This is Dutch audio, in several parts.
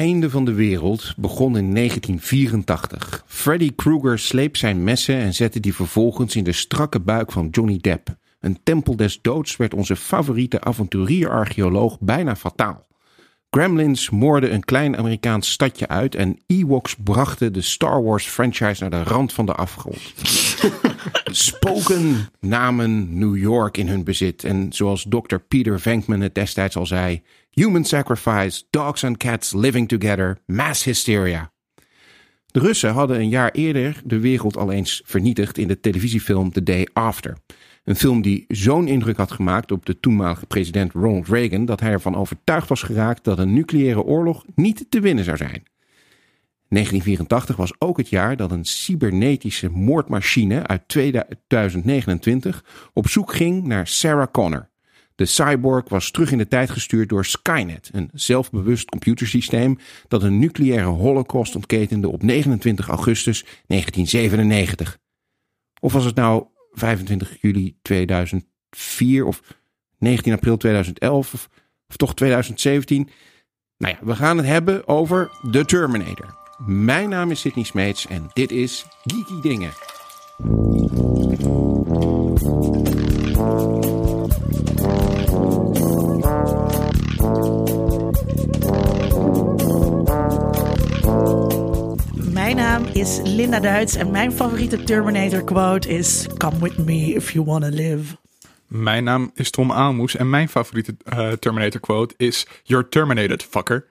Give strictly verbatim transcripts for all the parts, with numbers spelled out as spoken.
einde van de wereld begon in negentien vierentachtig. Freddy Krueger sleep zijn messen en zette die vervolgens in de strakke buik van Johnny Depp. Een tempel des doods werd onze favoriete avonturierarcheoloog bijna fataal. Gremlins moorden een klein Amerikaans stadje uit en Ewoks brachten de Star Wars franchise naar de rand van de afgrond. Spoken namen New York in hun bezit en zoals dokter Peter Venkman het destijds al zei, human sacrifice, dogs and cats living together, mass hysteria. De Russen hadden een jaar eerder de wereld al eens vernietigd in de televisiefilm The Day After. Een film die zo'n indruk had gemaakt op de toenmalige president Ronald Reagan dat hij ervan overtuigd was geraakt dat een nucleaire oorlog niet te winnen zou zijn. negentien vierentachtig was ook het jaar dat een cybernetische moordmachine uit tweeduizend negenentwintig op zoek ging naar Sarah Connor. De cyborg was terug in de tijd gestuurd door Skynet, een zelfbewust computersysteem dat een nucleaire holocaust ontketende op negenentwintig augustus negentien zevenennegentig. Of was het nou vijfentwintig juli tweeduizend vier of negentien april tweeduizend elf of, of toch tweeduizend zeventien? Nou ja, we gaan het hebben over The Terminator. Mijn naam is Sydney Smeets en dit is Geekie Dingen. Mijn naam is Linda Duits en mijn favoriete Terminator quote is "Come with me if you wanna live." Mijn naam is Tom Almoes en mijn favoriete uh, Terminator quote is "You're terminated, fucker."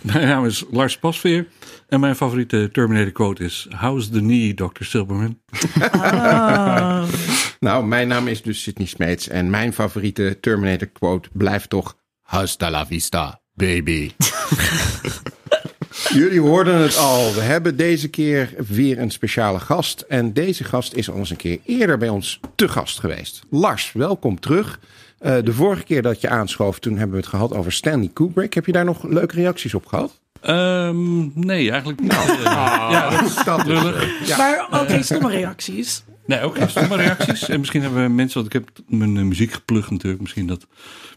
Mijn naam is Lars Pasveer en mijn favoriete Terminator quote is "How's the knee, dokter Silberman?" Ah. Nou, mijn naam is dus Sydney Smeets en mijn favoriete Terminator quote blijft toch "Hasta la vista, baby." Jullie hoorden het al. We hebben deze keer weer een speciale gast. En deze gast is al eens een keer eerder bij ons te gast geweest. Lars, welkom terug. Uh, de vorige keer dat je aanschoof, toen hebben we het gehad over Stanley Kubrick. Heb je daar nog leuke reacties op gehad? Um, nee, eigenlijk niet. Nou, uh, ja, dat is dat lullig. Ja. Maar ook geen stomme reacties. Nee, ook geen stomme reacties. En misschien hebben mensen, want ik heb mijn uh, muziek geplukt natuurlijk. Misschien dat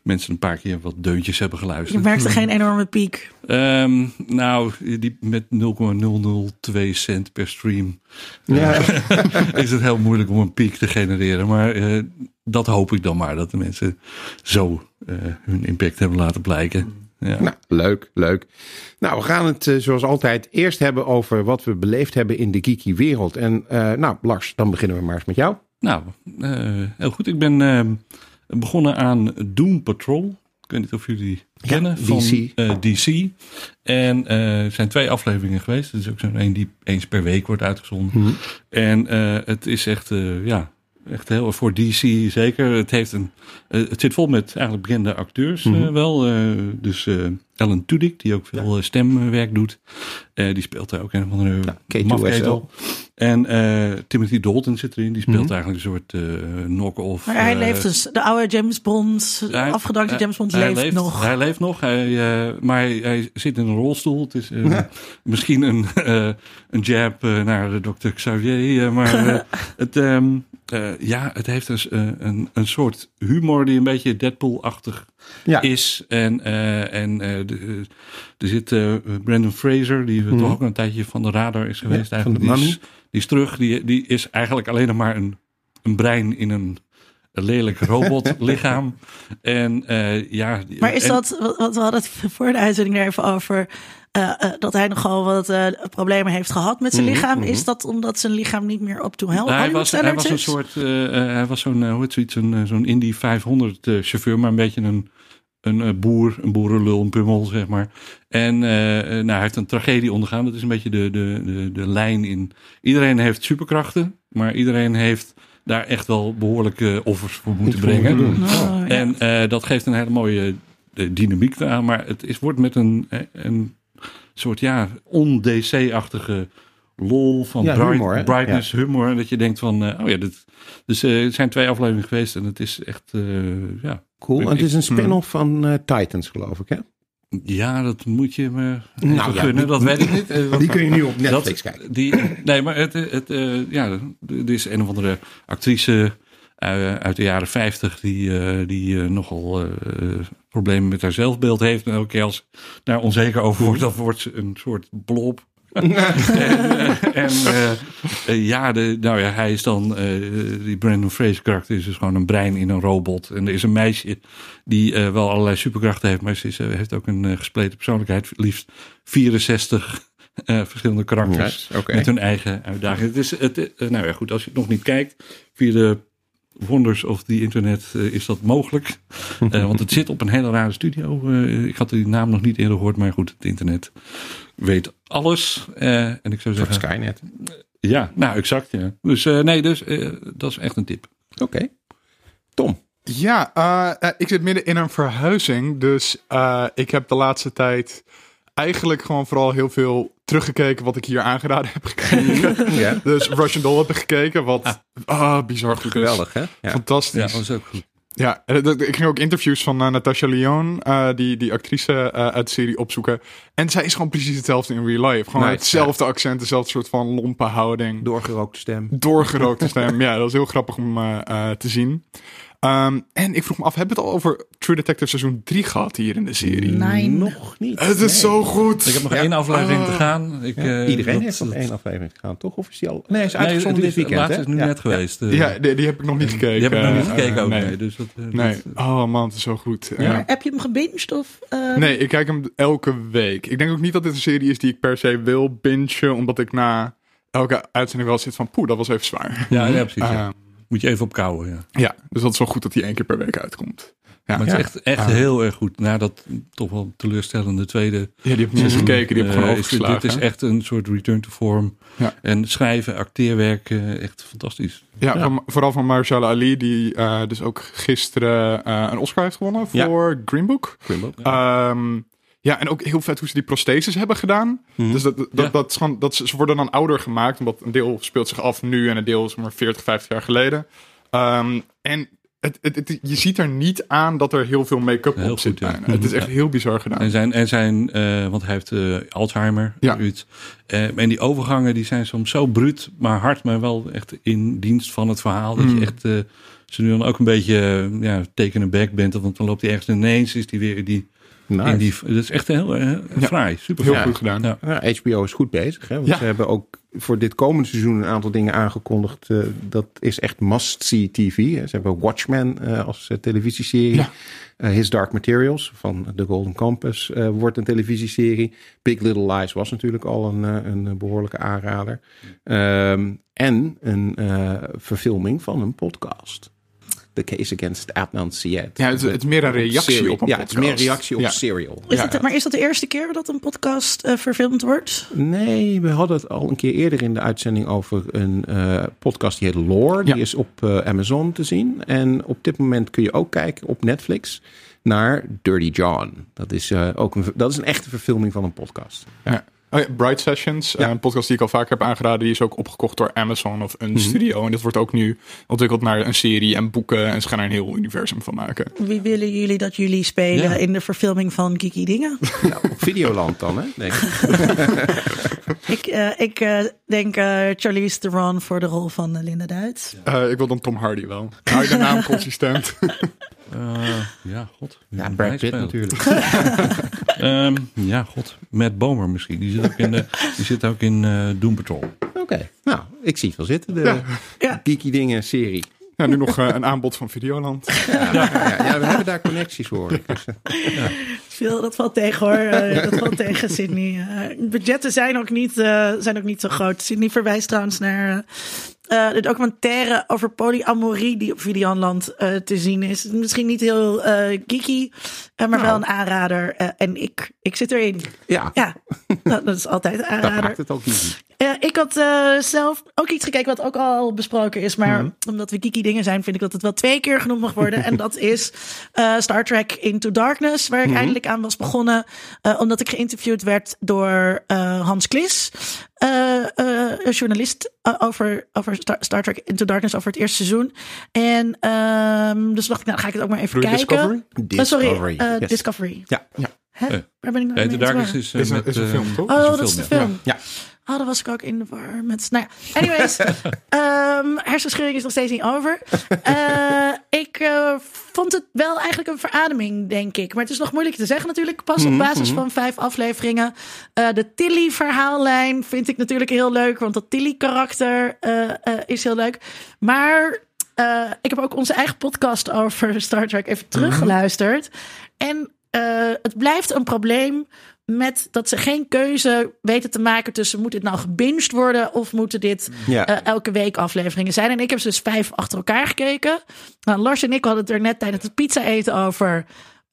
mensen een paar keer wat deuntjes hebben geluisterd. Je merkte geen enorme piek. Um, nou, die met nul komma nul nul twee cent per stream. Ja. Uh, is het heel moeilijk om een piek te genereren. Maar uh, dat hoop ik dan maar. Dat de mensen zo uh, hun impact hebben laten blijken. Ja. Nou, leuk, leuk. Nou, we gaan het uh, zoals altijd eerst hebben over wat we beleefd hebben in de geeky wereld. En uh, nou, Lars, dan beginnen we maar eens met jou. Nou, uh, heel goed. Ik ben uh, begonnen aan Doom Patrol. Ik weet niet of jullie kennen. Ja, van D C. Uh, D C. En uh, er zijn twee afleveringen geweest. Dat is ook zo'n een die eens per week wordt uitgezonden. Mm-hmm. En uh, het is echt, uh, ja... Echt heel voor D C zeker. Het, heeft een, uh, het zit vol met eigenlijk bekende acteurs mm-hmm. uh, wel. Uh, dus uh, Alan Tudyk, die ook veel ja. stemwerk doet. Uh, die speelt daar ook een of andere ja, mafketel. En uh, Timothy Dalton zit erin. Die speelt mm-hmm. eigenlijk een soort uh, knock-off. Maar hij uh, leeft dus. De oude James Bond, hij, afgedankte uh, James Bond, hij leeft, leeft nog. Hij leeft nog, hij, uh, maar hij, hij zit in een rolstoel. Het is uh, misschien een, uh, een jab uh, naar dokter Xavier. Uh, maar uh, het... Um, Uh, ja, het heeft dus, uh, een, een soort humor die een beetje Deadpool-achtig ja. is. En, uh, en uh, de, uh, er zit uh, Brendan Fraser, die mm-hmm. toch ook een tijdje van de radar is geweest. Ja, eigenlijk. Die is, die is terug, die, die is eigenlijk alleen nog maar een, een brein in een... Een lelijk robotlichaam. en uh, ja. Maar is en, dat, want we hadden het voor de uitzending er even over. Uh, uh, dat hij nogal wat uh, problemen heeft gehad met zijn mm-hmm, lichaam. Mm-hmm. Is dat omdat zijn lichaam niet meer op to helpen? Nou, hij, was, hij was een soort. Uh, uh, hij was zo'n. Uh, hoe heet zoiets? Een, uh, zo'n Indy vijfhonderd uh, chauffeur, maar een beetje een. Een boer, een boerenlul, een pummel, zeg maar. En uh, nou, hij heeft een tragedie ondergaan. Dat is een beetje de, de, de, de lijn in. Iedereen heeft superkrachten, maar iedereen heeft daar echt wel behoorlijke offers voor moeten brengen. Oh, ja. En uh, dat geeft een hele mooie dynamiek aan. Maar het is, wordt met een, een soort ja, on-D C-achtige lol van ja, bright, humor, brightness, ja. humor. Dat je denkt van, uh, oh ja, dit, dus uh, het zijn twee afleveringen geweest. En het is echt, uh, ja. Cool, en het is een spin-off mm. van uh, Titans, geloof ik, hè? Ja, dat moet je me nou, ja, kunnen, die, dat weet ik niet. Die kun je nu op Netflix dat, kijken. Die, nee, maar het, het, uh, ja, er is een of andere actrice uit de jaren vijftig die, uh, die uh, nogal uh, problemen met haar zelfbeeld heeft. En elke keer als daar onzeker over wordt, dat wordt ze een soort blob. en en uh, uh, ja, de, nou ja, hij is dan, uh, die Brendan Fraser karakter is dus gewoon een brein in een robot. En er is een meisje die uh, wel allerlei superkrachten heeft, maar ze is, uh, heeft ook een uh, gespleten persoonlijkheid. Liefst vierenzestig uh, verschillende karakters okay. met hun eigen uitdagingen. Het is, het, uh, nou ja, goed, als je het nog niet kijkt, via de wonders of die internet uh, is dat mogelijk. Uh, want het zit op een hele rare studio. Uh, ik had die naam nog niet eerder gehoord, maar goed, het internet weet alles. Uh, en ik zou zeggen... Van Skynet. Uh, ja, nou exact. Ja. Dus uh, nee, dus uh, dat is echt een tip. Oké. Okay. Tom? Ja, uh, ik zit midden in een verhuizing. Dus uh, ik heb de laatste tijd eigenlijk gewoon vooral heel veel teruggekeken wat ik hier aangeraden heb gekregen. Ja. Dus Russian Doll heb ik gekeken, wat ah, ah, bizar goed geweldig, hè? Ja. Fantastisch. Ja, dat was ook goed. Ja, ik ging ook interviews van uh, Natasha Lyonne, uh, die, die actrice uh, uit de serie, opzoeken. En zij is gewoon precies hetzelfde in real life. Gewoon nice, hetzelfde ja. accent, dezelfde soort van lompe houding. Doorgerookte stem. Doorgerookte stem, ja. Dat was heel grappig om uh, uh, te zien. Um, en ik vroeg me af, hebben we het al over True Detective seizoen drie gehad hier in de serie? Nee, nog niet. Het is nee. zo goed. Ik heb nog ja, één aflevering uh, te gaan. Ik, ja, uh, iedereen dat, heeft nog één aflevering te gaan, toch? Of is die al... Nee, hij is uitgezonden nee, dit weekend. Laatst is nu ja. net geweest. Uh, ja, die, die heb ik nog niet gekeken. Die heb ik nog niet gekeken uh, ook. Uh, nee. Nee, dus dat, uh, nee. Dat, uh, oh man, het is zo goed. Ja. Ja. Heb je hem gebinged? Of, uh... Nee, ik kijk hem elke week. Ik denk ook niet dat dit een serie is die ik per se wil bingen, omdat ik na elke uitzending wel zit van poeh, dat was even zwaar. Ja, ja precies. Uh, ja. Moet je even opkouwen, ja. Ja, dus dat is wel goed dat hij één keer per week uitkomt. Ja, maar het ja. is echt, echt uh, heel erg goed. Na dat toch wel teleurstellende tweede... Ja, die heb ik niet gekeken, die heb ik uh, gewoon overgeslagen. Is, dit is echt een soort return to form. Ja. En schrijven, acteerwerk, uh, echt fantastisch. Ja, ja. Van, vooral van Mahershala Ali, die uh, dus ook gisteren uh, een Oscar heeft gewonnen voor ja. Green Book. Green Book, ja. Um, Ja, en ook heel vet hoe ze die prostheses hebben gedaan. Mm-hmm. Dus dat, dat, ja. dat, dat, dat, ze worden dan ouder gemaakt. Omdat een deel speelt zich af nu en een deel is maar veertig, vijftig jaar geleden. Um, en het, het, het, je ziet er niet aan dat er heel veel make-up heel op goed, zit. Ja. Mm-hmm. Het is echt ja. heel bizar gedaan. En zijn, en zijn uh, want hij heeft uh, Alzheimer. Ja. Uh, en die overgangen die zijn soms zo bruut, maar hard. Maar wel echt in dienst van het verhaal. Mm. Dat je echt... Uh, ze nu dan ook een beetje uh, ja, tekenen back bent. Want dan loopt hij ergens ineens is die weer... die Nice. Die, dat is echt heel uh, fraai. Ja, super heel ja. goed gedaan. Ja. Ja, H B O is goed bezig. Hè? Want ja. ze hebben ook voor dit komende seizoen een aantal dingen aangekondigd. Uh, dat is echt must-see T V. Hè? Ze hebben Watchmen uh, als uh, televisieserie. Ja. Uh, His Dark Materials van The Golden Compass uh, wordt een televisieserie. Big Little Lies was natuurlijk al een, uh, een behoorlijke aanrader. Um, en een uh, verfilming van een podcast. The Case Against Adnan Syed. Ja, het, het is meer een reactie serial. op een podcast. Ja, het is meer reactie op ja. Serial. Is ja. het, maar is dat de eerste keer dat een podcast uh, verfilmd wordt? Nee, we hadden het al een keer eerder in de uitzending over een uh, podcast die heet Lore. Ja. Die is op uh, Amazon te zien. En op dit moment kun je ook kijken op Netflix naar Dirty John. Dat is, uh, ook een, dat is een echte verfilming van een podcast. Ja. Ja. Oh ja, Bright Sessions, ja. een podcast die ik al vaak heb aangeraden, die is ook opgekocht door Amazon of een mm-hmm. studio. En dat wordt ook nu ontwikkeld naar een serie en boeken. En ze gaan er een heel universum van maken. Wie willen jullie dat jullie spelen ja. in de verfilming van Geekie Dingen? Nou, op Videoland dan, hè? Nee. ik uh, ik uh, denk uh, Charlize Theron voor de rol van Linda Duits. Ja. Uh, ik wil dan Tom Hardy wel. Hou je de naam consistent? Uh, ja, god. Ja, Brad Pitt natuurlijk. um, ja, god. Matt Bomer misschien. Die zit ook in, de, die zit ook in uh, Doom Patrol. Oké. Okay. Nou, ik zie het wel zitten. De ja. ja. Geekie Dingen serie. Ja, nu nog uh, een aanbod van Videoland. Ja, ja. Ja, ja, we hebben daar connecties voor. Dus, ja. Veel, dat valt tegen hoor. Uh, dat valt tegen, Sydney. Uh, budgetten zijn ook, niet, uh, zijn ook niet zo groot. Sydney verwijst trouwens naar... Uh, Uh, de documentaire over polyamorie die op Videoland uh, te zien is. Misschien niet heel uh, geeky, uh, maar nou. wel een aanrader. Uh, en ik, ik zit erin. Ja, ja. dat, dat is altijd een aanrader. Dat maakt het ook niet. Uh, ik had uh, zelf ook iets gekeken wat ook al besproken is. Maar mm. omdat we geeky dingen zijn, vind ik dat het wel twee keer genoemd mag worden. En dat is uh, Star Trek Into Darkness, waar ik mm. eindelijk aan was begonnen. Uh, omdat ik geïnterviewd werd door uh, Hans Klis. Uh, uh, een journalist uh, over, over Star, Star Trek Into Darkness, over het eerste seizoen. En um, dus dacht ik, nou ga ik het ook maar even True kijken. Discovery? Uh, sorry, uh, yes. Discovery. Ja. ja. Hè? Waar ben ik nou Into Darkness is, uh, is, een, met, is een film, toch? Oh, dat is de film. Ja. ja. Oh, dat was ik ook in de war met... Nou ja, anyways. um, hersenschudding is nog steeds niet over. Uh, ik uh, vond het wel eigenlijk een verademing, denk ik. Maar het is nog moeilijk te zeggen natuurlijk. Pas op basis van vijf afleveringen. Uh, de Tilly-verhaallijn vind ik natuurlijk heel leuk. Want dat Tilly-karakter uh, uh, is heel leuk. Maar... Uh, ik heb ook onze eigen podcast over Star Trek even teruggeluisterd. En uh, het blijft een probleem met dat ze geen keuze weten te maken tussen... moet dit nou gebinged worden of moeten dit ja. uh, elke week afleveringen zijn. En ik heb ze dus vijf achter elkaar gekeken. Nou, Lars en ik hadden het er net tijdens het pizza eten over...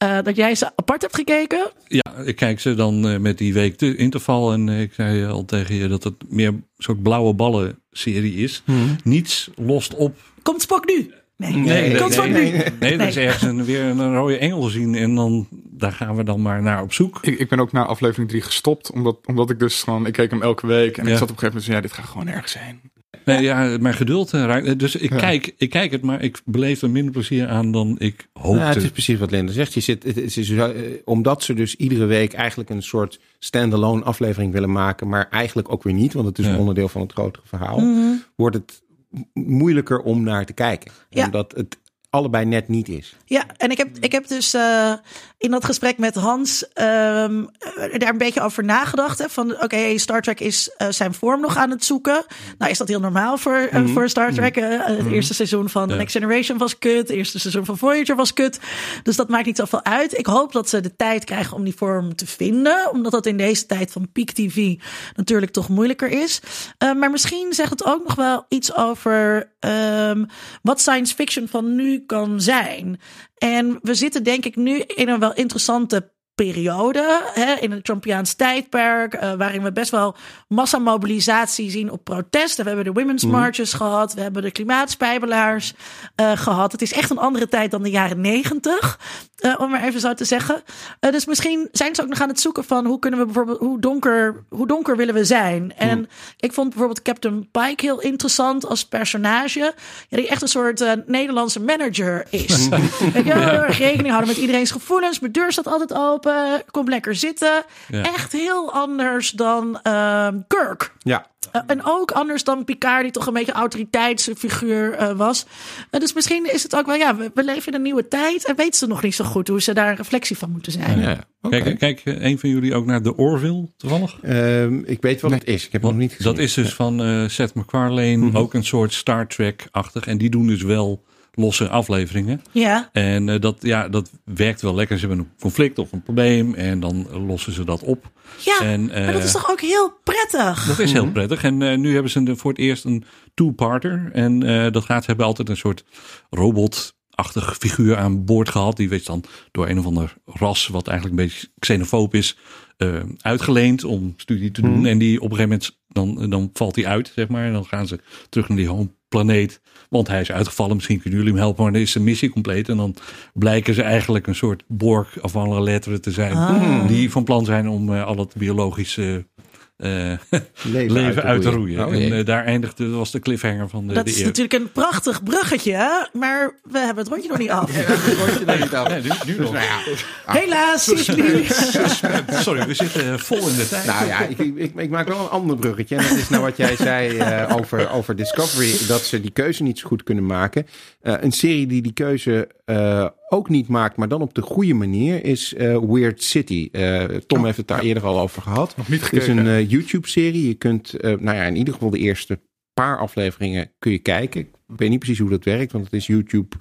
Uh, dat jij ze apart hebt gekeken. Ja, ik kijk ze dan uh, met die week de interval. En uh, ik zei al tegen je dat het meer een soort blauwe ballen serie is. Hmm. Niets lost op... Komt Spock nu? Nee, nee, nee, nee, komt nee, nee, nu? nee, nee dat is ergens een, weer een rode engel zien. En dan, daar gaan we dan maar naar op zoek. Ik, ik ben ook na aflevering drie gestopt. Omdat, omdat ik dus gewoon... Ik keek hem elke week. En ja. ik zat op een gegeven moment... Ja, dit gaat gewoon ergens heen. Nee, ja, mijn geduld raakt. Dus ik, ja. kijk, ik kijk het, maar ik beleef er minder plezier aan dan ik hoopte. Ja, het is precies wat Linda zegt. Je zit, het is, omdat ze dus iedere week eigenlijk een soort stand-alone aflevering willen maken. Maar eigenlijk ook weer niet, want het is ja. een onderdeel van het grotere verhaal. Mm-hmm. Wordt het moeilijker om naar te kijken. Ja. Omdat het allebei net niet is. Ja, en ik heb, ik heb dus uh, in dat gesprek met Hans uh, daar een beetje over nagedacht. Hè, van oké, okay, Star Trek is uh, zijn vorm nog aan het zoeken. Nou, is dat heel normaal voor, uh, voor Star Trek? Uh, het mm-hmm. eerste seizoen van ja. Next Generation was kut. Het eerste seizoen van Voyager was kut. Dus dat maakt niet zoveel uit. Ik hoop dat ze de tijd krijgen om die vorm te vinden. Omdat dat in deze tijd van Peak T V natuurlijk toch moeilijker is. Uh, maar misschien zegt het ook nog wel iets over um, wat science fiction van nu kan zijn. En we zitten denk ik nu in een wel interessante periode, hè, in het Trumpiaans tijdperk, uh, waarin we best wel massamobilisatie zien op protesten. We hebben de women's marches mm. gehad, we hebben de klimaatspijbelaars uh, gehad. Het is echt een andere tijd dan de jaren negentig, uh, om maar even zo te zeggen. Uh, dus misschien zijn ze ook nog aan het zoeken van hoe kunnen we bijvoorbeeld, hoe donker, hoe donker willen we zijn? En mm. ik vond bijvoorbeeld Captain Pike heel interessant als personage, ja, die echt een soort uh, Nederlandse manager is. Weet je, ja. heel erg rekening houden met iedereen's gevoelens, mijn deur staat altijd open. Kom lekker zitten. Ja. Echt heel anders dan uh, Kirk. Ja. Uh, en ook anders dan Picard, die toch een beetje autoriteitsfiguur uh, was. Uh, dus misschien is het ook wel, ja, we, we leven in een nieuwe tijd en weten ze nog niet zo goed hoe ze daar een reflectie van moeten zijn. Ja, ja. Okay. Kijk, kijk een van jullie ook naar de Orville toevallig? Uh, ik weet wat nee. het is, ik heb het nog niet gezien. Dat is dus ja. van uh, Seth MacFarlane, mm-hmm. ook een soort Star Trek-achtig. En die doen dus wel... losse afleveringen. Ja. En uh, dat, ja, dat werkt wel lekker. Ze hebben een conflict of een probleem en dan lossen ze dat op. Ja, en, uh, maar dat is toch ook heel prettig? Dat is heel prettig. En uh, nu hebben ze voor het eerst een two-parter. En uh, dat gaat, ze hebben altijd een soort robotachtig figuur aan boord gehad. Die werd dan door een of ander ras, wat eigenlijk een beetje xenofoob is, uh, uitgeleend om studie te doen. Mm. En die op een gegeven moment, dan, dan valt die uit, zeg maar. En dan gaan ze terug naar die home planeet, want hij is uitgevallen. Misschien kunnen jullie hem helpen, maar dan is de missie compleet. En dan blijken ze eigenlijk een soort Borg of andere letteren te zijn. Ah. Die van plan zijn om uh, al het biologische uh, leven, leven uit te roeien. Uit te roeien. Oh, en uh, daar eindigde, was de cliffhanger van de Dat de is eer. Natuurlijk een prachtig bruggetje, maar we hebben het rondje nog niet af. Ja, het rondje nog niet af. Nee, nu, nu nog. Nou ja. ah. Helaas, sorry, we zitten vol in de tijd. Nou ja, ik, ik, ik maak wel een ander bruggetje. En dat is nou wat jij zei uh, over, over Discovery. Dat ze die keuze niet zo goed kunnen maken. Uh, een serie die die keuze uh, ook niet maakt, maar dan op de goede manier, is uh, Weird City. Uh, Tom oh, heeft het daar ja. eerder al over gehad. Nog niet gekeken. Het is een uh, YouTube-serie. Je kunt, uh, nou ja, in ieder geval de eerste paar afleveringen kun je kijken. Ik weet niet precies hoe dat werkt, want het is YouTube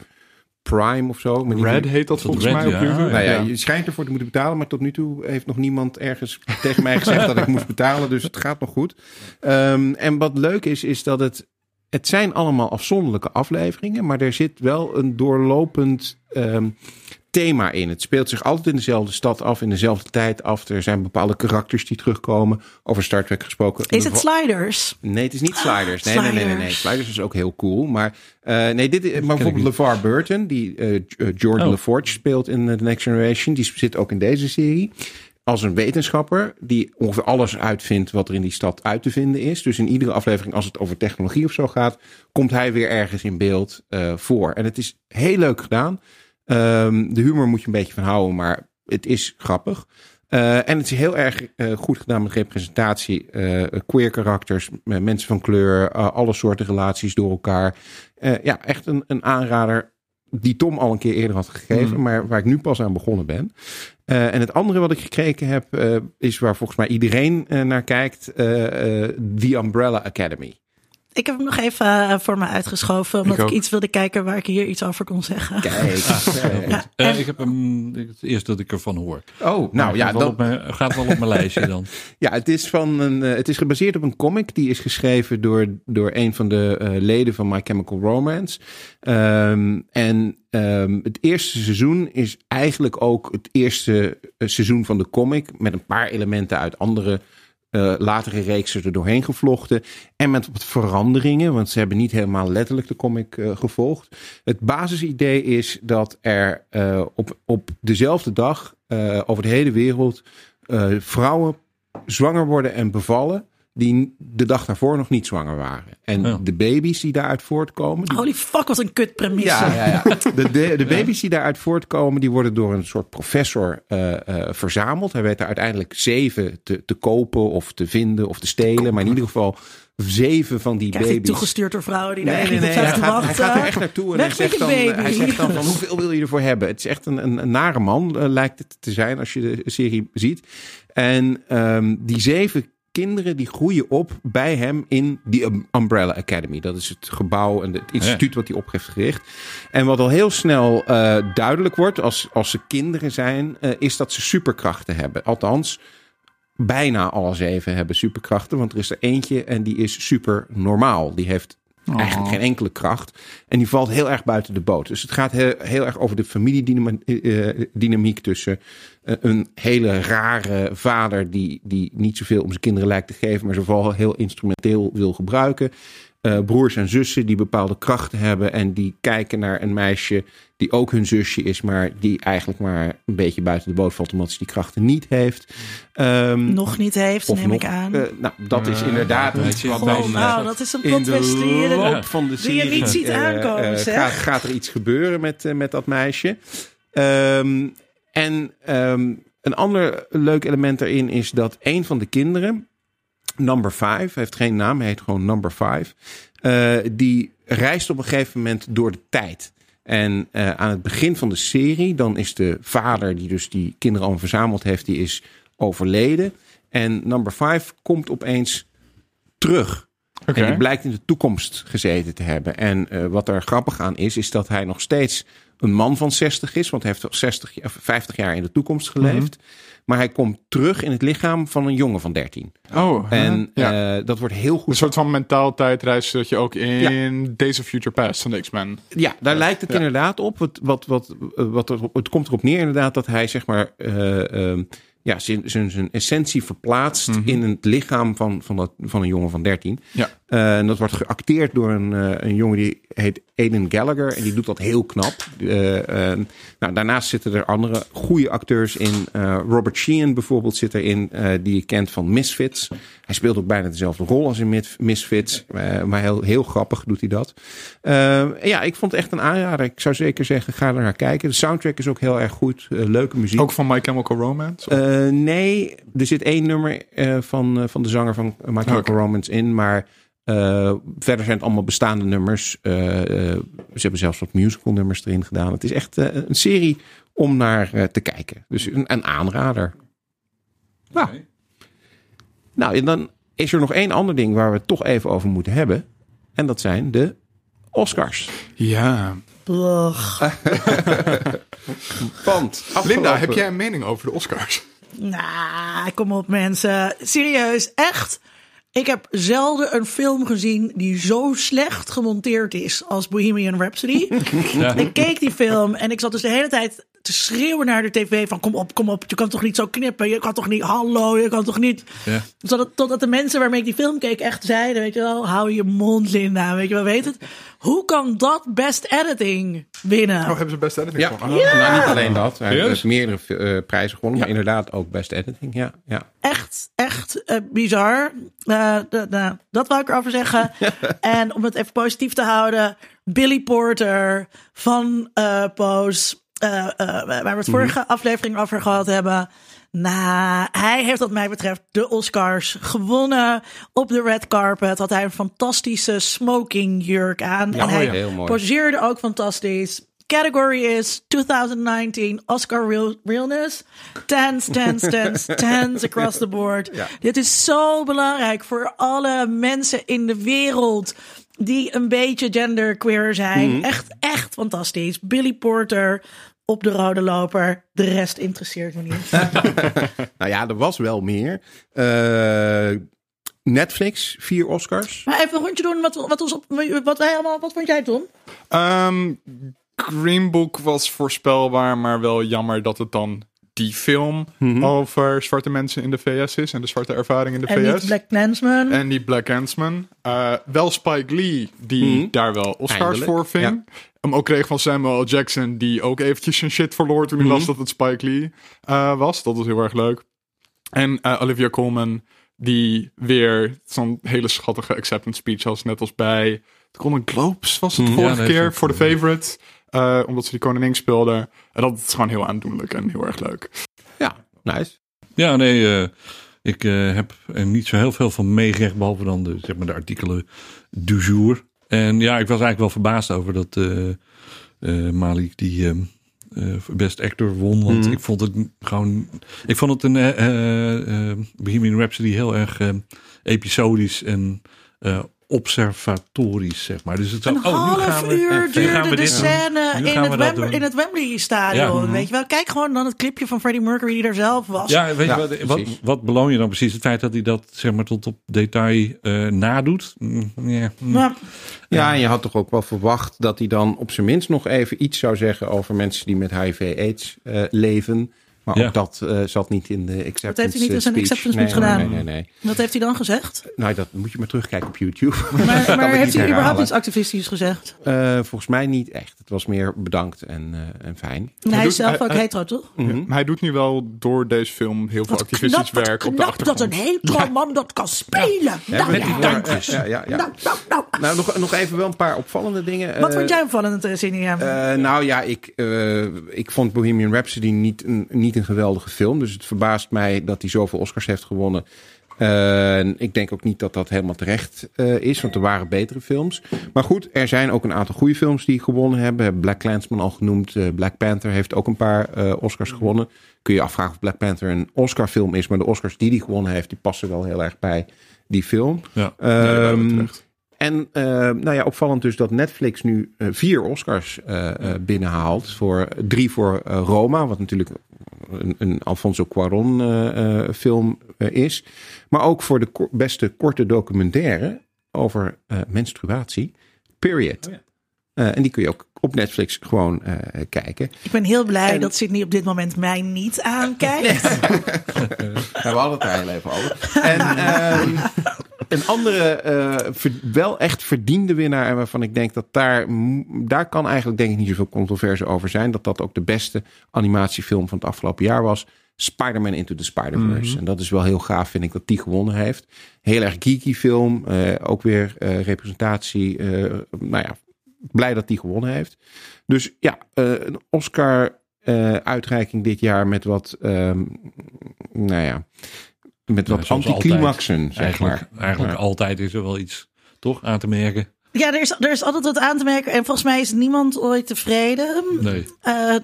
Prime of zo. Maar Red heet dat volgens Red, mij. Ja. Op YouTube. Nou ja, je schijnt ervoor te moeten betalen, maar tot nu toe heeft nog niemand ergens tegen mij gezegd dat ik moest betalen, dus het gaat nog goed. Um, en wat leuk is, is dat het Het zijn allemaal afzonderlijke afleveringen, maar er zit wel een doorlopend um, thema in. Het speelt zich altijd in dezelfde stad af, in dezelfde tijd af. Er zijn bepaalde karakters die terugkomen. Over Star Trek gesproken. Is het Sliders? Nee, het is niet Sliders. Nee, Sliders. Nee, nee, nee, nee. Sliders is ook heel cool. Maar, uh, nee, dit, maar bijvoorbeeld LeVar Burton, die uh, Jordan oh. LaForge speelt in The Next Generation. Die zit ook in deze serie. Als een wetenschapper die ongeveer alles uitvindt wat er in die stad uit te vinden is. Dus in iedere aflevering, als het over technologie of zo gaat, komt hij weer ergens in beeld uh, voor. En het is heel leuk gedaan. Um, de humor moet je een beetje van houden, maar het is grappig. Uh, en het is heel erg uh, goed gedaan met representatie. Uh, queer karakters, uh, mensen van kleur, uh, alle soorten relaties door elkaar. Uh, ja, echt een, een aanrader die Tom al een keer eerder had gegeven, mm. maar waar ik nu pas aan begonnen ben. Uh, en het andere wat ik gekregen heb, uh, is waar volgens mij iedereen uh, naar kijkt. Uh, uh, The Umbrella Academy. Ik heb hem nog even uh, voor me uitgeschoven, omdat ik, ik iets wilde kijken waar ik hier iets over kon zeggen. Kijk, ah, ja, en, uh, ik heb hem het eerste dat ik ervan hoor. Oh, nou ja, gaat wel, dan, op, gaat wel op mijn lijstje dan. Ja, het is van een, uh, het is gebaseerd op een comic die is geschreven door, door een van de uh, leden van My Chemical Romance. Um, en um, het eerste seizoen is eigenlijk ook het eerste uh, seizoen van de comic met een paar elementen uit andere. Uh, latere reeksen er doorheen gevlochten. En met wat veranderingen. Want ze hebben niet helemaal letterlijk de comic uh, gevolgd. Het basisidee is dat er uh, op, op dezelfde dag uh, over de hele wereld uh, vrouwen zwanger worden en bevallen. Die de dag daarvoor nog niet zwanger waren. En ja. de baby's die daaruit voortkomen... Die... Holy fuck, wat een kut premisse. Ja, ja, ja. De, de, de baby's die daaruit voortkomen... die worden door een soort professor uh, uh, verzameld. Hij weet er uiteindelijk zeven te, te kopen... of te vinden of te stelen. Maar in ieder geval... Zeven van die Krijg baby's. Toegestuurd door vrouwen die nee, daar nee, nee, hij, gaat, hij gaat er echt naartoe en hij zegt, dan, hij zegt dan van hoeveel wil je ervoor hebben? Het is echt een, een, een nare man uh, lijkt het te zijn als je de serie ziet. En um, die zeven kinderen die groeien op bij hem in die Umbrella Academy. Dat is het gebouw en het instituut ja. wat hij op heeft gericht. En wat al heel snel uh, duidelijk wordt als, als ze kinderen zijn, uh, is dat ze superkrachten hebben. Althans, bijna alle zeven hebben superkrachten, want er is er eentje en die is super normaal. Die heeft oh. eigenlijk geen enkele kracht en die valt heel erg buiten de boot. Dus het gaat heel, heel erg over de familiedynamiek tussen... Uh, een hele rare vader die, die niet zoveel om zijn kinderen lijkt te geven... maar ze vooral heel instrumenteel wil gebruiken. Uh, broers en zussen die bepaalde krachten hebben... en die kijken naar een meisje die ook hun zusje is... maar die eigenlijk maar een beetje buiten de boot valt... omdat ze die krachten niet heeft. Um, nog niet heeft, neem nog, ik aan. Uh, nou, dat is inderdaad uh, iets wat dan... Nou, dat is een plotwist die je niet ziet aankomen. Uh, uh, gaat, gaat er iets gebeuren met, uh, met dat meisje? Um, En um, een ander leuk element daarin is dat een van de kinderen, number five, heeft geen naam, hij heet gewoon number five, uh, die reist op een gegeven moment door de tijd. En uh, aan het begin van de serie, dan is de vader die dus die kinderen al verzameld heeft, die is overleden. En number five komt opeens terug. Okay. En die blijkt in de toekomst gezeten te hebben. En uh, wat er grappig aan is, is dat hij nog steeds een man van zestig is, want hij heeft zestig, vijftig jaar in de toekomst geleefd. Mm-hmm. Maar hij komt terug in het lichaam van een jongen van dertien. Oh, en ja. uh, dat wordt heel goed. Een soort van mentaal tijdreis dat je ook in ja. Days of Future Past van de X-Men. Ja, daar ja. lijkt het ja. inderdaad op. Wat, wat, wat, wat er, het komt erop neer inderdaad dat hij zeg maar uh, uh, ja, zijn, zijn, zijn essentie verplaatst mm-hmm. in het lichaam van, van, dat, van een jongen van dertien. Ja. Uh, en dat wordt geacteerd door een, uh, een jongen die heet Aidan Gallagher. En die doet dat heel knap. Uh, uh, nou, daarnaast zitten er andere goede acteurs in. Uh, Robert Sheehan bijvoorbeeld zit erin. Uh, die je kent van Misfits. Hij speelt ook bijna dezelfde rol als in Misfits. Uh, maar heel, heel grappig doet hij dat. Uh, ja, ik vond het echt een aanrader. Ik zou zeker zeggen, ga er naar kijken. De soundtrack is ook heel erg goed. Uh, leuke muziek. Ook van My Chemical Romance? Uh, nee, er zit één nummer uh, van, uh, van de zanger van My Chemical okay. Romance in. Maar... Uh, verder zijn het allemaal bestaande nummers. Uh, uh, ze hebben zelfs wat musical nummers erin gedaan. Het is echt uh, een serie om naar uh, te kijken. Dus een, een aanrader. Nou. Okay. nou, en dan is er nog één ander ding waar we het toch even over moeten hebben. En dat zijn de Oscars. Ja. Want, Linda, heb jij een mening over de Oscars? Nou, nah, kom op mensen. Serieus, echt? Ik heb zelden een film gezien die zo slecht gemonteerd is als Bohemian Rhapsody. Ja. Ik keek die film en ik zat dus de hele tijd te schreeuwen naar de tv van kom op, kom op, je kan toch niet zo knippen, je kan toch niet, hallo, je kan toch niet. Ja. Totdat, totdat de mensen waarmee ik die film keek echt zeiden, weet je wel, hou je mond Linda, weet je wel, weet het. Hoe kan dat best editing winnen? Oh, hebben ze best editing ja. gewonnen? Ja. Ja. Nou, niet alleen dat, hij heeft meerdere uh, prijzen gewonnen, ja. maar inderdaad ook best editing, ja. ja. Echt, echt uh, bizar. Uh, de, de, dat wou ik erover zeggen. En om het even positief te houden, Billy Porter van uh, Pose... Uh, uh, waar we het vorige mm-hmm. aflevering over gehad hebben. Nou, hij heeft wat mij betreft de Oscars gewonnen. Op de red carpet had hij een fantastische smokingjurk aan. Ja, en mooi, hij poseerde ook fantastisch. Category is twintig negentien Oscar real, realness. Tens, tens, tens, tens across the board. Ja. Dit is zo belangrijk voor alle mensen in de wereld die een beetje genderqueer zijn. Mm-hmm. Echt, echt fantastisch. Billy Porter op de rode loper. De rest interesseert me niet. Nou ja, er was wel meer. Uh, Netflix, vier Oscars. Maar even een rondje doen. Wat, wat, ons op, wat, wij allemaal, wat vond jij, Tom? Um, Green Book was voorspelbaar, maar wel jammer dat het dan die film mm-hmm. over zwarte mensen in de V S is en de zwarte ervaring in de en V S. En die Black Klansman. En die Black Klansman. Uh, wel Spike Lee, die mm-hmm. daar wel Oscars Eindelijk. voor ving. Ja. Hem ook kreeg van Samuel L. Jackson, die ook eventjes zijn shit verloor toen hij mm-hmm. las dat het Spike Lee uh, was. Dat was heel erg leuk. En uh, Olivia Colman, die weer zo'n hele schattige acceptance speech was, net als bij de Golden Globes was het mm-hmm. vorige ja, keer voor de favorite. Uh, omdat ze die koningin speelden. En dat is gewoon heel aandoenlijk en heel erg leuk. Ja, nice. Ja, nee, uh, ik uh, heb er niet zo heel veel van meegerecht, behalve dan de, zeg maar de artikelen du jour. En ja, ik was eigenlijk wel verbaasd over dat uh, uh, Malik die um, uh, best actor won. Want mm. ik vond het gewoon... Ik vond het een uh, uh, Bohemian Rhapsody heel erg uh, episodisch en... Uh, observatorisch, zeg maar. Dus het zou, een oh, half nu gaan we, uur duurde gaan we de scène in het, Wembley, in het Wembley-stadion. Ja. Weet je wel? Kijk gewoon dan het clipje van Freddie Mercury die er zelf was. Ja, weet ja, je wat, wat, wat beloon je dan precies? Het feit dat hij dat zeg maar tot op detail uh, nadoet? Mm, yeah. maar, ja, en je had toch ook wel verwacht dat hij dan op zijn minst nog even iets zou zeggen over mensen die met H I V AIDS uh, leven. Maar ja. ook dat uh, zat niet in de acceptance speech. Dat heeft hij niet in zijn acceptance speech gedaan. Nee, nee, nee, nee. Wat heeft hij dan gezegd? Nou, dat moet je maar terugkijken op YouTube. Maar, maar heeft hij überhaupt iets activistisch gezegd? Uh, volgens mij niet echt. Het was meer bedankt en, uh, en fijn. Maar hij, hij is doet, zelf hij, ook hij, hetero, toch? Mm-hmm. Ja, maar hij doet nu wel door deze film heel veel activistisch werk op de achtergrond. Dat een hetero man dat kan spelen. Ja. Nou, ja. Dankjes. Ja, ja, ja. Nou, nou, nou. nou nog, nog even wel een paar opvallende dingen. Wat uh, vond jij opvallend, Sinia? Uh, nou ja, ik, uh, ik vond Bohemian Rhapsody niet een, niet een geweldige film. Dus het verbaast mij dat hij zoveel Oscars heeft gewonnen. Uh, ik denk ook niet dat dat helemaal terecht uh, is. Want er waren betere films. Maar goed, er zijn ook een aantal goede films die gewonnen hebben. Black Klansman al genoemd. Uh, Black Panther heeft ook een paar uh, Oscars gewonnen. Kun je afvragen of Black Panther een Oscarfilm is. Maar de Oscars die hij gewonnen heeft, die passen wel heel erg bij die film. Ja, um, nee, En uh, nou ja, opvallend dus dat Netflix nu uh, vier Oscars uh, uh, binnenhaalt. Voor, drie voor uh, Roma, wat natuurlijk een, een Alfonso Cuarón uh, uh, film uh, is. Maar ook voor de ko- beste korte documentaire over uh, menstruatie. Period. Oh ja. Uh, en die kun je ook op Netflix gewoon uh, kijken. Ik ben heel blij en... dat Sydney op dit moment mij niet aankijkt. We hadden het er heel even over. En... Uh, Een andere uh, wel echt verdiende winnaar. En waarvan ik denk dat daar, daar kan eigenlijk denk ik niet zoveel controverse over zijn. Dat dat ook de beste animatiefilm van het afgelopen jaar was. Spider-Man Into the Spider-Verse. Mm-hmm. En dat is wel heel gaaf, vind ik, dat die gewonnen heeft. Heel erg geeky film. Uh, ook weer uh, representatie. Uh, nou ja, blij dat die gewonnen heeft. Dus ja, uh, een Oscar-uitreiking uh, dit jaar met wat, um, nou ja... Met wat nou, anticlimaxen, altijd, zeg eigenlijk, maar. Eigenlijk ja. altijd is er wel iets, toch, aan te merken. Ja, er is, er is altijd wat aan te merken. En volgens mij is niemand ooit tevreden. Nee. Uh,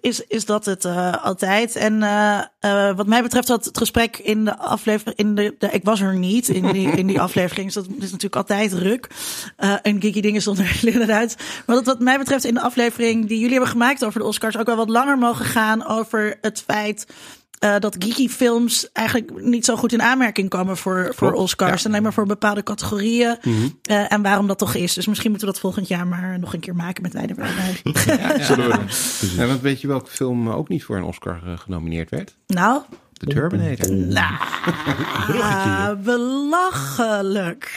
is, is dat het uh, altijd. En uh, uh, wat mij betreft had het gesprek in de aflevering... In de, de, ik was er niet in die, in die aflevering. Dus dat is natuurlijk altijd ruk. Uh, en Geekie Dingen stond er inderdaad. Maar dat wat mij betreft in de aflevering die jullie hebben gemaakt over de Oscars... ook wel wat langer mogen gaan over het feit... Uh, dat geeky films eigenlijk niet zo goed in aanmerking komen voor, voor Oscars. Ja. En alleen maar voor bepaalde categorieën. Mm-hmm. Uh, en waarom dat toch is. Dus misschien moeten we dat volgend jaar maar nog een keer maken met Leiden. Ja, ja. Zullen we doen. En want weet je welke film ook niet voor een Oscar uh, genomineerd werd? Nou? The Terminator. Nou, nah, belachelijk.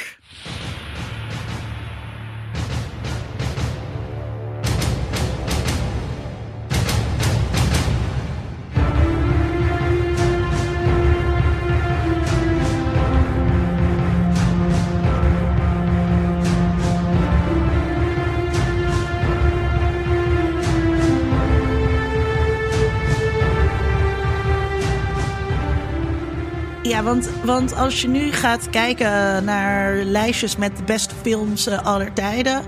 want, want als je nu gaat kijken naar lijstjes met de beste films uh, aller tijden,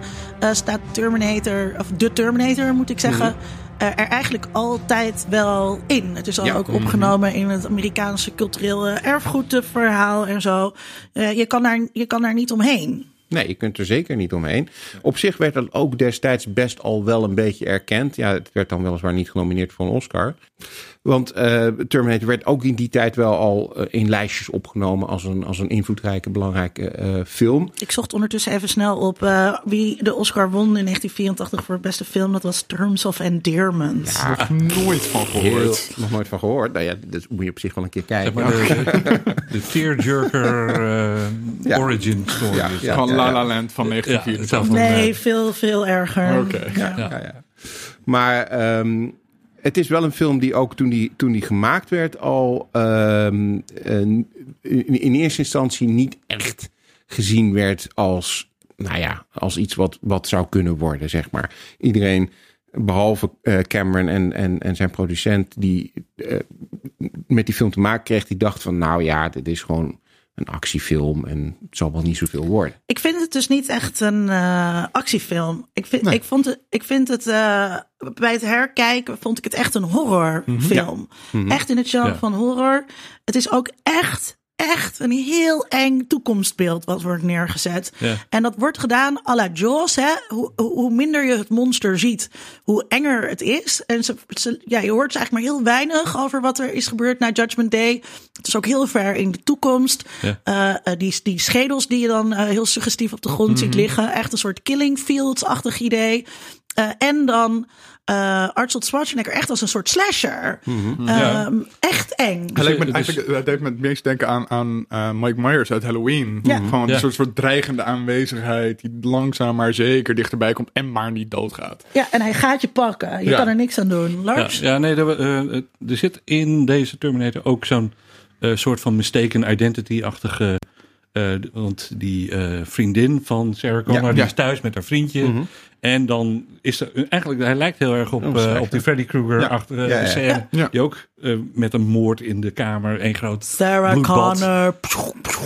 uh, staat Terminator, of The Terminator moet ik zeggen, mm-hmm. uh, er eigenlijk altijd wel in. Het is al ja, ook mm-hmm. opgenomen in het Amerikaanse culturele erfgoedverhaal en zo. Uh, je kan daar, je kan daar niet omheen. Nee, je kunt er zeker niet omheen. Op zich werd dat ook destijds best al wel een beetje erkend. Ja, het werd dan weliswaar niet genomineerd voor een Oscar. Want uh, Terminator werd ook in die tijd wel al uh, in lijstjes opgenomen als een, als een invloedrijke, belangrijke uh, film. Ik zocht ondertussen even snel op uh, wie de Oscar won in negentien vierentachtig voor het beste film. Dat was Terms of Endearment. Ja, daar heb ik nooit van gehoord. Heel, nog nooit van gehoord. Nou ja, dat moet je op zich wel een keer kijken. Zeg maar de, de tearjerker uh, ja. origin story. Ja, ja, van ja, La La Land van negentien vierentachtig. Ja, nee, veel, veel erger. Oké. Okay. Ja. Ja. Ja, ja. Maar... Um, het is wel een film die ook toen die, toen die gemaakt werd al uh, in, in eerste instantie niet echt gezien werd als, nou ja, als iets wat, wat zou kunnen worden, zeg maar. Iedereen, behalve uh, Cameron en, en, en zijn producent die uh, met die film te maken kreeg, die dacht van nou ja, dit is gewoon een actiefilm en het zal wel niet zoveel worden. Ik vind het dus niet echt een uh, actiefilm. Ik vind, nee. ik vond het, ik vind het uh, bij het herkijken vond ik het echt een horrorfilm. Mm-hmm. Ja. Mm-hmm. Echt in het genre ja. van horror. Het is ook echt, echt een heel eng toekomstbeeld wat wordt neergezet. Ja. En dat wordt gedaan à la Jaws. Hè? Hoe, hoe minder je het monster ziet, hoe enger het is. En ze, ze, ja, je hoort eigenlijk maar heel weinig over wat er is gebeurd na Judgment Day. Het is ook heel ver in de toekomst. Ja. Uh, die, die schedels die je dan uh, heel suggestief op de grond mm-hmm. ziet liggen. Echt een soort Killing Fields-achtig idee. Uh, en dan... Uh, Arnold Schwarzenegger echt als een soort slasher. Mm-hmm. Uh, ja. Echt eng. Hij lijkt me eigenlijk, dat deed me het meest denken aan, aan uh, Mike Myers uit Halloween. Ja. Van een ja. soort, soort dreigende aanwezigheid die langzaam maar zeker dichterbij komt en maar niet doodgaat. Ja, en hij gaat je pakken. Je ja. kan er niks aan doen. Lars? Ja, ja nee, er, uh, er zit in deze Terminator ook zo'n uh, soort van mistaken identity-achtige... Uh, want die uh, vriendin van Sarah Connor ja, die ja. is thuis met haar vriendje. Mm-hmm. En dan is er eigenlijk, hij lijkt heel erg op, uh, op die Freddy Krueger achter ja. ja, ja, ja. de scène. Ja. Ja. Die ook uh, met een moord in de kamer, één groot Sarah bloedbad. Connor.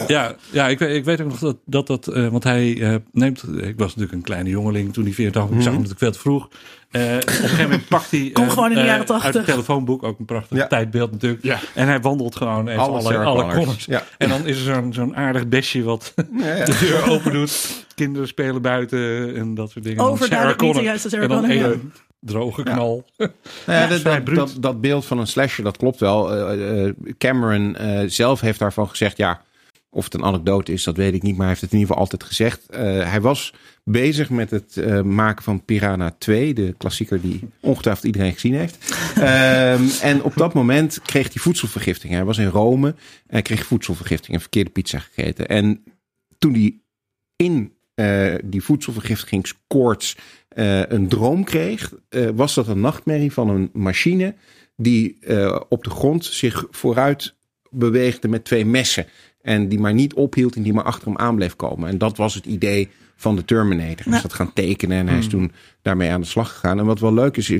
Ja, ja ik, weet, ik weet ook nog dat dat, dat uh, want hij uh, neemt, ik was natuurlijk een kleine jongeling toen hij vierentachtig, mm-hmm. ik zag hem natuurlijk veel te vroeg. Uh, op een gegeven moment pakt hij uh, gewoon in de jaren tachtig. Uit het telefoonboek, ook een prachtig ja. tijdbeeld natuurlijk. Ja. En hij wandelt gewoon even alle, alle, alle corners. Ja. En dan is er zo'n, zo'n aardig besje wat ja, ja. de deur open doet. Kinderen spelen buiten en dat soort dingen. Overduidelijk niet de juiste Sarah Connor. En dan een droge knal. Ja. Ja, ja, dat, dat, dat beeld van een slasher, dat klopt wel. Uh, uh, Cameron uh, zelf heeft daarvan gezegd... ja. Of het een anekdote is, dat weet ik niet, maar hij heeft het in ieder geval altijd gezegd. Uh, hij was bezig met het uh, maken van Piranha twee, de klassieker die ongetwijfeld iedereen gezien heeft. Um, en op dat moment kreeg hij voedselvergifting. Hij was in Rome en hij kreeg voedselvergifting en verkeerde pizza gegeten. En toen hij in uh, die voedselvergiftigingskoorts uh, een droom kreeg, uh, was dat een nachtmerrie van een machine die uh, op de grond zich vooruit beweegde met twee messen. En die maar niet ophield en die maar achter hem aan bleef komen. En dat was het idee van de Terminator. Hij is dat gaan tekenen en hij is toen daarmee aan de slag gegaan. En wat wel leuk is,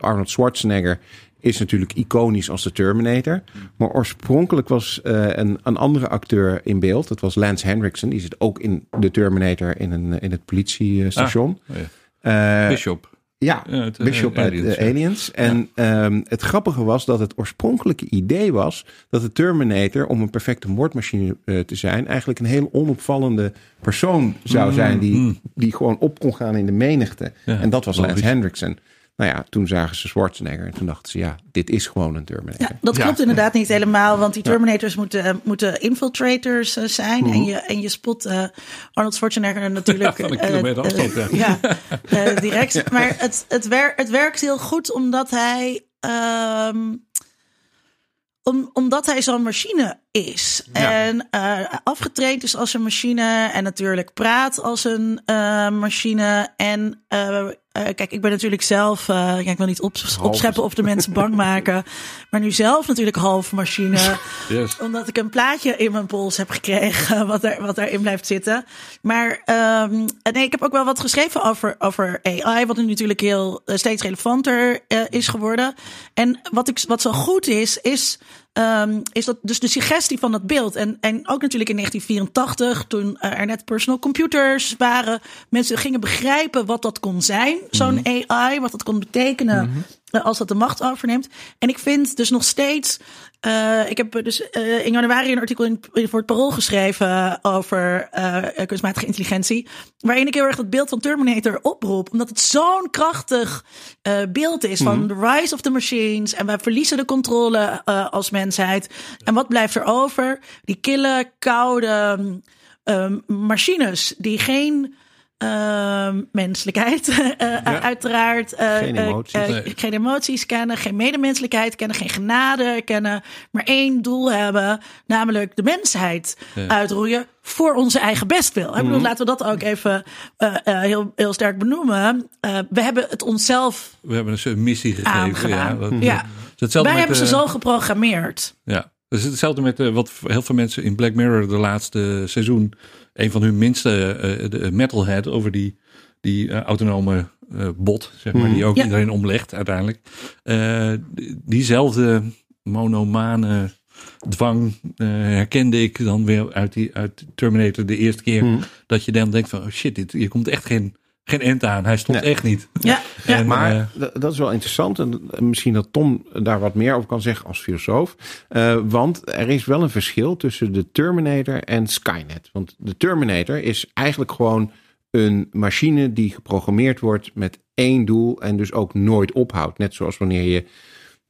Arnold Schwarzenegger is natuurlijk iconisch als de Terminator. Maar oorspronkelijk was een, een andere acteur in beeld. Dat was Lance Henriksen. Die zit ook in de Terminator in, een, in het politiestation. Ah, oh ja. uh, Bishop. Ja, ja het, Bishop uh, Aliens. Uh, aliens. En ja. um, het grappige was dat het oorspronkelijke idee was... dat de Terminator, om een perfecte moordmachine uh, te zijn... eigenlijk een heel onopvallende persoon zou mm, zijn... Die, mm. die gewoon op kon gaan in de menigte. Ja, en dat was Lance Henriksen. Nou ja, toen zagen ze Schwarzenegger en toen dachten ze... ja, dit is gewoon een Terminator. Ja, dat klopt ja. inderdaad niet helemaal, want die Terminators ja. moeten, moeten infiltrators zijn. Mm-hmm. En, je, en je spot uh, Arnold Schwarzenegger natuurlijk... Ja, van een kilometer uh, afstand, uh, ja. ja uh, direct. Ja. Maar het, het, wer, het werkt heel goed omdat hij... Um, Om, omdat hij zo'n machine is. Ja. En uh, afgetraind is als een machine. En natuurlijk praat als een uh, machine. En uh, uh, kijk, ik ben natuurlijk zelf... Uh, ja, ik wil niet op, opscheppen of de mensen bang maken. Maar nu zelf natuurlijk half machine. Yes. Omdat ik een plaatje in mijn pols heb gekregen. Wat, er, wat daarin blijft zitten. Maar um, nee, ik heb ook wel wat geschreven over, over A I. Wat nu natuurlijk heel uh, steeds relevanter uh, is geworden. En wat, ik, wat zo goed is, is... Um, is dat dus de suggestie van dat beeld. En, en ook natuurlijk in negentien vierentachtig, toen er net personal computers waren. Mensen gingen begrijpen wat dat kon zijn. Zo'n mm-hmm. A I, wat dat kon betekenen mm-hmm. uh, als dat de macht overneemt. En ik vind dus nog steeds... Uh, ik heb dus uh, in januari een artikel in, voor het Parool geschreven over uh, kunstmatige intelligentie. Waarin ik heel erg dat beeld van Terminator oproep. Omdat het zo'n krachtig uh, beeld is mm-hmm. van the rise of the machines. En wij verliezen de controle uh, als mensheid. En wat blijft er over? Die kille, koude um, machines die geen... Uh, menselijkheid, uh, ja. uiteraard. Uh, geen emoties. Uh, uh, nee. Geen emoties kennen, geen medemenselijkheid kennen, geen genade kennen. Maar één doel hebben, namelijk de mensheid ja. uitroeien voor onze eigen bestwil. Mm-hmm. Ik bedoel, laten we dat ook even uh, uh, heel, heel sterk benoemen. Uh, we hebben het onszelf We hebben een missie gegeven. Ja, dat, ja. Dat, dat Wij hebben de, ze zo geprogrammeerd. Ja. Dat is hetzelfde met uh, wat heel veel mensen in Black Mirror de laatste seizoen... een van hun minste uh, de metalhead over die, die uh, autonome uh, bot, zeg maar, mm. die ook ja. iedereen omlegt uiteindelijk. Uh, diezelfde monomane dwang uh, herkende ik dan weer uit, die, uit Terminator de eerste keer. Mm. Dat je dan denkt van, oh shit, dit, hier komt echt geen... Geen end aan, hij stond nee. echt niet. Ja, ja. En, maar uh, d- dat is wel interessant. En misschien dat Tom daar wat meer over kan zeggen als filosoof. Uh, want er is wel een verschil tussen de Terminator en Skynet. Want de Terminator is eigenlijk gewoon een machine die geprogrammeerd wordt met één doel. En dus ook nooit ophoudt. Net zoals wanneer je,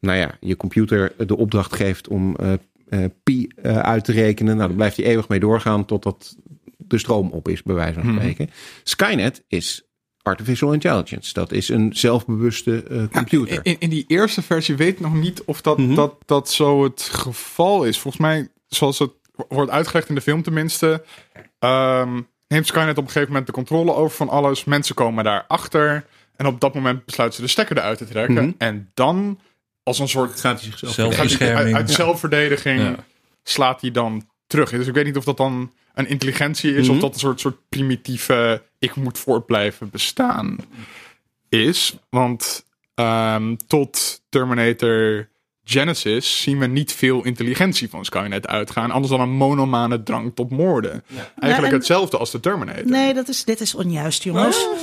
nou ja, je computer de opdracht geeft om uh, uh, pi uh, uit te rekenen. Nou, dan blijft hij eeuwig mee doorgaan totdat de stroom op is, bij wijze van spreken. Hmm. Skynet is artificial intelligence. Dat is een zelfbewuste uh, computer. Ja, in, in die eerste versie weet ik nog niet of dat, mm-hmm. dat, dat zo het geval is. Volgens mij, zoals het wordt uitgelegd in de film tenminste... Um, neemt Skynet op een gegeven moment de controle over van alles. Mensen komen daarachter. En op dat moment besluiten ze de stekker eruit te trekken. Mm-hmm. En dan, als een soort... Gaat hij zichzelf zelfverdediging. Uit, uit zelfverdediging ja. slaat hij dan terug. Dus ik weet niet of dat dan... een intelligentie is, mm-hmm. of dat een soort, soort primitieve... ik moet voortblijven bestaan is. Want um, tot Terminator Genesis... zien we niet veel intelligentie van Skynet uitgaan... anders dan een monomane drang tot moorden. Ja. Eigenlijk nou, en, hetzelfde als de Terminator. Nee, dat is, dit is onjuist, jongens. Oh.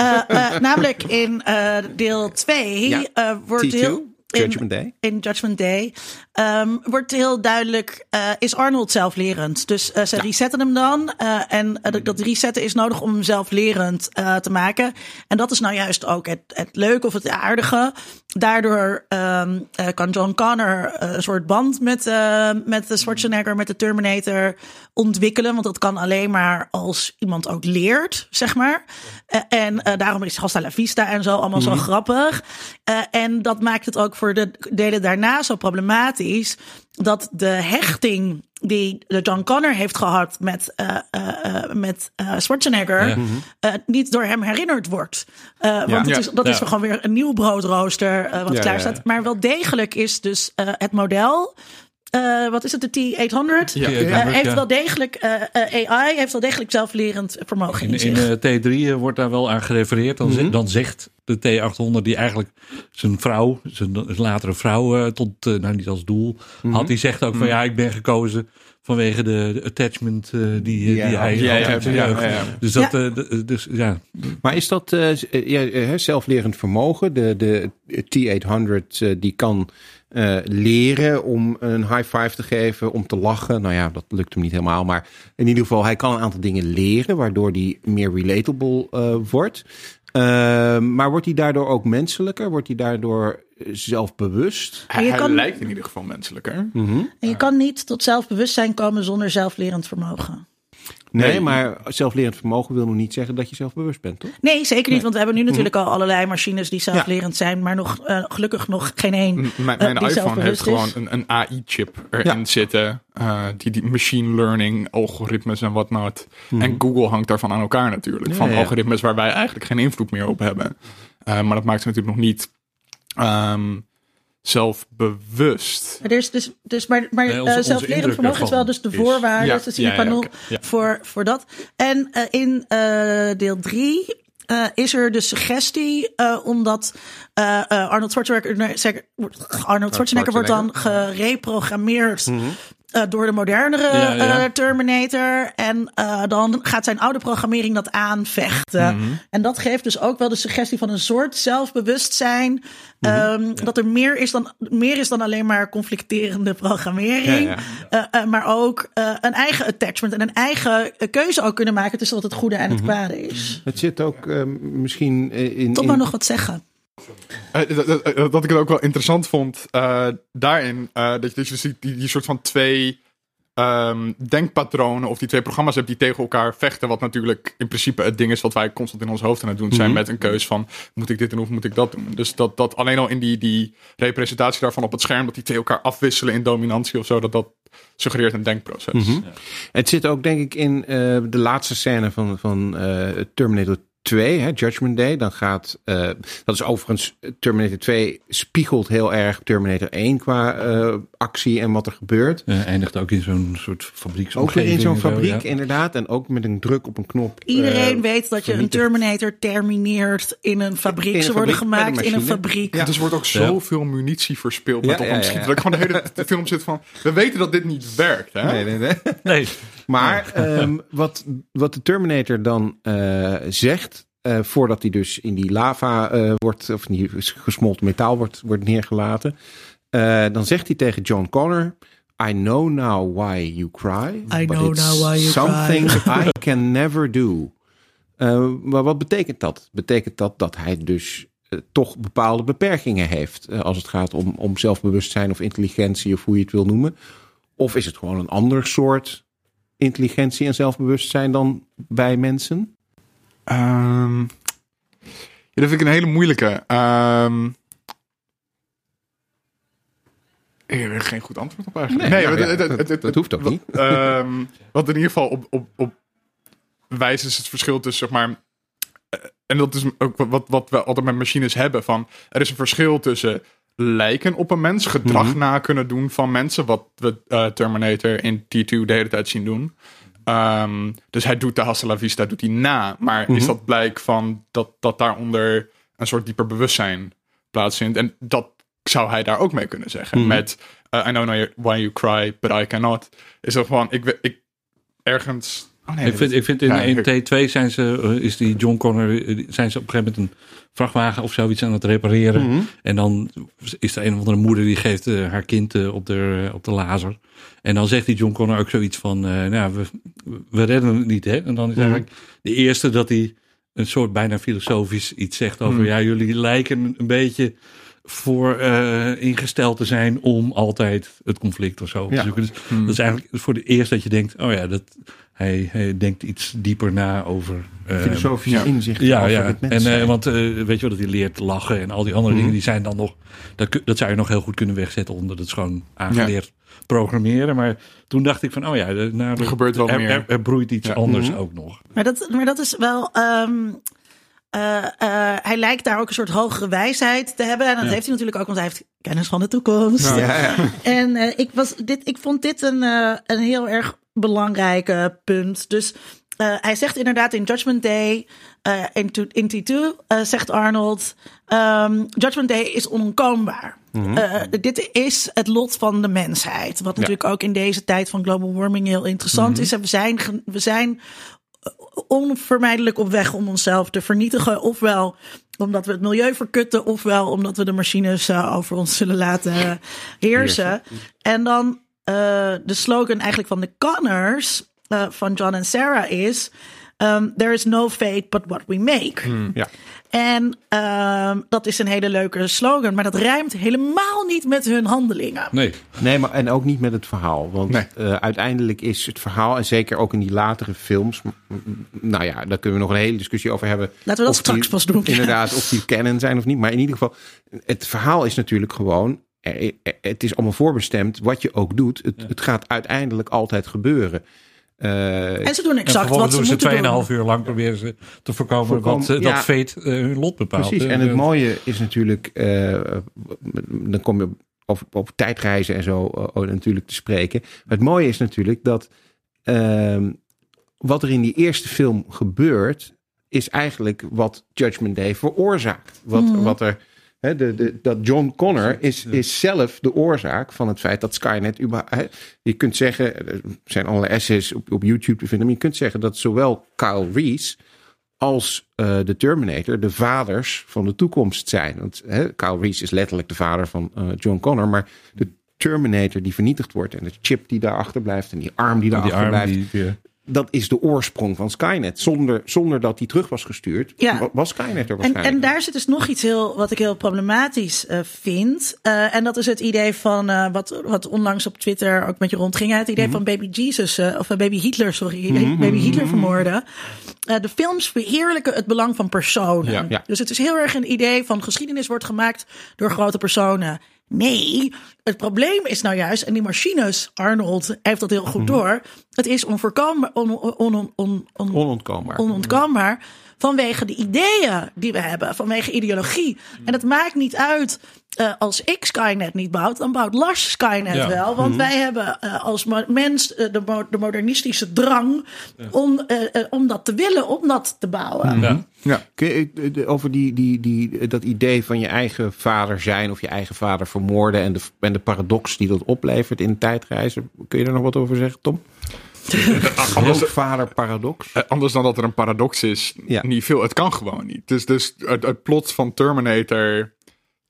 Uh, uh, namelijk in uh, deel twee ja. uh, wordt deel... In Judgment Day, in Judgment Day um, wordt heel duidelijk, uh, is Arnold zelflerend. Dus uh, ze ja. resetten hem dan. Uh, en uh, dat resetten is nodig om hem zelflerend uh, te maken. En dat is nou juist ook het, het leuke of het aardige. Daardoor um, uh, kan John Connor uh, een soort band met, uh, met de Schwarzenegger, met de Terminator ontwikkelen. Want dat kan alleen maar als iemand ook leert, zeg maar. Uh, en uh, daarom is Hasta la Vista en zo allemaal mm-hmm. zo grappig. Uh, en dat maakt het ook voor de delen daarna zo problematisch... dat de hechting die John Connor heeft gehad met, uh, uh, met uh, Schwarzenegger... Ja. Uh, niet door hem herinnerd wordt. Uh, want ja. het is, dat ja. is gewoon weer een nieuw broodrooster uh, wat ja, klaar staat. Ja. Maar wel degelijk is dus uh, het model... Uh, wat is het, de T eight hundred? Ja, uh, heeft ja. wel degelijk uh, A I, heeft wel degelijk zelflerend vermogen in, in zich. In uh, T drie wordt daar wel aan gerefereerd. Dan, mm-hmm. zegt, dan zegt de T eight hundred, die eigenlijk zijn vrouw, zijn latere vrouw, uh, tot, uh, nou niet als doel mm-hmm. had, die zegt ook mm-hmm. van ja, ik ben gekozen vanwege de, de attachment uh, die, ja, die hij ja, had uit zijn ja, jeugd. Ja, ja. Dus dat, ja. Uh, dus ja. Maar is dat uh, ja, zelflerend vermogen? De, de T eight hundred uh, die kan Uh, leren om een high five te geven, om te lachen. Nou ja, dat lukt hem niet helemaal. Maar in ieder geval, hij kan een aantal dingen leren, waardoor hij meer relatable uh, wordt. Uh, maar wordt hij daardoor ook menselijker? Wordt hij daardoor zelfbewust? Hij, hij kan, lijkt in ieder geval menselijker. Mm-hmm. En je kan niet tot zelfbewustzijn komen zonder zelflerend vermogen. Nee, maar zelflerend vermogen wil nog niet zeggen dat je zelfbewust bent, toch? Nee, zeker niet, nee. Want we hebben nu natuurlijk al allerlei machines die zelflerend zijn, maar nog uh, gelukkig nog geen één uh, Mijn, mijn die iPhone heeft is. gewoon een, een A I-chip erin ja. zitten, uh, die, die machine learning, algoritmes en whatnot. Hmm. En Google hangt daarvan aan elkaar natuurlijk, ja, van ja. algoritmes waar wij eigenlijk geen invloed meer op hebben. Uh, maar dat maakt ze natuurlijk nog niet... Um, zelfbewust. Er is dus, dus maar maar nee, onze, uh, zelflerend vermogen is wel dus de voorwaarde. Ja, dus in ja, de panel ja, okay, ja. voor, voor dat. En uh, in uh, deel drie Uh, is er de suggestie, uh, omdat uh, uh, Arnold Schwarzenegger, Arnold Schwarzenegger wordt dan gereprogrammeerd mm-hmm. uh, door de modernere ja, ja. Uh, Terminator. En uh, dan gaat zijn oude programmering dat aanvechten. Mm-hmm. En dat geeft dus ook wel de suggestie van een soort zelfbewustzijn. Mm-hmm. Um, ja. Dat er meer is dan, meer is dan alleen maar conflicterende programmering. Ja, ja, ja. Uh, uh, maar ook uh, een eigen attachment en een eigen keuze ook kunnen maken tussen wat het goede en het mm-hmm. kwade is. Het zit ook uh, misschien in... Tot maar in... nog wat zeggen. Uh, dat, dat, dat ik het ook wel interessant vond uh, daarin. Uh, dat je dus ziet die, die soort van twee um, denkpatronen of die twee programma's hebt die tegen elkaar vechten. Wat natuurlijk in principe het ding is wat wij constant in ons hoofd aan het doen zijn. Mm-hmm. Met een keus van moet ik dit doen of moet ik dat doen. Dus dat, dat alleen al in die, die representatie daarvan op het scherm. Dat die twee elkaar afwisselen in dominantie of zo. Dat dat suggereert een denkproces. Mm-hmm. Ja. Het zit ook denk ik in uh, de laatste scène van, van uh, Terminator twee, hè, Judgment Day, dan gaat... Uh, dat is overigens... Terminator twee spiegelt heel erg Terminator één qua uh, actie en wat er gebeurt. Ja, eindigt ook in zo'n soort fabrieksomgeving. Ook in zo'n fabriek, ja. Inderdaad. En ook met een druk op een knop. Iedereen uh, weet dat je een Terminator termineert in een fabriek. In een Ze worden fabriek, gemaakt in een fabriek. Ja, dus wordt ook zoveel munitie verspild. Ja, met ja, ja, ja. Dat ik gewoon de hele de film zit van... We weten dat dit niet werkt. Hè? Nee, nee, nee. nee. Maar um, wat, wat de Terminator dan uh, zegt... Uh, voordat hij dus in die lava uh, wordt, of in die gesmolten metaal wordt, wordt neergelaten. Uh, dan zegt hij tegen John Connor: I know now why you cry. I but know it's now why you something cry. I can never do. Uh, maar wat betekent dat? Betekent dat dat hij dus uh, toch bepaalde beperkingen heeft? Uh, als het gaat om, om zelfbewustzijn of intelligentie of hoe je het wil noemen. Of is het gewoon een ander soort intelligentie en zelfbewustzijn dan bij mensen? Um, ja, dat vind ik een hele moeilijke. Um, ik heb er geen goed antwoord op eigenlijk. Nee, nee, nou, ja, dat, dat, dat hoeft ook niet. Um, want in ieder geval op, op, op wijs is het verschil tussen, zeg maar... En dat is ook wat, wat we altijd met machines hebben. Van, er is een verschil tussen lijken op een mens, gedrag mm-hmm. na kunnen doen van mensen. Wat we uh, Terminator in T twee de hele tijd zien doen. Um, dus hij doet de hasta la vista, doet hij na. Maar mm-hmm. is dat blijk van dat, dat daaronder een soort dieper bewustzijn plaatsvindt? En dat zou hij daar ook mee kunnen zeggen. Mm-hmm. Met uh, I know why you cry, but I cannot. Is dat gewoon, ik, ik ergens... Oh nee, ik, vind, ik vind in, ja, in T twee zijn ze, is die John Connor, zijn ze op een gegeven moment een vrachtwagen of zoiets aan het repareren. Mm-hmm. En dan is er een of andere moeder die geeft uh, haar kind uh, op, de, uh, op de laser. En dan zegt die John Connor ook zoiets van, uh, nou we, we redden het niet. Hè? En dan is mm-hmm. eigenlijk de eerste dat hij een soort bijna filosofisch iets zegt over, mm-hmm. ja jullie lijken een beetje... voor uh, ingesteld te zijn om altijd het conflict of zo te ja. zoeken. Dus hmm. dat is eigenlijk voor de eerst dat je denkt... oh ja, dat hij, hij denkt iets dieper na over... Uh, filosofische ja. inzichten ja, over ja. het mens. En, uh, want uh, weet je wel, dat hij leert lachen en al die andere hmm. dingen... die zijn dan nog... Dat, dat zou je nog heel goed kunnen wegzetten... omdat het gewoon aangeleerd ja. programmeren. Maar toen dacht ik van, oh ja... De, nou, er, er gebeurt wel er, meer. Er, er broeit iets ja. anders mm-hmm. ook nog. Maar dat, maar dat is wel... Um... Uh, uh, hij lijkt daar ook een soort hogere wijsheid te hebben. En dat ja. heeft hij natuurlijk ook, want hij heeft kennis van de toekomst. Nou, ja, ja. En uh, ik, was dit, ik vond dit een, uh, een heel erg belangrijk uh, punt. Dus uh, hij zegt inderdaad in Judgment Day, uh, in, to, in T twee, uh, zegt Arnold... Um, Judgment Day is onontkoombaar. Mm-hmm. Uh, dit is het lot van de mensheid. Wat ja. natuurlijk ook in deze tijd van global warming heel interessant mm-hmm. is. En we zijn... We zijn onvermijdelijk op weg om onszelf te vernietigen. Ofwel omdat we het milieu verkutten, ofwel omdat we de machines uh, over ons zullen laten heersen. En dan uh, de slogan eigenlijk van de Connors, uh, van John en Sarah is... Um, there is no fate but what we make. Hmm, ja. En um, dat is een hele leuke slogan, maar dat rijmt helemaal niet met hun handelingen. Nee, nee maar en ook niet met het verhaal. Want nee. uh, uiteindelijk is het verhaal, en zeker ook in die latere films... Nou ja, daar kunnen we nog een hele discussie over hebben. Laten we dat straks die, pas doen. Inderdaad, of die canon zijn of niet. Maar in ieder geval, het verhaal is natuurlijk gewoon... Het is allemaal voorbestemd, wat je ook doet. Het, ja. het gaat uiteindelijk altijd gebeuren. Uh, en ze doen exact wat ze, doen ze moeten doen. En ze tweeënhalf uur lang proberen ze te voorkomen, voorkomen wat, ja, dat feit uh, hun lot bepaalt. Precies, en het mooie is natuurlijk, uh, dan kom je over, over tijdreizen en zo uh, natuurlijk te spreken. Maar het mooie is natuurlijk dat uh, wat er in die eerste film gebeurt... is eigenlijk wat Judgment Day veroorzaakt. Wat, mm. wat er, he, de, de, dat John Connor is, ja. is zelf de oorzaak van het feit dat Skynet... He, je kunt zeggen, er zijn allerlei essays op, op YouTube te vinden... maar je kunt zeggen dat zowel Kyle Reese als uh, de Terminator... de vaders van de toekomst zijn. Want he, Kyle Reese is letterlijk de vader van uh, John Connor... maar de Terminator die vernietigd wordt... en de chip die daarachter blijft en die arm die daarachter die blijft... Die, ja. Dat is de oorsprong van Skynet. Zonder, zonder dat die terug was gestuurd, ja. was Skynet er waarschijnlijk. En, en daar zit dus nog iets heel wat ik heel problematisch uh, vind. Uh, en dat is het idee van, uh, wat, wat onlangs op Twitter ook met je rondging. Het idee mm-hmm. van Baby Jesus, uh, of Baby Hitler, sorry. Mm-hmm. Baby Hitler vermoorden. Uh, de films verheerlijken het belang van personen. Ja, ja. Dus het is heel erg een idee van geschiedenis wordt gemaakt door grote personen. Nee, het probleem is nou juist... en die machines, Arnold, heeft dat heel goed door... het is onvoorkombaar, on, on, on, on, on, onontkoombaar. onontkoombaar vanwege de ideeën die we hebben, vanwege ideologie. En het maakt niet uit... Uh, als ik Skynet niet bouwt, dan bouwt Lars Skynet ja. wel. Want mm-hmm. wij hebben uh, als mo- mens uh, de, mo- de modernistische drang ja. om, uh, uh, om dat te willen, om dat te bouwen. Mm-hmm. Ja. Ja. Over die, die, die, dat idee van je eigen vader zijn of je eigen vader vermoorden... en de, en de paradox die dat oplevert in tijdreizen. Kun je daar nog wat over zeggen, Tom? Grootvaderparadox. Anders dan dat er een paradox is, ja. niet veel. Het kan gewoon niet. Dus, dus het, het plot van Terminator...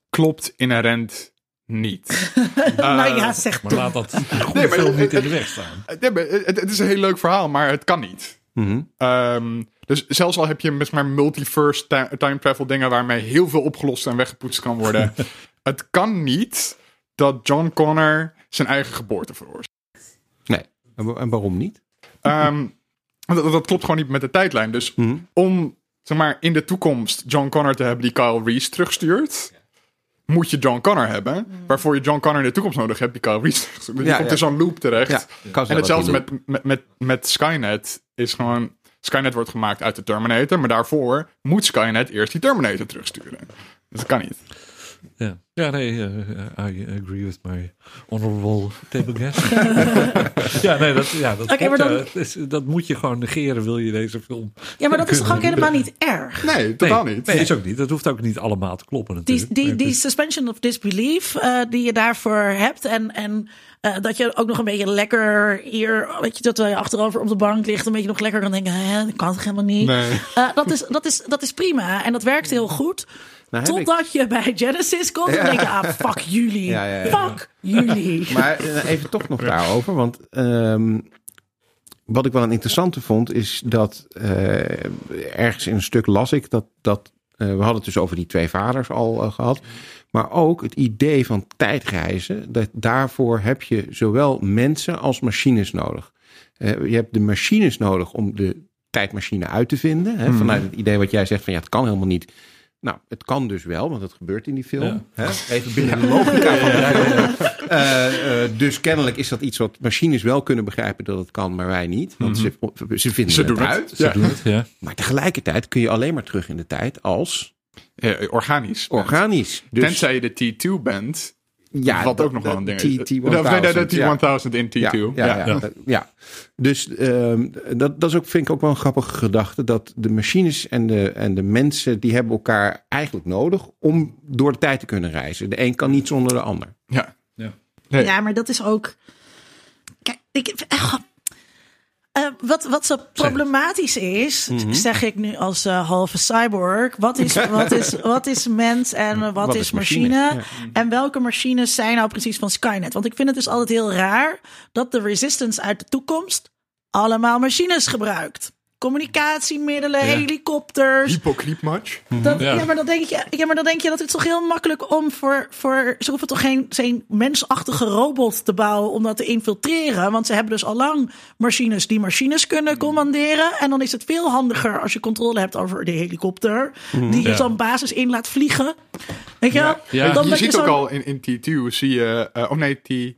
klopt inherent niet. Nou uh, ja, zeg maar. Laat dat nee, maar, niet het, in de weg staan. Het, het, het is een heel leuk verhaal, maar het kan niet. Mm-hmm. Um, dus zelfs al heb je met maar multiverse ta- time travel dingen... waarmee heel veel opgelost en weggepoetst kan worden. Het kan niet dat John Connor zijn eigen geboorte veroorzaakt. Nee, en waarom niet? Um, dat, dat klopt gewoon niet met de tijdlijn. Dus mm-hmm. om zeg maar, in de toekomst John Connor te hebben... die Kyle Reese terugstuurt... moet je John Connor hebben, mm. waarvoor je John Connor in de toekomst nodig hebt, die Kyle Reese. Dus die ja, komt ja. in zo'n loop terecht. Ja, ja. En hetzelfde met, met, met, met Skynet is gewoon... Skynet wordt gemaakt uit de Terminator, maar daarvoor moet Skynet eerst die Terminator terugsturen. Dat kan niet. Ja, ja nee, uh, I agree with my honorable table guest. ja, nee, dat, ja, dat, okay, dan... uh, dat moet je gewoon negeren, wil je deze film. Ja, maar dat is toch ook helemaal niet erg? Nee, totaal nee, niet. Nee, is ook niet. Dat hoeft ook niet allemaal te kloppen natuurlijk. Die, die, die suspension of disbelief uh, die je daarvoor hebt en... en... Uh, dat je ook nog een beetje lekker hier, weet je, dat je achterover op de bank ligt, een beetje nog lekker kan denken, hè, dat kan toch helemaal niet. Nee. Uh, dat, is, dat, is, dat is prima en dat werkt heel goed. Nou, totdat ik... je bij Genesis komt ja. en denk je, ah, fuck jullie. Ja, ja, ja. Fuck ja. jullie. Maar uh, even toch nog daarover, want um, wat ik wel een interessante vond, is dat uh, ergens in een stuk las ik dat, dat uh, we hadden het dus over die twee vaders al uh, gehad. Maar ook het idee van tijdreizen. Dat daarvoor heb je zowel mensen als machines nodig. Uh, je hebt de machines nodig om de tijdmachine uit te vinden. Hè, mm. Vanuit het idee wat jij zegt van ja, het kan helemaal niet. Nou, het kan dus wel, want het gebeurt in die film. Ja. Hè? Even binnen de logica van de film. Uh, uh, dus kennelijk is dat iets wat machines wel kunnen begrijpen dat het kan, maar wij niet. Want mm-hmm. ze, ze vinden ze het, doen het uit. Ze ja. doen het, ja. Maar tegelijkertijd kun je alleen maar terug in de tijd als... Uh, organisch. Organisch. Dus... Tenzij je de T twee bent, ja, wat ook nog wel een ding is. T one thousand in T two. Ja, ja, ja, ja. ja. ja. Dus um, dat, dat is ook, vind ik ook wel een grappige gedachte, dat de machines en de, en de mensen, die hebben elkaar eigenlijk nodig om door de tijd te kunnen reizen. De een kan niet zonder de ander. Ja, ja. Nee. ja maar dat is ook... Kijk, ik... Oh. Uh, wat, wat zo problematisch is, mm-hmm. zeg ik nu als uh, halve cyborg. Wat is, wat, is, wat is mens en uh, wat, wat is machine? machine? Ja. En welke machines zijn nou precies van Skynet? Want ik vind het dus altijd heel raar dat de Resistance uit de toekomst allemaal machines gebruikt. Communicatiemiddelen, ja. helikopters. Hypocriet match. Dat, ja. Ja, maar dan denk je, ja, maar dan denk je dat het toch heel makkelijk om voor, voor... Ze hoeven toch geen, geen mensachtige robot te bouwen om dat te infiltreren. Want ze hebben dus al lang machines die machines kunnen commanderen. En dan is het veel handiger als je controle hebt over de helikopter. Mm, die ja. je dan basis in laat vliegen. Weet je ja. Ja. Dan je, je ziet zo... ook al in, in T twee, zie je... Uh, oh nee, T...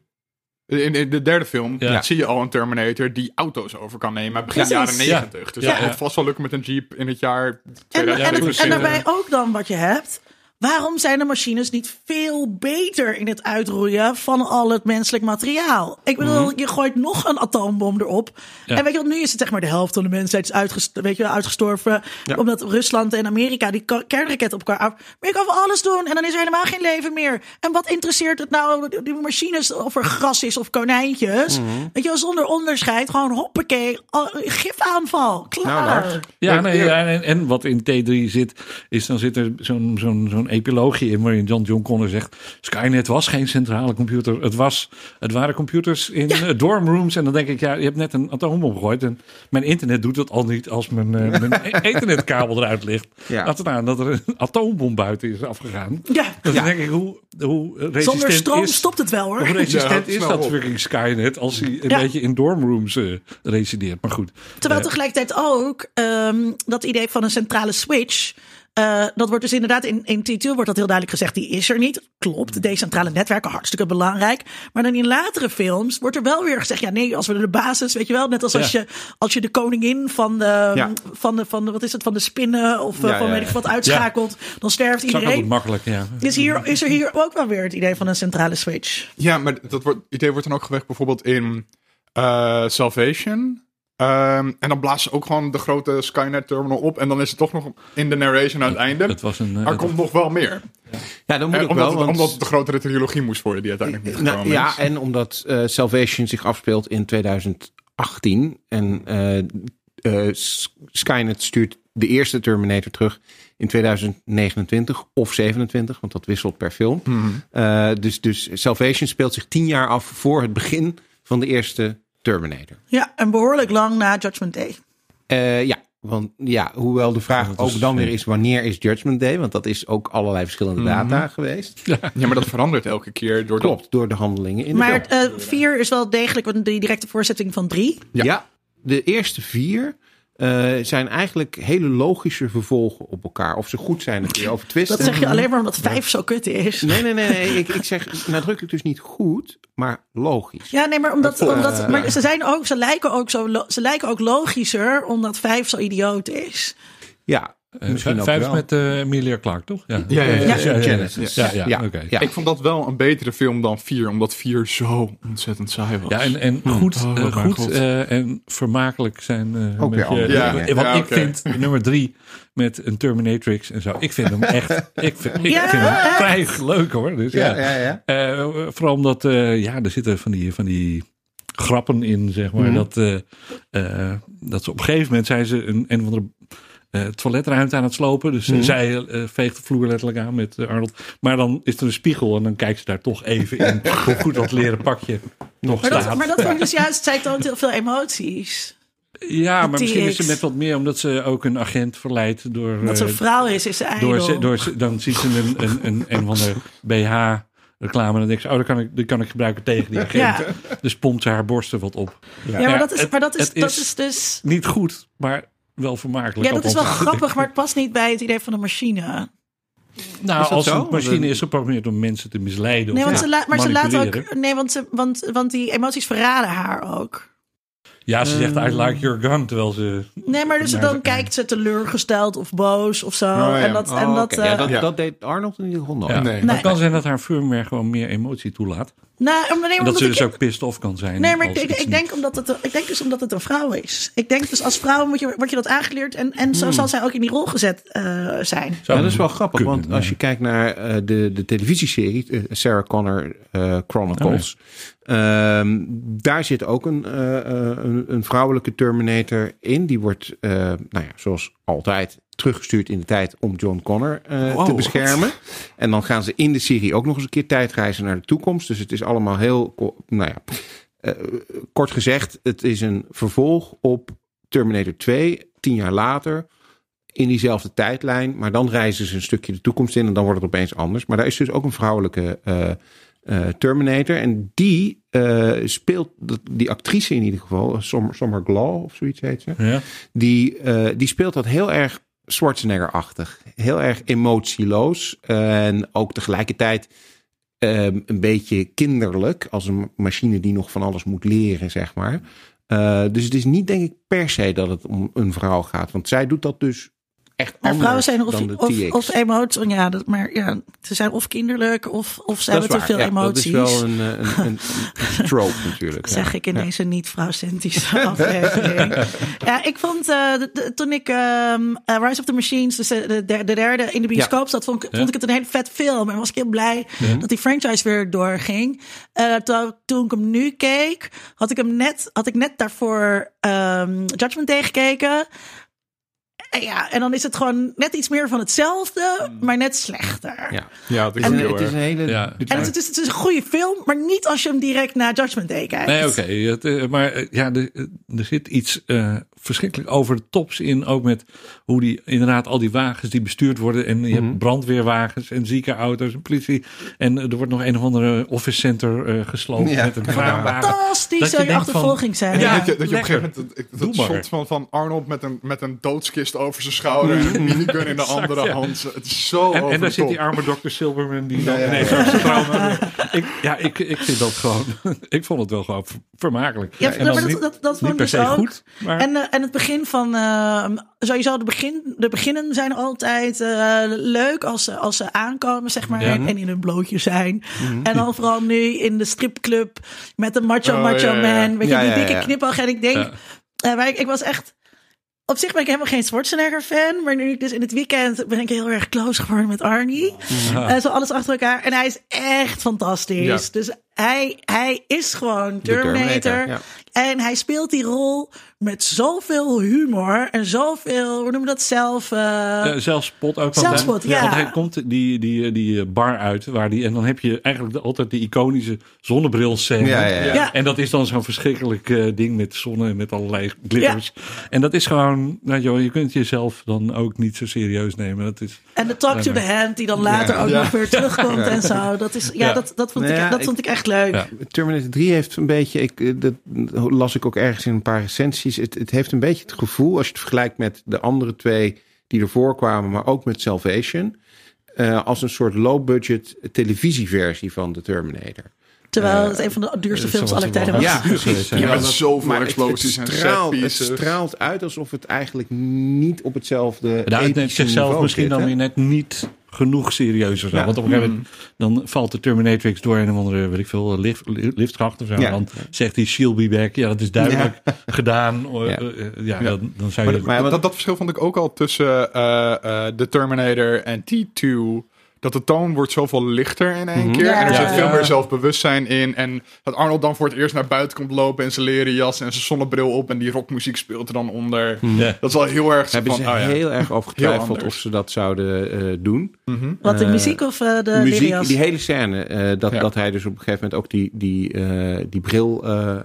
In, in de derde film ja. zie je al een Terminator die auto's over kan nemen. Begin ja. jaren negentig. Ja. Dus ja. dat ja. gaat vast wel lukken met een Jeep in het jaar tweeduizend. En, en, en daarbij ook dan wat je hebt. Waarom zijn de machines niet veel beter in het uitroeien van al het menselijk materiaal? Ik bedoel, mm-hmm. je gooit nog een atoombom erop. Ja. En weet je wat, nu is het zeg maar de helft van de mensheid is uitgesto- weet je, uitgestorven. Ja. Omdat Rusland en Amerika die kernraket op elkaar af. Maar je kan van alles doen en dan is er helemaal geen leven meer. En wat interesseert het nou, die machines, of er gras is of konijntjes? Mm-hmm. Weet je, zonder onderscheid, gewoon hoppakee, gifaanval, klaar. Nou, ja, nee, ja en, en wat in T drie zit, is dan zit er zo'n zo'n zo'n epiloogje in waarin John John Connor zegt: Skynet was geen centrale computer. Het was, het waren computers in ja. dormrooms. En dan denk ik, ja, je hebt net een atoombom gegooid. En mijn internet doet dat al niet als mijn, uh, mijn internetkabel eruit ligt. Ja. Laten we nou dat er een atoombom buiten is afgegaan. Ja. Dan ja. denk ik, hoe, hoe resistent Zonder stroom is, stopt het wel hoor. Hoe resistent ja, is dat fucking Skynet als hij een ja. beetje in dormrooms uh, resideert. Maar goed. Terwijl uh, tegelijkertijd ook um, dat idee van een centrale switch. Uh, dat wordt dus inderdaad, in, in T twee wordt dat heel duidelijk gezegd, die is er niet. Klopt, decentrale netwerken, hartstikke belangrijk. Maar dan in latere films wordt er wel weer gezegd, ja nee, als we de basis, weet je wel, net als ja. als, je, als je de koningin van de, ja. van de, van de, wat is het, van de spinnen of ja, van ja, weet ik wat uitschakelt, ja. dan sterft iedereen. Dat is ook makkelijk, ja. Dus hier is er hier ook wel weer het idee van een centrale switch. Ja, maar dat wordt, idee wordt dan ook gewekt bijvoorbeeld in uh, Salvation. Um, en dan blazen ze ook gewoon de grote Skynet terminal op. En dan is het toch nog in de narration aan het einde. Dat was een, uh, er komt nog wel meer. Ja, dan moet ik wel. Het, want... Omdat het de grotere trilogie moest worden die uiteindelijk niet nou, ja, is. En omdat uh, Salvation zich afspeelt in twintig achttien. En uh, uh, Skynet stuurt de eerste Terminator terug in twintig negenentwintig of zevenentwintig. Want dat wisselt per film. Mm-hmm. Uh, dus, dus Salvation speelt zich tien jaar af voor het begin van de eerste Terminator. Ja, en behoorlijk lang na Judgment Day. Uh, ja, want ja, hoewel de vraag ook is, dan weer is wanneer is Judgment Day? Want dat is ook allerlei verschillende mm-hmm. data geweest. Ja. ja, maar dat verandert elke keer door. Klopt, de... door de handelingen in. Maar de uh, vier is wel degelijk de directe voortzetting van drie. Ja, ja de eerste vier uh, zijn eigenlijk hele logische vervolgen op elkaar. Of ze goed zijn, dat kun je over twisten. Dat zeg je alleen maar omdat vijf ja. zo kut is. Nee, nee, nee, nee. Ik, ik zeg nadrukkelijk dus niet goed. Maar logisch. Ja, nee, maar omdat, uh, omdat maar ze zijn ook, ze lijken ook zo, ze lijken ook logischer, omdat vijf zo idioot is. Ja, uh, misschien ook vijf wel. Met uh, Emilia Clarke, toch? Ja, ja, ja, ja, ja, ja, ja, Genesis. Ja, ja, ja. Okay. ja, ik vond dat wel een betere film dan vier, omdat vier zo ontzettend saai was. Ja, en, en oh, goed, oh, uh, goed uh, en vermakelijk zijn. Uh, ook weer andere. Ja, ja, want ja, ik okay. vind nummer drie. Met een Terminatrix en zo. Ik vind hem echt... Ik vind, ik ja. vind hem vrij leuk hoor. Dus ja, ja. ja, ja. Uh, vooral omdat... Uh, ja, er zitten van die, van die grappen in, zeg maar. Mm. Dat, uh, uh, dat ze op een gegeven moment zijn ze een, een of andere uh, toiletruimte aan het slopen. Dus mm. zij uh, veegt de vloer letterlijk aan met uh, Arnold. Maar dan is er een spiegel en dan kijkt ze daar toch even in. Hoe goed dat leren pakje nog maar staat. Dat, maar dat vond ik dus juist... Zij toont heel veel emoties. Ja, maar misschien is ze net wat meer, omdat ze ook een agent verleidt door... Dat ze een vrouw is, is ze eigenlijk. Dan ziet ze een, een, een, een van de B H-reclame en dan denkt ze, oh, dat kan ik, dat kan ik gebruiken tegen die agent. Ja. Dus pompt ze haar borsten wat op. Ja, ja maar, dat is, het, maar dat, is, dat is dus... Niet goed, maar wel vermakelijk. Ja, dat is wel grappig, maar het past niet bij het idee van een machine. Nou, als een machine is geprogrammeerd om mensen te misleiden nee, of want ja, ze la- maar ze laat ook... Nee, want, ze, want, want die emoties verraden haar ook. Ja, ze zegt, I like your gun, terwijl ze... Nee, maar dus dan kijkt ze teleurgesteld of boos of zo. Oh, ja. En dat, oh, en dat, okay. uh, ja, dat, ja. dat deed Arnold in ieder geval nog. Ja. Nee. Het nee. kan zijn dat haar firmware gewoon meer emotie toelaat. Nou, nee, dat ze ik, dus ook pissed off kan zijn. Nee, maar ik, ik, ik, denk omdat het, ik denk dus omdat het een vrouw is. Ik denk dus als vrouw moet je, word je dat aangeleerd. En, en zo hmm. zal zij ook in die rol gezet uh, zijn. Ja, dat is wel grappig, kunnen, want nee. als je kijkt naar uh, de, de televisieserie... Uh, Sarah Connor uh, Chronicles... Oh, nee. Um, daar zit ook een, uh, een, een vrouwelijke Terminator in. Die wordt, uh, nou ja, zoals altijd, teruggestuurd in de tijd om John Connor uh, wow, te beschermen. Wat? En dan gaan ze in de serie ook nog eens een keer tijdreizen naar de toekomst. Dus het is allemaal heel, nou ja, uh, kort gezegd, het is een vervolg op Terminator twee, tien jaar later... in diezelfde tijdlijn. Maar dan reizen ze een stukje de toekomst in en dan wordt het opeens anders. Maar daar is dus ook een vrouwelijke... Uh, Uh, Terminator. En die uh, speelt, die actrice in ieder geval, Summer, Summer Glau of zoiets heet ze. Ja. Die, uh, die speelt dat heel erg Schwarzenegger-achtig. Heel erg emotieloos. Uh, en ook tegelijkertijd uh, een beetje kinderlijk. Als een machine die nog van alles moet leren, zeg maar. Uh, dus het is niet denk ik per se dat het om een vrouw gaat. Want zij doet dat dus echt maar anders vrouwen zijn of, dan de T X. Of, of emoties, ja, dat, maar ja, ze zijn of kinderlijk of, of ze dat hebben te veel ja, emoties. Dat is wel een, een, een, een trope natuurlijk. Ja. Zeg ik ineens ja. een niet-vrouwcentische aflevering. ja, ik vond uh, de, de, toen ik um, uh, Rise of the Machines, dus de, de, de derde in de bioscoop ja. zat, vond, vond ja. ik het een hele vet film. En was ik heel blij ja. dat die franchise weer doorging. Uh, to, toen ik hem nu keek, had ik hem net, had ik net daarvoor um, Judgment Day gekeken. En ja, en dan is het gewoon net iets meer van hetzelfde, maar net slechter. Ja, ja het is en, heel het is een hele. Ja. En het is, het is een goede film, maar niet als je hem direct na Judgment Day kijkt. Nee, oké. Okay. Maar ja, er, er zit iets uh, verschrikkelijk over de tops in. Ook met hoe die inderdaad al die wagens die bestuurd worden. En je mm-hmm. hebt brandweerwagens en ziekenauto's en politie. En er wordt nog een of andere office center uh, gesloopt ja. met een kraanwagen. Fantastisch, dat zou je achtervolging van, zijn. Ja, ja, dat je, dat je op een gegeven moment dat, dat shot van, van Arnold met een, met een doodskist over zijn schouder en een minigun in de andere ja. hand. Het is zo en, en daar zit die arme dokter Silverman die dan ja, ja, ja. ineens trauma. Ik, ja, ik, ik vind dat gewoon. Ik vond het wel gewoon vermakelijk. Ja, en dat, niet, dat, dat vond ik per se ook. Goed. Maar... En, uh, en het begin van uh, sowieso de begin, de beginnen zijn altijd uh, leuk als ze als ze aankomen zeg maar ja. en, en in hun blootje zijn. Mm-hmm. En dan vooral nu in de stripclub met de macho oh, macho ja, man, ja, ja. weet je ja, die ja, dikke ja. knipoog. En ik denk, ja. uh, maar ik, ik was echt. Op zich ben ik helemaal geen Schwarzenegger-fan. Maar nu ik dus in het weekend ben ik heel erg close geworden met Arnie. Ja. Uh, zo alles achter elkaar. En hij is echt fantastisch. Ja. Dus hij, hij is gewoon Terminator. Terminator ja. En hij speelt die rol met zoveel humor. En zoveel, hoe noem je dat, zelf... Uh... Ja, zelfspot ook. Zelfspot, ja. Want hij komt die, die, die bar uit. Waar die, en dan heb je eigenlijk altijd die iconische zonnebril-scène. Ja, ja, ja. Ja. En dat is dan zo'n verschrikkelijk uh, ding met zonne en met allerlei glitters. Ja. En dat is gewoon... Nou joh, je kunt jezelf dan ook niet zo serieus nemen. Dat is, en de talk to the hand die dan later ja, ook ja. nog weer terugkomt ja. en zo. Dat, is, ja, ja. dat, dat, vond, nou ja, ik, dat ik, vond ik echt leuk. Ja. Terminator drie heeft een beetje, ik, dat las ik ook ergens in een paar recensies. Het, het heeft een beetje het gevoel, als je het vergelijkt met de andere twee die ervoor kwamen, maar ook met Salvation, uh, als een soort low-budget televisieversie van de Terminator. Terwijl het uh, een van de duurste films aller tijden was. Ja, precies. Ja, met zoveel explosies en setpieces. Het straalt uit alsof het eigenlijk niet op hetzelfde de uitneemt zichzelf misschien zit, dan weer net niet genoeg serieus of zo. Ja. Want op een gegeven moment dan valt de Terminatrix door een of andere, weet ik veel, lift, liftkracht of zo. Ja. Dan zegt hij, she'll be back. Ja, dat is duidelijk ja. gedaan. Ja. Ja, dan, dan zou je maar, maar, dat, dat, dat verschil vond ik ook al tussen uh, uh, de Terminator en T twee... Dat de toon wordt zoveel lichter in één keer. Ja, en er zit ja, veel ja. meer zelfbewustzijn in. En dat Arnold dan voor het eerst naar buiten komt lopen... in zijn leren jas en zijn zonnebril op... en die rockmuziek speelt er dan onder. Ja. Dat is wel heel erg... Hebben van, ze oh, ja. heel erg over getwijfeld of ze dat zouden uh, doen. Mm-hmm. Wat, de muziek of uh, de muziek, leren jas? Die hele scène. Uh, dat, ja. dat hij dus op een gegeven moment ook die, die, uh, die bril... Uh,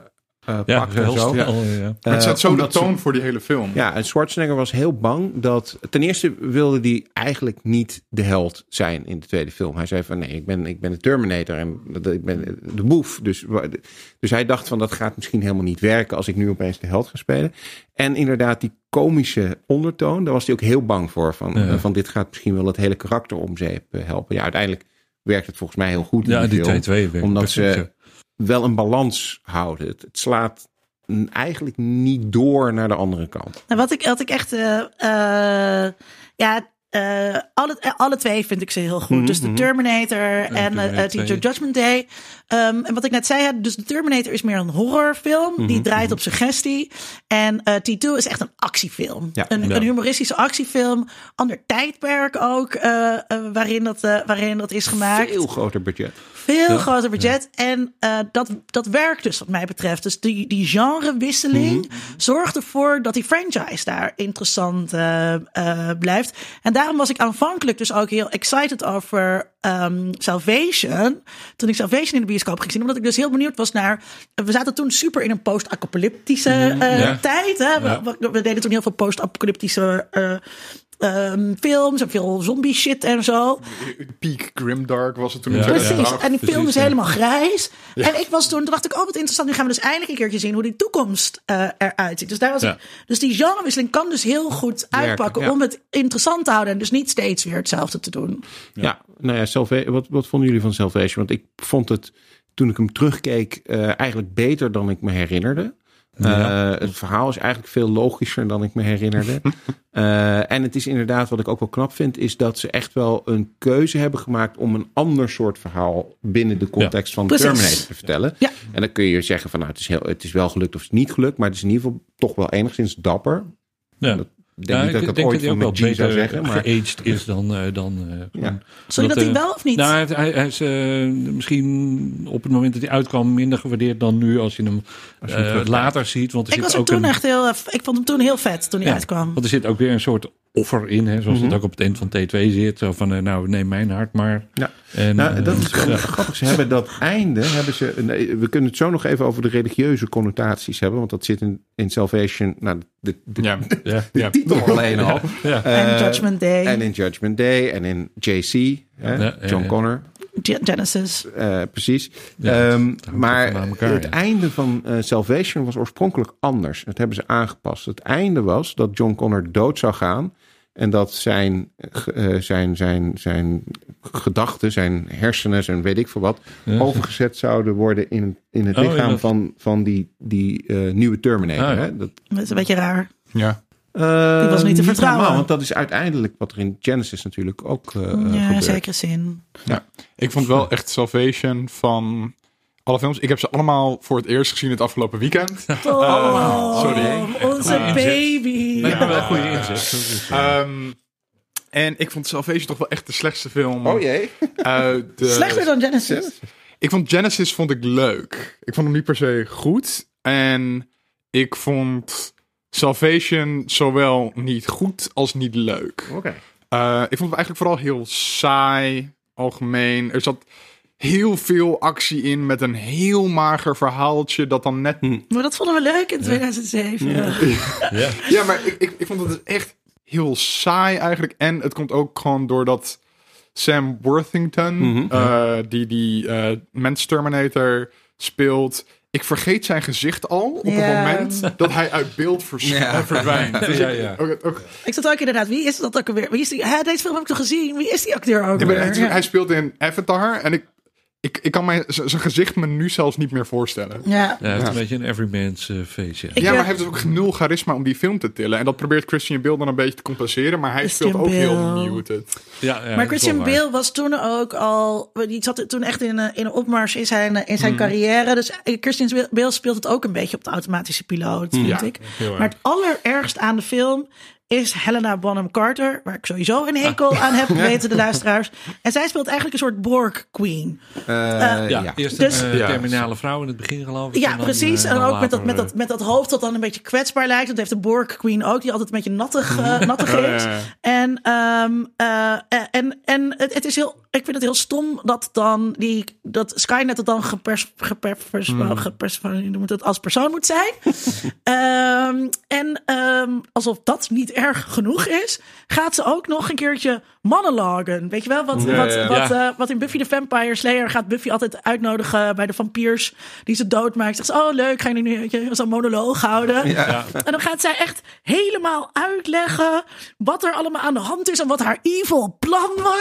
Uh, ja, heel zo. Ja. Uh, maar het zet zo de toon voor die hele film. Ja, en Schwarzenegger was heel bang dat... Ten eerste wilde hij eigenlijk niet de held zijn in de tweede film. Hij zei van, nee, ik ben, ik ben de Terminator en ik ben de boef. Dus, dus hij dacht van, dat gaat misschien helemaal niet werken... als ik nu opeens de held ga spelen. En inderdaad, die komische ondertoon, daar was hij ook heel bang voor. Van, ja. van dit gaat misschien wel het hele karakter om zeep helpen. Ja, uiteindelijk werkt het volgens mij heel goed in ja, die film. Twee werkt omdat precies, ze... Ja. wel een balans houden. Het, het slaat eigenlijk niet door naar de andere kant. Nou, wat ik, wat ik echt... Uh, uh, ja, uh, alle, alle twee vind ik ze heel goed. Mm-hmm. Dus de Terminator en uh, uh, Judgment Day. Um, en wat ik net zei, dus de Terminator is meer een horrorfilm. Mm-hmm. Die draait op suggestie. En uh, T twee is echt een actiefilm. Ja, een, ja. een humoristische actiefilm. Ander tijdperk ook. Uh, uh, waarin, dat, uh, waarin dat is gemaakt. Veel groter budget. Veel ja. groter budget. Ja. En uh, dat, dat werkt dus wat mij betreft. Dus die, die genrewisseling mm-hmm. zorgt ervoor dat die franchise daar interessant uh, uh, blijft. En daarom was ik aanvankelijk dus ook heel excited over um, Salvation. Toen ik Salvation in de bioscoop ging zien. Omdat ik dus heel benieuwd was naar... We zaten toen super in een post-apocalyptische uh, ja. tijd. Hè? Ja. We, we, we deden toen heel veel post-apocalyptische... Uh, Um, films en veel zombie shit en zo. Peak Grimdark was het toen. Ja, precies, ja. en die film precies, is helemaal ja. grijs. Ja. En ik was toen, toen dacht ik, oh wat interessant, nu gaan we dus eindelijk een keertje zien hoe die toekomst uh, eruit ziet. Dus, daar was ja. ik, dus die genrewisseling kan dus heel goed uitpakken ja, ja. om het interessant te houden en dus niet steeds weer hetzelfde te doen. Ja, ja. nou ja, Salva- wat, wat vonden jullie van Salvation? Want ik vond het, toen ik hem terugkeek, uh, eigenlijk beter dan ik me herinnerde. Ja. Uh, het verhaal is eigenlijk veel logischer dan ik me herinnerde. uh, en het is inderdaad, wat ik ook wel knap vind, is dat ze echt wel een keuze hebben gemaakt om een ander soort verhaal binnen de context ja. van Precies. Terminator te vertellen. Ja. En dan kun je zeggen van nou, het is, heel, het is wel gelukt of het is niet gelukt, maar het is in ieder geval toch wel enigszins dapper. Ja. Dat, Denk ja, niet dat ik, ik denk ooit dat hij ook wel beter zou zeggen, maar... geaged is dan... Uh, dan uh, ja. Zou je dat uh, hij wel of niet? Nou, hij, hij is uh, misschien op het moment dat hij uitkwam minder gewaardeerd dan nu als je hem, als je hem uh, later ziet. Want er ik, zit was ook toen een... echt heel, ik vond hem toen heel vet toen hij ja, uitkwam. Want er zit ook weer een soort offer in, hè, zoals mm-hmm. het ook op het eind van T twee zit. Zo van, uh, nou neem mijn hart maar. Ja. En, nou, dat uh, is ja. grappig. Ze hebben dat einde, hebben ze, we kunnen het zo nog even over de religieuze connotaties hebben, want dat zit in, in Salvation, nou, de, de, ja, ja, de ja. titel alleen al. Ja, ja. Uh, en Judgment Day. En in Judgment Day en in J C, ja, hè, ja, John ja. Connor. Genesis. Uh, precies. Ja, um, maar elkaar, het ja. einde van uh, Salvation was oorspronkelijk anders. Dat hebben ze aangepast. Het einde was dat John Connor dood zou gaan. En dat zijn, uh, zijn, zijn, zijn gedachten, zijn hersenen, zijn weet ik veel wat... Ja. overgezet zouden worden in, in het oh, lichaam ja. van, van die, die uh, nieuwe Terminator. Ah, ja. hè? Dat, dat is een beetje raar. Ja. Uh, die was niet te niet vertrouwen. Normaal, want dat is uiteindelijk wat er in Genesis natuurlijk ook uh, ja, gebeurt. Ja, zeker zin. Ja. Ik vond wel echt Salvation van alle films. Ik heb ze allemaal voor het eerst gezien het afgelopen weekend. Oh, uh, sorry. Onze uh, baby. Ja. Ja. Wel goede inzicht. Um, en ik vond Salvation toch wel echt de slechtste film. Oh jee. De... Slechter dan Genesis? Genesis? Ik vond Genesis vond ik leuk. Ik vond hem niet per se goed. En ik vond... Salvation zowel niet goed als niet leuk. Okay. Uh, ik vond het eigenlijk vooral heel saai, algemeen. Er zat heel veel actie in met een heel mager verhaaltje dat dan net... Maar dat vonden we leuk in tweeduizend zeven. Ja, ja. ja maar ik, ik, ik vond het echt heel saai eigenlijk. En het komt ook gewoon doordat Sam Worthington, mm-hmm. uh, die die uh, Mens Terminator speelt... Ik vergeet zijn gezicht al op yeah. het moment dat hij uit beeld vers- yeah. verdwijnt. Dus ja, ja. Okay, okay. Ik zat ook inderdaad, wie is dat ook alweer? Wie is die? Hè, deze film heb ik nog gezien. Wie is die acteur ook ja, weer? Hij, hij speelt in Avatar en ik, ik, ik kan mijn, zijn gezicht me nu zelfs niet meer voorstellen. Ja, ja het is ja. een beetje een everyman's uh, face. Ja, ja maar hij heeft dus ook nul charisma om die film te tillen. En dat probeert Christian Bale dan een beetje te compenseren. Maar hij Christian speelt ook Bale. heel muted. Ja, ja, maar Christian Bale was toen ook al... Die zat toen echt in een, in een opmars in zijn, in zijn mm. carrière. Dus Christian Bale speelt het ook een beetje op de automatische piloot, vind ja, ik. Maar het allerergst aan de film... is Helena Bonham Carter, waar ik sowieso een hekel ah. aan heb, weten de luisteraars. En zij speelt eigenlijk een soort Borg Queen. Uh, uh, ja, eerst dus, een uh, terminale vrouw in het begin geloof ik. Ja, en dan, precies. Uh, en ook later, met, dat, met, dat, met dat hoofd dat dan een beetje kwetsbaar lijkt. Dat heeft de Borg Queen ook, die altijd een beetje nattig, uh, nattig uh, is. Uh, en um, uh, en, en het, het is heel... Ik vind het heel stom dat dan die dat Skynet het dan gepers, gepers, gepers, mm. gepers, moet het als persoon moet zijn. um, en um, alsof dat niet erg genoeg is, gaat ze ook nog een keertje monologen. Weet je wel, wat, ja, wat, ja. Wat, ja. Uh, wat in Buffy the Vampire Slayer gaat Buffy altijd uitnodigen bij de vampiers die ze doodmaakt. Zegt ze, oh leuk, ga je nu zo'n monoloog houden? Ja. Ja. En dan gaat zij echt helemaal uitleggen wat er allemaal aan de hand is en wat haar evil plan was.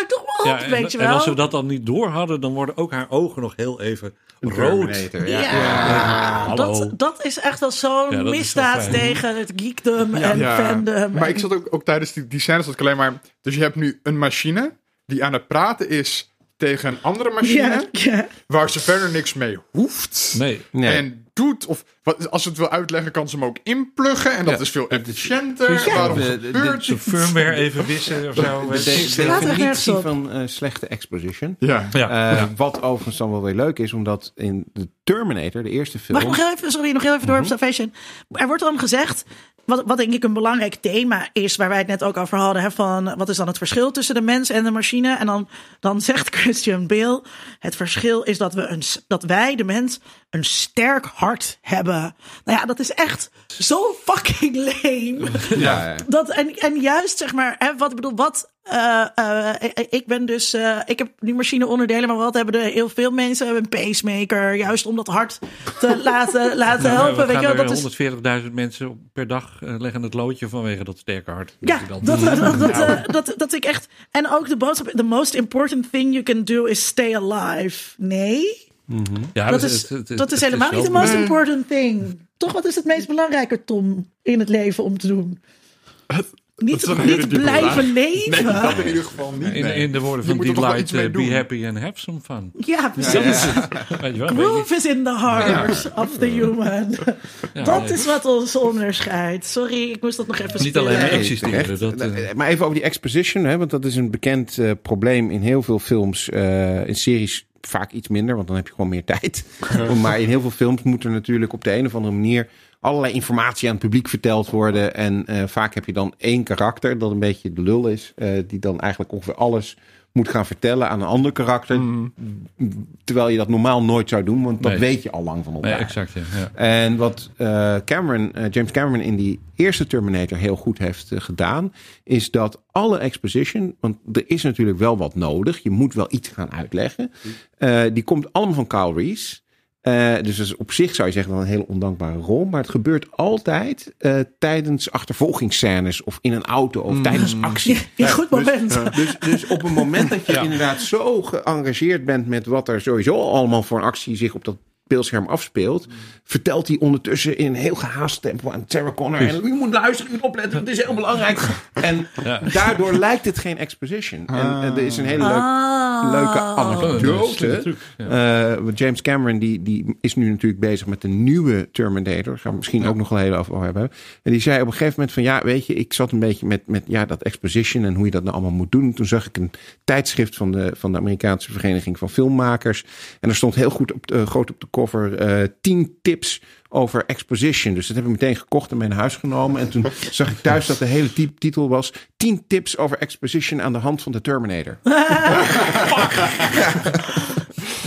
Ja, weet je wel. En als we dat dan niet door hadden, dan worden ook haar ogen nog heel even rood. Ja, ja. ja. Dat, dat is echt wel zo'n ja, misdaad tegen het geekdom ja. en ja. fandom. Maar en... ik zat ook, ook tijdens die, die scènes dat ik alleen maar... Dus je hebt nu een machine die aan het praten is tegen een andere machine... Ja, ja. waar ze verder niks mee hoeft. Nee. nee. En doet, of wat, als het wil uitleggen, kan ze hem ook inpluggen. En dat ja. is veel efficiënter. Ja. Waarom de, gebeurt de, de firmware even wissen of zo. De, de, de definitie van uh, slechte exposition. Ja. Ja. Uh, ja. Wat overigens dan wel weer leuk is, omdat in de Terminator, de eerste film... Mag ik nog heel even, sorry, nog heel even door op Salvation? Er wordt dan gezegd, wat, wat denk ik een belangrijk thema is, waar wij het net ook over hadden, hè, van wat is dan het verschil tussen de mens en de machine? En dan, dan zegt Christian Bale, het verschil is dat, we een, dat wij, de mens, een sterk hart hebben. Nou ja, dat is echt zo fucking lame. Ja, ja. Dat, en, en juist, zeg maar, hè, wat ik bedoel, wat... Uh, uh, ik ben dus, uh, ik heb die machineonderdelen, maar wat hebben er heel veel mensen? Een pacemaker, juist om dat hart te laten, laten nou, helpen. We gaan dat honderdveertigduizend is... mensen per dag uh, leggen het loodje vanwege dat sterke hart. Ja, dat, dat, dat, dat, uh, dat, dat ik echt. En ook de boodschap: the most important thing you can do is stay alive. Nee, mm-hmm. ja, dat, dat is, het, het, dat het, is helemaal niet the most important thing. Toch, wat is het meest belangrijke, Tom, in het leven om te doen? Niet, niet, niet blijven leven. Nee, dat in ieder geval niet. In, in de woorden van Delight, uh, be happy and have some fun. Ja, precies. Ja, ja. Groove is in the heart ja. of the human. Ja, dat nee. is wat ons onderscheidt. Sorry, ik moest dat nog even niet alleen existeren. Dat, uh... Maar even over die exposition, hè, want dat is een bekend uh, probleem in heel veel films, uh, in series vaak iets minder, want dan heb je gewoon meer tijd. Maar in heel veel films moet er natuurlijk op de een of andere manier allerlei informatie aan het publiek verteld worden. En uh, vaak heb je dan één karakter dat een beetje de lul is. Uh, die dan eigenlijk ongeveer alles moet gaan vertellen aan een ander karakter. Mm. Terwijl je dat normaal nooit zou doen. Want nee. dat weet je al lang van elkaar. Nee, exact, ja. Ja. En wat uh, Cameron, uh, James Cameron in die eerste Terminator heel goed heeft uh, gedaan. Is dat alle exposition. Want er is natuurlijk wel wat nodig. Je moet wel iets gaan uitleggen. Uh, die komt allemaal van Kyle Reese. Uh, dus dat is op zich, zou je zeggen, dan een hele ondankbare rol. Maar het gebeurt altijd uh, tijdens achtervolgingsscènes of in een auto of mm. tijdens actie. Ja, ja, goed moment. Dus, dus, dus op een moment dat je ja. inderdaad zo geëngageerd bent met wat er sowieso allemaal voor een actie zich op dat beeldscherm afspeelt, mm. vertelt hij ondertussen in een heel gehaast tempo aan Sarah Connor. En je moet luisteren, je moet opletten, het is heel belangrijk. En ja. daardoor lijkt het geen exposition. Ah. En, en er is een hele leuk, ah. leuke anekdote. Oh, ja. uh, James Cameron die, die is nu natuurlijk bezig met de nieuwe Terminator. Daar gaan we misschien ja. ook nog een hele over hebben. En die zei op een gegeven moment van ja, weet je, ik zat een beetje met, met ja, dat exposition en hoe je dat nou allemaal moet doen. Toen zag ik een tijdschrift van de, van de Amerikaanse Vereniging van Filmmakers. En er stond heel goed op, uh, groot op de cover uh, tien tips over exposition. Dus dat heb ik meteen gekocht en mee naar huis genomen. En toen zag ik thuis dat de hele t- titel was tien tips over exposition aan de hand van de Terminator.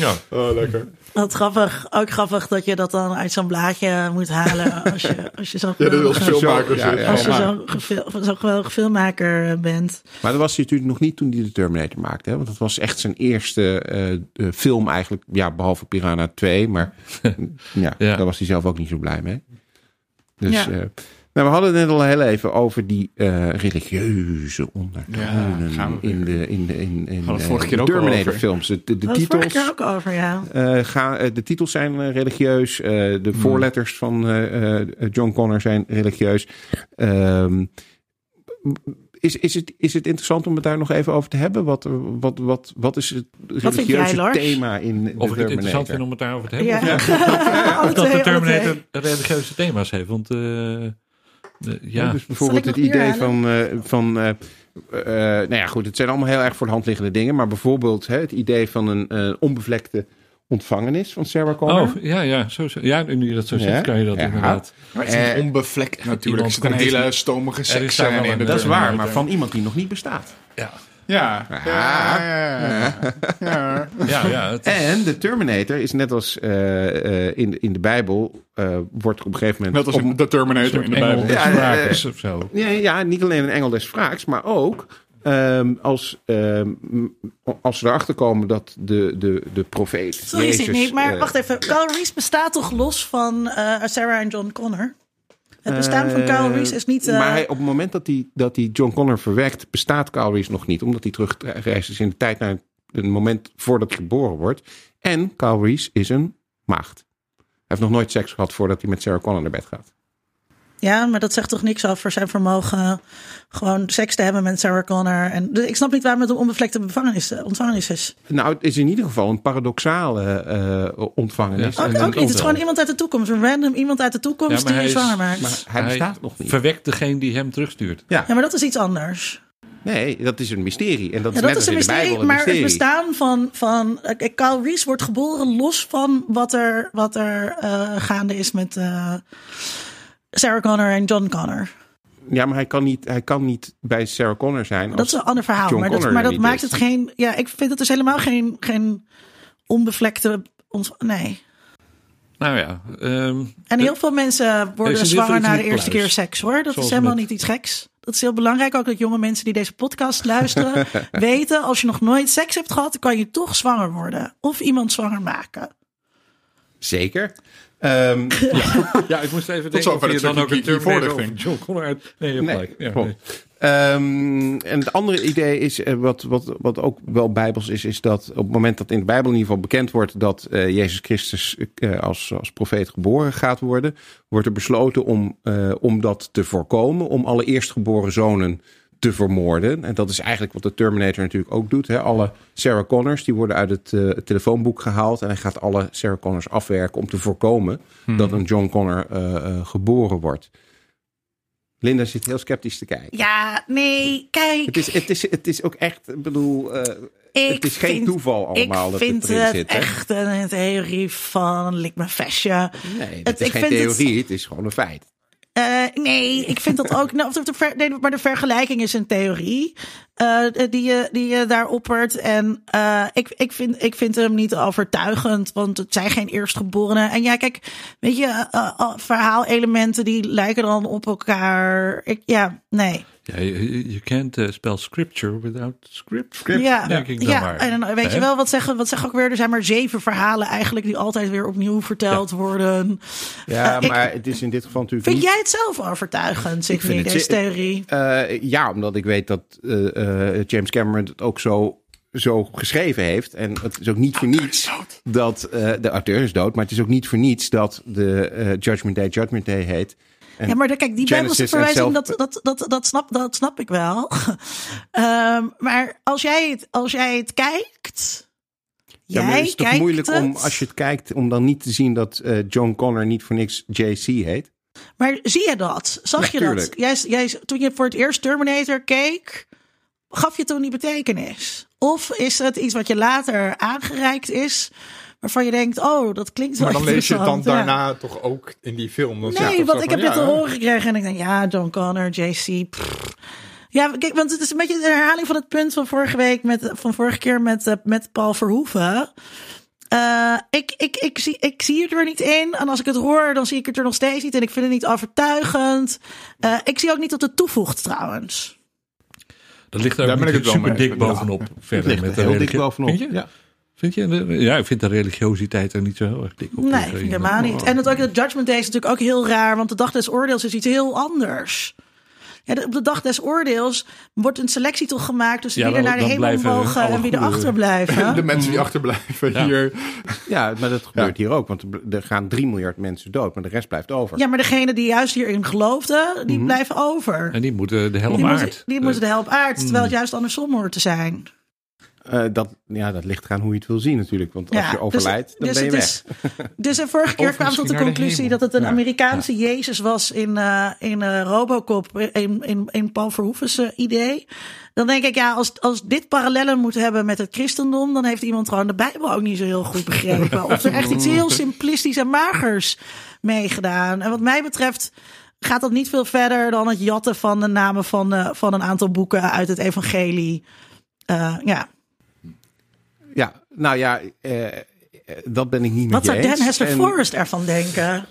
Ja, oh, lekker. Wat grappig. Ook grappig dat je dat dan uit zo'n blaadje moet halen. Als je, als je zo'n ja, geweldige filmmaker, ja, ja, ja. zo zo filmmaker bent. Maar dat was hij natuurlijk nog niet toen hij de Terminator maakte. Hè? Want dat was echt zijn eerste uh, film eigenlijk. Ja, behalve Piranha twee. Maar ja, ja, daar was hij zelf ook niet zo blij mee. Dus ja. uh, nou, we hadden het net al heel even over die uh, religieuze ondertonen ja, in de, in de, in, in, de, de, de Terminator-films. De, de, de titels keer ook over, ja. Uh, ga, uh, de titels zijn uh, religieus. Uh, de hmm. voorletters van uh, uh, John Connor zijn religieus. Um, is, is, het, is het interessant om het daar nog even over te hebben? Wat, wat, wat, wat is het religieuze jij, thema in de Terminator? Of ik het interessant vind om het daarover te hebben? Ja. Of ja. Of dat de Terminator religieuze thema's heeft, want Uh, De, ja. Ja, dus bijvoorbeeld het idee van, uh, van uh, uh, nou ja goed, het zijn allemaal heel erg voor de hand liggende dingen, maar bijvoorbeeld hè, het idee van een uh, onbevlekte ontvangenis van Sarah Connor. Oh, ja, ja, zo, zo, ja, nu je dat zo zegt, ja, kan je dat ja, inderdaad. Maar het is uh, onbevlekt natuurlijk. Het is een hele stomige seks. Dat is waar, inderdaad. Maar van iemand die nog niet bestaat. Ja. Ja. Ja. Ja. Ja. Ja. Ja, ja het is. En de Terminator is net als uh, uh, in, in de Bijbel uh, wordt op een gegeven moment net als op, de Terminator in de Bijbel. Ja, wraaks, uh, of zo. Ja, ja, niet alleen een engel des wraaks, maar ook um, als, um, als we erachter komen dat de, de, de profeet Sorry, Jezus, Sydney, maar uh, wacht even. Kyle Reese bestaat toch los van uh, Sarah en John Connor? Het bestaan van Kyle Reese is niet Uh... Maar hij, op het moment dat hij, dat hij John Connor verwekt, bestaat Kyle Reese nog niet. Omdat hij terugreist is in de tijd naar het moment voordat hij geboren wordt. En Kyle Reese is een maagd. Hij heeft nog nooit seks gehad voordat hij met Sarah Connor naar bed gaat. Ja, maar dat zegt toch niks over zijn vermogen gewoon seks te hebben met Sarah Connor. En dus ik snap niet waarom het een onbevlekte ontvangenis is. Nou, het is in ieder geval een paradoxale uh, ontvangenis. Ja, ook, en ook niet. Het is gewoon iemand uit de toekomst. Een random iemand uit de toekomst ja, die je zwanger maakt. Maar hij bestaat hij nog niet. Verwekt degene die hem terugstuurt. Ja. ja, maar dat is iets anders. Nee, dat is een mysterie. En dat is ja, dat net is een mysterie, de Bijbel een maar mysterie. Het bestaan van, van Kyle Reese wordt geboren los van wat er, wat er uh, gaande is met Uh, Sarah Connor en John Connor. Ja, maar hij kan niet, hij kan niet bij Sarah Connor zijn. Als dat is een ander verhaal, John maar dat, maar dat maakt is. Het geen. Ja, ik vind dat is helemaal geen, geen onbevlekte. Ons, nee. Nou ja. Um, en heel de, veel mensen worden zwanger na de eerste keer seks hoor. Dat is helemaal met, niet iets geks. Dat is heel belangrijk ook dat jonge mensen die deze podcast luisteren weten. Als je nog nooit seks hebt gehad, kan je toch zwanger worden. Of iemand zwanger maken. Zeker. Um, ja. ja, ik moest even denken of je dan ook een Terminator of John Connor uit... Nee, je hebt gelijk. Ja, nee. um, en het andere idee is, wat, wat, wat ook wel bijbels is, is dat op het moment dat in de Bijbel in ieder geval bekend wordt dat uh, Jezus Christus uh, als, als profeet geboren gaat worden, wordt er besloten om, uh, om dat te voorkomen, om alle eerstgeboren zonen te vermoorden. En dat is eigenlijk wat de Terminator natuurlijk ook doet. Hè? Alle Sarah Connors, die worden uit het uh, telefoonboek gehaald en hij gaat alle Sarah Connors afwerken om te voorkomen hmm. dat een John Connor uh, uh, geboren wordt. Linda zit heel sceptisch te kijken. Ja, nee, kijk. Het is, het is, het is ook echt, ik bedoel... Uh, Ik het is vind, geen toeval allemaal dat het erin zit. Ik vind het echt een theorie van lik mijn vestje. Nee, het is ik geen theorie, het... het is gewoon een feit. Uh, nee, ik vind dat ook. Nou, de ver, nee, maar de vergelijking is een theorie uh, die, je, die je daar oppert. En uh, ik, ik, vind, ik vind hem niet overtuigend, want het zijn geen eerstgeborenen. En ja, kijk, weet je, uh, uh, verhaalelementen die lijken dan op elkaar. Ik, ja, nee. Ja, je can't uh, spell scripture without script. script ja, denk ik dan ja maar. En dan weet nee. je wel, wat zeggen wat zeg ook weer? Er zijn maar zeven verhalen eigenlijk die altijd weer opnieuw verteld ja. worden. Ja, uh, maar ik, het is in dit geval natuurlijk Vind niet... jij het zelf overtuigend, ik vind deze theorie? Uh, ja, omdat ik weet dat uh, uh, James Cameron het ook zo... zo geschreven heeft. En het is ook niet voor niets dat... Uh, de auteur is dood, maar het is ook niet voor niets dat de uh, Judgment Day Judgment Day heet. En ja, maar de, kijk, die Bijbelse verwijzing, dat, dat, dat, dat, snap, dat snap ik wel. um, maar als jij het, als jij het kijkt... Ja, jij maar het is toch moeilijk het? om, als je het kijkt, om dan niet te zien dat uh, John Connor niet voor niks J C heet. Maar zie je dat? Zag ja, je tuurlijk. dat? Jij, jij, toen je voor het eerst Terminator keek, gaf je toen die betekenis? Of is het iets wat je later aangereikt is, waarvan je denkt, oh, dat klinkt wel interessant. Maar dan lees je het dan daarna ja. toch ook in die film. Dan nee, want ik heb dit te horen gekregen en ik denk, ja, John Connor, J C. Pff. Ja, kijk, want het is een beetje de herhaling van het punt van vorige week, met, van vorige keer met, met Paul Verhoeven. Uh, ik, ik, ik, zie, ik zie het er niet in. En als ik het hoor, dan zie ik het er nog steeds niet. En ik vind het niet overtuigend. Uh, ik zie ook niet dat het toevoegt, trouwens. Dat ligt daar ben ik het super dik bovenop. Ja, verder ligt met heel religie- dik bovenop. Vind je? Ja. Vind je? Ja, ik vind de religiositeit er niet zo heel erg dik op. Nee, ik vind helemaal niet. En dat ook de Judgment Day is natuurlijk ook heel raar, want de dag des oordeels is iets heel anders. Ja, de, op de dag des oordeels wordt een selectie toch gemaakt tussen ja, wie er naar de hemel mogen en wie er achterblijven. De mensen die achterblijven ja. hier. Ja, maar dat gebeurt ja. hier ook, want er gaan drie miljard mensen dood, maar de rest blijft over. Ja, maar degene die juist hierin geloofden, die mm-hmm. blijven over. En die moeten de hel op aard. Moest, die moeten de hel op aard, terwijl het juist andersom hoort te zijn. Uh, dat, ja, dat ligt eraan hoe je het wil zien natuurlijk. Want als ja, je overlijdt, dus, dan dus ben je weg. Is, dus de vorige keer kwam tot de conclusie dat het een ja. Amerikaanse ja. Jezus was in, uh, in uh, Robocop, in, in, in Paul Verhoeven's uh, idee. Dan denk ik, ja, als, als dit parallellen moet hebben met het christendom, dan heeft iemand gewoon de Bijbel ook niet zo heel goed begrepen. Of er echt iets heel simplistisch en magers meegedaan. En wat mij betreft gaat dat niet veel verder dan het jatten van de namen van, uh, van een aantal boeken uit het evangelie. Uh, ja. Ja, nou ja, eh, dat ben ik niet met je eens. Wat zou Dan Hester Forrest ervan denken? Uh,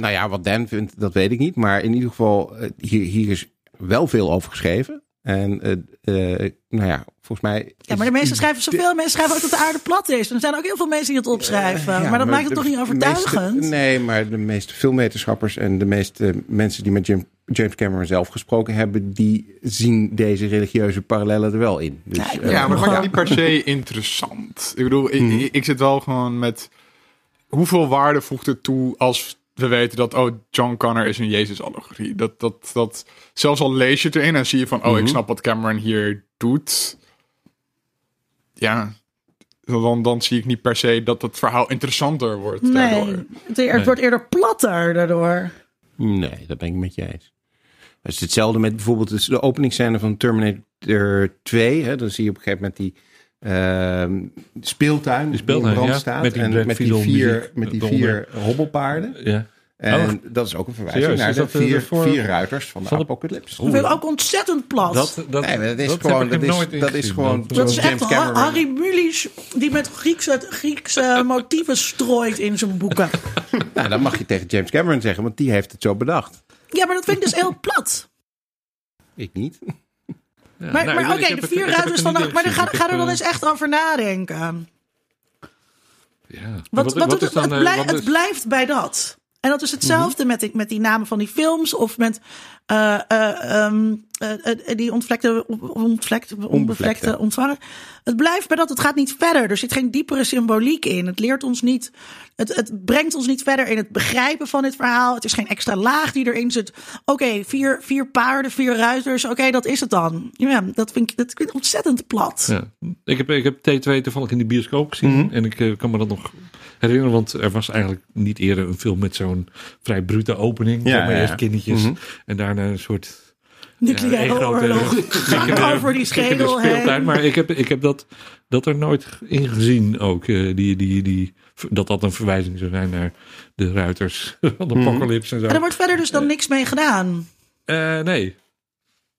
nou ja, wat Dan vindt, dat weet ik niet. Maar in ieder geval, hier, hier is wel veel over geschreven. En uh, uh, nou ja, volgens mij... Ja, maar de meeste schrijven zoveel. Mensen schrijven ook dat de aarde plat is. Er zijn ook heel veel mensen die het opschrijven. Uh, ja, maar dat maar maakt het toch niet overtuigend? Meeste, nee, maar de meeste filmwetenschappers en de meeste mensen die met Jim, James Cameron zelf gesproken hebben, die zien deze religieuze parallellen er wel in. Dus, ja, uh, ja, maar dat maakt niet per se interessant. Ik bedoel, hmm. ik, ik zit wel gewoon met... Hoeveel waarde voegt het toe als... We weten dat, oh, John Connor is een Jezus-allegorie. Dat, dat, dat, zelfs al lees je het erin en zie je van, oh, mm-hmm. ik snap wat Cameron hier doet. Ja, dan, dan zie ik niet per se dat het verhaal interessanter wordt. Nee, daardoor. Het nee. wordt eerder platter daardoor. Nee, dat ben ik met je eens. Het is hetzelfde met bijvoorbeeld de openingsscène van Terminator twee. Hè? Dan zie je op een gegeven moment die... Uh, speeltuin, die speeltuin brand ja, staat met die, en met die vier, met die vier hobbelpaarden. Ja. En oh, dat is ook een verwijzing serieus, naar de, de, vier, de voor... vier ruiters van de, van de apocalypse. Dat vind ik ook ontzettend plat. Dat, dat, nee, dat is dat gewoon, dat is, dat is gewoon dat is echt Cameron. Harry Mulisch die met Griekse, Griekse motieven strooit in zijn boeken. Nou, dat mag je tegen James Cameron zeggen, want die heeft het zo bedacht. Ja, maar dat vind ik dus heel plat. Ik niet. Ja, maar nou, maar oké, okay, de vier ruiters van... Maar ga, ga er dan eens echt over nadenken. Ja. Wat, wat, wat, wat het, dan, het, blij, wat is... het blijft bij dat. En dat is hetzelfde mm-hmm. met, met die namen van die films. Of met uh, uh, um, uh, uh, die ontvlekte, ontvlekte, onbevlekte ontvanger. Het blijft bij dat. Het gaat niet verder. Er zit geen diepere symboliek in. Het leert ons niet. Het, het brengt ons niet verder in het begrijpen van dit verhaal. Het is geen extra laag die erin zit. Oké, okay, vier, vier paarden, vier ruiters. Oké, okay, dat is het dan. Ja, dat vind ik, dat vind ik ontzettend plat. Ja. Ik, heb, ik heb T twee toevallig in de bioscoop gezien. Mm-hmm. En ik uh, kan me dat nog... herinneren, want er was eigenlijk niet eerder een film met zo'n vrij brute opening. Ja, ja. Eerst kindertjes mm-hmm. en daarna een soort... nucleaire ja, oorlog. Gang over die schedel heen. Maar ik heb, ik heb dat, dat er nooit in gezien ook. Uh, die, die, die, dat dat een verwijzing zou zijn naar de ruiters van de apocalypse. Mm-hmm. En zo. En er wordt verder dus dan uh, niks mee gedaan? Uh, nee.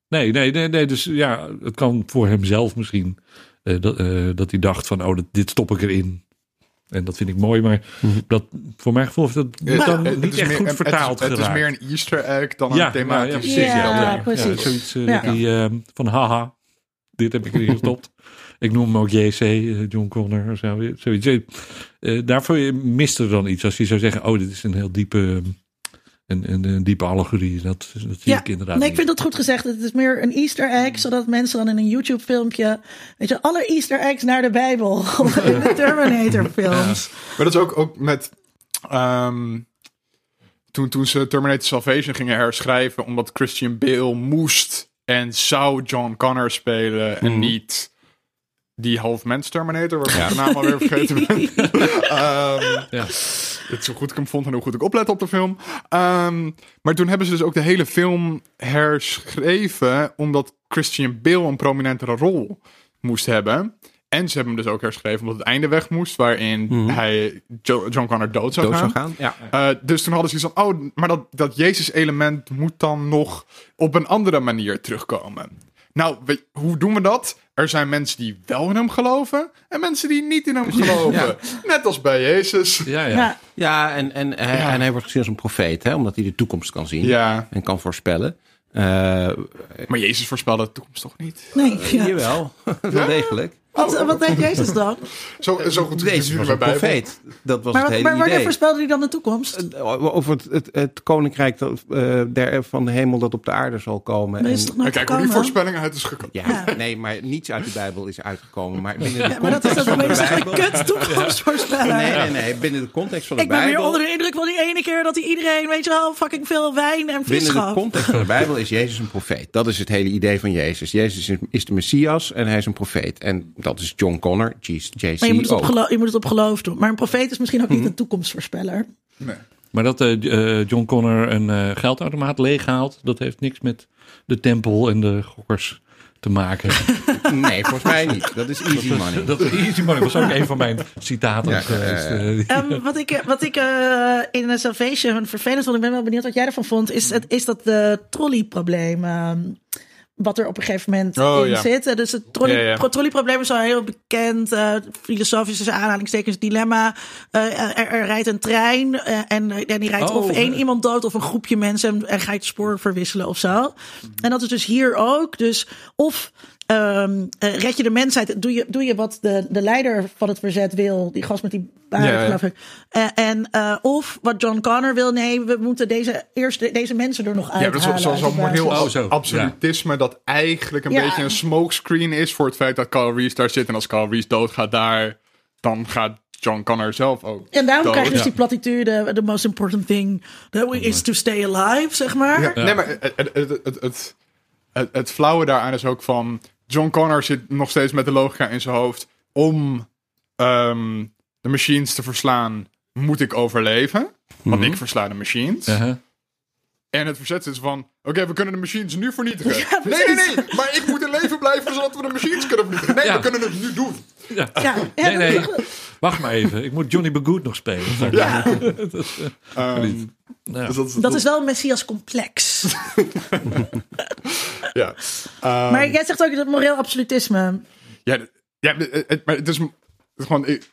Nee, nee, nee, nee. Dus ja, het kan voor hemzelf misschien uh, dat, uh, dat hij dacht van, oh, dit stop ik erin. En dat vind ik mooi, maar dat, voor mijn gevoel is dat ja, dan het, niet het is echt meer, goed het, vertaald Het is, het is meer een easter egg dan ja, een thematisch. Ja, ja, ja, ja, ja, precies. Ja, zoiets uh, ja. Die, uh, van haha, dit heb ik erin gestopt. Ik noem hem ook J C, uh, John Connor of zo, zoiets. Uh, daarvoor mist er dan iets. Als je zou zeggen, oh, dit is een heel diepe... En, en een diepe allegorie, dat, dat zie ja, ik inderdaad nee, ik vind dat goed gezegd. Het is meer een easter egg, zodat mensen dan in een YouTube filmpje... weet je, alle easter eggs naar de Bijbel. In de Terminator films. Ja. Maar dat is ook, ook met... Um, toen, toen ze Terminator Salvation gingen herschrijven... omdat Christian Bale moest en zou John Connor spelen... en mm. niet die half-mens Terminator... waar ik de naam alweer vergeten ben. um, ja. Het zo goed ik hem vond en hoe goed ik oplet op de film. Um, maar toen hebben ze dus ook de hele film herschreven... omdat Christian Bale een prominentere rol moest hebben. En ze hebben hem dus ook herschreven omdat het einde weg moest... waarin mm-hmm. hij jo- John Connor dood zou dood gaan. gaan. Ja. Uh, dus toen hadden ze zoiets van... oh, maar dat, dat Jezus-element moet dan nog op een andere manier terugkomen. Nou, we, hoe doen we dat? Er zijn mensen die wel in hem geloven... en mensen die niet in hem geloven. Ja. Net als bij Jezus. Ja, ja. ja. ja, en, en, hij, ja. en hij wordt gezien als een profeet... Hè, omdat hij de toekomst kan zien ja. en kan voorspellen. Uh, maar Jezus voorspelde de toekomst toch niet? Nee, uh, ja. Jawel, ja? wel degelijk. Wat, wat deed Jezus dan? Zo, zo goed Jezus was een profeet. Dat was maar, het hele maar wanneer idee. Voorspelde hij dan de toekomst? Over het, het, het koninkrijk dat, uh, der, van de hemel dat op de aarde zal komen. En, en kijk hoe die voorspelling uit is gekomen. Ja, ja. Nee, maar niets uit de Bijbel is uitgekomen. Maar, binnen de ja, maar dat is dat een Bijbel... kut toekomstvoorspelling. Nee, nee, nee. Binnen de context van de ik Bijbel... Ik ben weer onder de indruk van die ene keer dat hij iedereen, weet je wel, fucking veel wijn en vis gaf. Binnen de context van de Bijbel is Jezus een profeet. Dat is het hele idee van Jezus. Jezus is de Messias en hij is een profeet. En... dat is John Connor, J C. Maar je moet, gelo- je moet het op geloof doen. Maar een profeet is misschien ook niet een toekomstvoorspeller. Nee. Maar dat uh, John Connor een uh, geldautomaat leeghaalt... dat heeft niks met de tempel en de gokkers te maken. Nee, volgens mij niet. Dat is easy dat money. Is, dat is easy money. Dat was ook een van mijn citaten. Ja, geweest. Uh, um, wat ik, wat ik uh, in de Salvation vervelend vond... ik ben wel benieuwd wat jij ervan vond... is, het, is dat de trolleyprobleem... Uh, wat er op een gegeven moment oh, in ja. zit. Dus het trolley, ja, ja. trolleyprobleem is al heel bekend. Uh, filosofische aanhalingstekens dilemma. Uh, er, er rijdt een trein. Uh, en, en die rijdt oh, of één uh. iemand dood of een groepje mensen. En ga je het spoor verwisselen of zo. En dat is dus hier ook. Dus of... Um, uh, red je de mensheid, doe je, doe je wat de, de leider van het verzet wil, die gast met die baard, yeah. geloof ik. Uh, en, uh, of wat John Connor wil, nee, we moeten deze, eerst de, deze mensen er nog uithalen. Ja, dat is zo'n zo heel oh, zo. absolutisme ja. dat eigenlijk een ja. beetje een smokescreen is voor het feit dat Kyle Reese daar zit. En als Kyle Reese doodgaat daar, dan gaat John Connor zelf ook en daarom dood. Krijg je dus ja. die platitude, the most important thing that we is to stay alive, zeg maar. Ja, ja. Nee, maar het, het, het, het, het, het, het flauwe daaraan is ook van... John Connor zit nog steeds met de logica in zijn hoofd. Om um, de machines te verslaan, moet ik overleven. Want mm-hmm. ik versla de machines. Uh-huh. En het verzet is van... Oké, okay, we kunnen de machines nu vernietigen. Ja, nee, nee, nee. Maar ik moet in leven blijven, zodat we de machines kunnen vernietigen. Nee, ja. we kunnen het nu doen. Ja. Ja. Nee, nee. Wacht maar even. Ik moet Johnny B. Goode nog spelen. Ja. dat, uh, um, ja. dus dat, is, dat, dat is wel Messias complex. ja. Um, maar jij zegt ook dat moreel absolutisme. Ja, ja maar het is gewoon... Ik,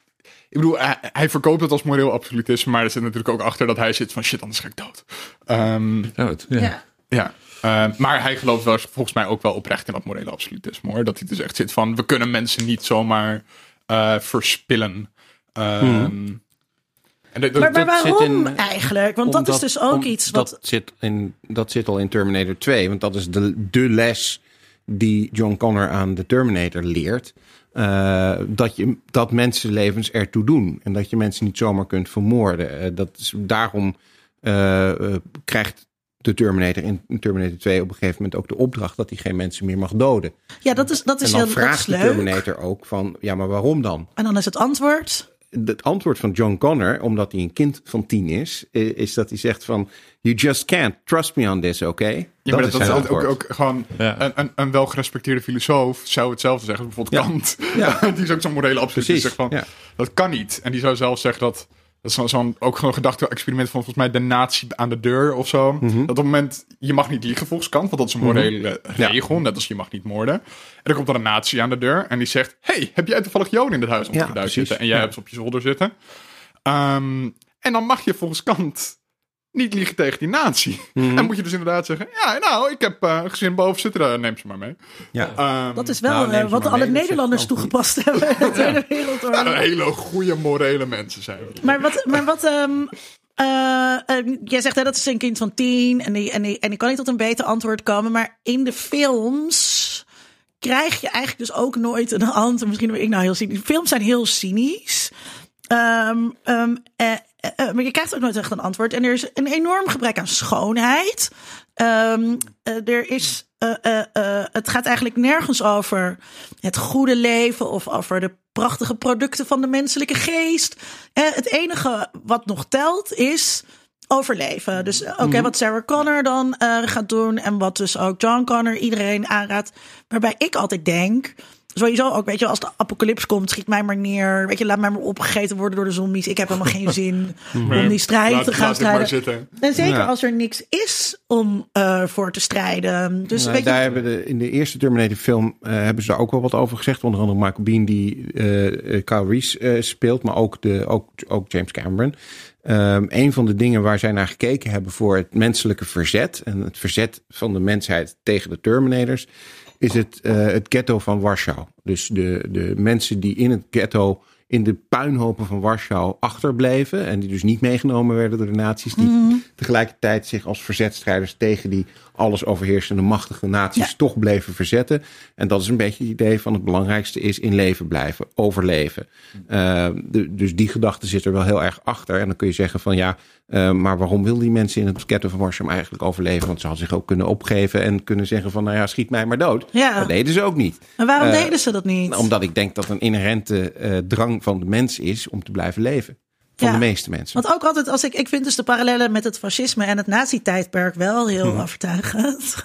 ik bedoel, hij, hij verkoopt het als moreel absolutisme. Maar er zit natuurlijk ook achter dat hij zit van... Shit, anders ga ik dood. Um, dood, ja. ja. Ja, uh, maar hij gelooft wel, volgens mij ook wel oprecht in dat morele absolutisme, hoor. Dat hij dus echt zit van, we kunnen mensen niet zomaar uh, verspillen. Um, hmm. en dat, dat, maar, maar waarom zit in, eigenlijk? Want omdat, dat is dus ook om, iets wat... Dat zit, in, dat zit al in Terminator twee. Want dat is de, de les die John Connor aan de Terminator leert. Uh, dat, je, dat mensenlevens ertoe doen. En dat je mensen niet zomaar kunt vermoorden. Uh, dat is, daarom uh, uh, krijgt... de Terminator in Terminator twee op een gegeven moment ook de opdracht dat hij geen mensen meer mag doden. Ja, dat is dat is en dan heel vraagt dat is de Terminator leuk. Ook van, ja, maar waarom dan? En dan is het antwoord? Het antwoord van John Connor, omdat hij een kind van tien is, is dat hij zegt van, you just can't trust me on this, oké? Okay? Ja, maar dat, dat is, dat is ook, ook gewoon ja. een, een, een welgerespecteerde filosoof zou hetzelfde zeggen, bijvoorbeeld ja. Kant. Ja. Die is ook zo'n morele absoluut. Die zegt van, ja. dat kan niet. En die zou zelf zeggen dat Dat is zo, zo'n, ook zo'n gedachte-experiment van volgens mij de nazi aan de deur of zo. Mm-hmm. Dat op het moment, je mag niet liegen volgens Kant, want dat is een morele mm-hmm. regel. Ja. Net als je mag niet moorden. En dan komt er een nazi aan de deur en die zegt, hey, heb jij toevallig Joden in het huis ondergeduikt ja, zitten? En jij ja. hebt ze op je zolder zitten. Um, en dan mag je volgens Kant niet liegen tegen die nazi. Mm-hmm. En moet je dus inderdaad zeggen, ja, nou, ik heb uh, gezin boven zitten, neem ze maar mee. Ja. Um, dat is wel nou, wat alle mee. Nederlanders toegepast goed. Hebben in de Tweede ja. Wereldoorlog. Nou, hele goede morele mensen zijn we. Maar wat, maar wat um, uh, uh, jij zegt, hè, dat is een kind van tien en die, en, die, en die kan niet tot een beter antwoord komen, maar in de films krijg je eigenlijk dus ook nooit een antwoord. Misschien ben ik nou heel cynisch. Films zijn heel cynisch. Um, um, eh, Uh, maar je krijgt ook nooit echt een antwoord. En er is een enorm gebrek aan schoonheid. Um, uh, er is, uh, uh, uh, het gaat eigenlijk nergens over het goede leven of over de prachtige producten van de menselijke geest. Uh, het enige wat nog telt is overleven. Dus oké, okay, mm-hmm. wat Sarah Connor dan uh, gaat doen en wat dus ook John Connor iedereen aanraadt. Waarbij ik altijd denk... Sowieso ook, weet je, als de apocalyps komt, schiet mij maar neer. Weet je, laat mij maar opgegeten worden door de zombies. Ik heb helemaal geen zin nee, om die strijd laat, te gaan strijden. En zeker ja. als er niks is om uh, voor te strijden. Dus nou, weet daar je... hebben de, in de eerste Terminator film uh, hebben ze daar ook wel wat over gezegd. Onder andere Michael Biehn die uh, Kyle Reese uh, speelt, maar ook, de, ook, ook James Cameron. Um, een van de dingen waar zij naar gekeken hebben voor het menselijke verzet en het verzet van de mensheid tegen de Terminators is het, uh, het ghetto van Warschau. Dus de, de mensen die in het ghetto, in de puinhopen van Warschau achterbleven en die dus niet meegenomen werden door de nazi's, die mm. tegelijkertijd zich als verzetstrijders tegen die alles overheersende machtige nazi's ja. toch bleven verzetten. En dat is een beetje het idee van het belangrijkste is in leven blijven, overleven. Uh, de, dus die gedachte zit er wel heel erg achter. En dan kun je zeggen van ja, uh, maar waarom wilden die mensen in het ghetto van Warschau eigenlijk overleven? Want ze hadden zich ook kunnen opgeven en kunnen zeggen van nou ja, schiet mij maar dood. Ja. Dat deden ze ook niet. En waarom uh, deden ze dat niet? Omdat ik denk dat een inherente uh, drang van de mens is om te blijven leven. Van ja, de meeste mensen. Want ook altijd, als ik, ik vind dus de parallellen met het fascisme en het nazi-tijdperk wel heel hm. overtuigend.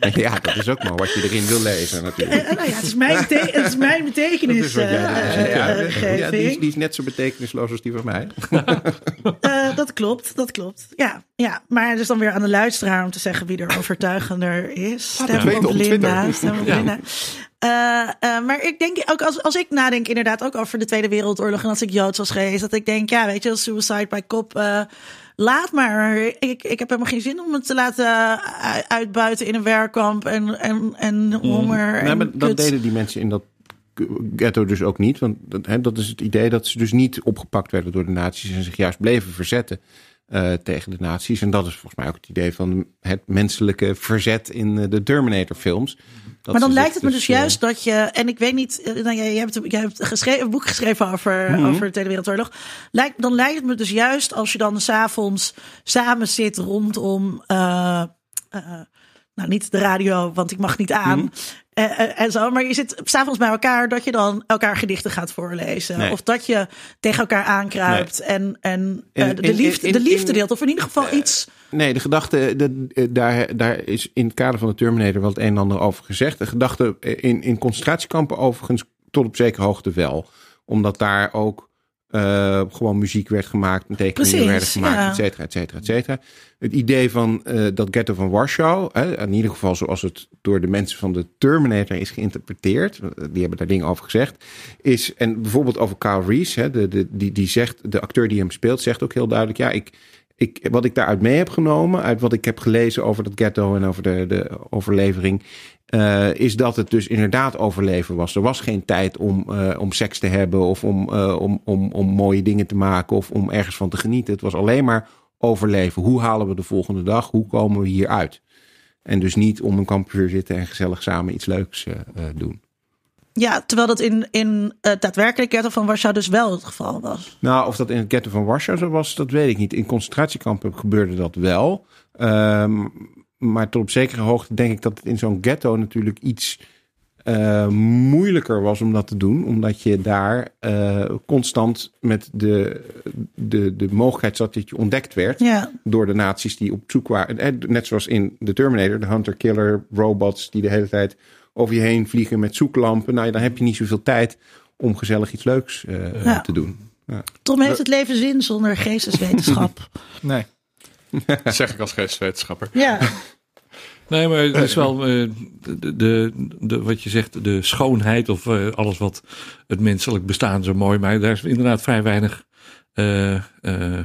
Ja, dat is ook maar wat je erin wil lezen natuurlijk. Uh, nou ja, het is mijn, bete- het is mijn betekenisgeving. Ja, die is net zo betekenisloos als die van mij. uh, dat klopt, dat klopt. Ja, ja, maar het is dan weer aan de luisteraar om te zeggen wie er overtuigender is. Ja, stem op Linda, stem op Linda. Uh, uh, maar ik denk ook, als, als ik nadenk inderdaad ook over de Tweede Wereldoorlog en als ik Joods was geweest, dat ik denk, ja, weet je, suicide by cop, uh, laat maar. Ik, ik heb helemaal geen zin om het te laten uitbuiten in een werkkamp en, en, en honger. Mm. En nee, maar dat deden die mensen in dat ghetto dus ook niet, want dat, hè, dat is het idee dat ze dus niet opgepakt werden door de nazi's en zich juist bleven verzetten. Uh, tegen de nazi's. En dat is volgens mij ook het idee van het menselijke verzet in uh, de Terminator films. Dat maar dan lijkt het me dus, dus juist uh, dat je... En ik weet niet... Uh, nou, jij hebt, jij hebt geschreven, een boek geschreven over, mm-hmm. over de Tweede Wereldoorlog. Lijkt, dan lijkt het me dus juist als je dan 's avonds samen zit rondom... Uh, uh, nou, niet de radio, want ik mag niet aan... Mm-hmm. Uh, uh, en zo, maar je zit 's avonds bij elkaar dat je dan elkaar gedichten gaat voorlezen. Nee. Of dat je tegen elkaar aankruipt nee. en, en uh, in, de, in, liefde, in, de liefde deelt. Of in ieder geval uh, iets... Nee, de gedachte, de, uh, daar, daar is in het kader van de Terminator wel het een en ander over gezegd. De gedachte in, in concentratiekampen overigens tot op zekere hoogte wel. Omdat daar ook uh, gewoon muziek werd gemaakt, tekeningen werden gemaakt, ja. et cetera, et cetera, et cetera. Het idee van uh, dat ghetto van Warschau, hè, in ieder geval zoals het door de mensen van de Terminator is geïnterpreteerd, die hebben daar dingen over gezegd, is, en bijvoorbeeld over Kyle Reese, hè, de, de, die, die zegt, de acteur die hem speelt, zegt ook heel duidelijk, ja, ik, ik, wat ik daaruit mee heb genomen, uit wat ik heb gelezen over dat ghetto en over de, de overlevering, uh, is dat het dus inderdaad overleven was. Er was geen tijd om, uh, om seks te hebben of om, uh, om, om, om mooie dingen te maken of om ergens van te genieten. Het was alleen maar overleven. Hoe halen we de volgende dag? Hoe komen we hieruit? En dus niet om een kampvuur zitten en gezellig samen iets leuks uh, doen. Ja, terwijl dat in, in het daadwerkelijk ghetto van Warschau dus wel het geval was. Nou, of dat in het ghetto van Warschau zo was, dat weet ik niet. In concentratiekampen gebeurde dat wel. Um, maar tot op zekere hoogte denk ik dat het in zo'n ghetto natuurlijk iets uh, moeilijker was om dat te doen. Omdat je daar uh, constant met de, de, de mogelijkheid zat dat je ontdekt werd. Ja. Door de nazi's die op zoek waren. Net zoals in The Terminator, de hunter-killer robots die de hele tijd over je heen vliegen met zoeklampen. Nou ja, dan heb je niet zoveel tijd om gezellig iets leuks uh, ja. te doen. Ja. Tom, heeft het leven zin zonder geesteswetenschap? Nee. Dat zeg ik als geesteswetenschapper. Ja. Nee, maar het is wel uh, de, de, de, wat je zegt, de schoonheid of uh, alles wat het menselijk bestaan zo mooi maakt. Daar is inderdaad vrij weinig Uh, uh, uh,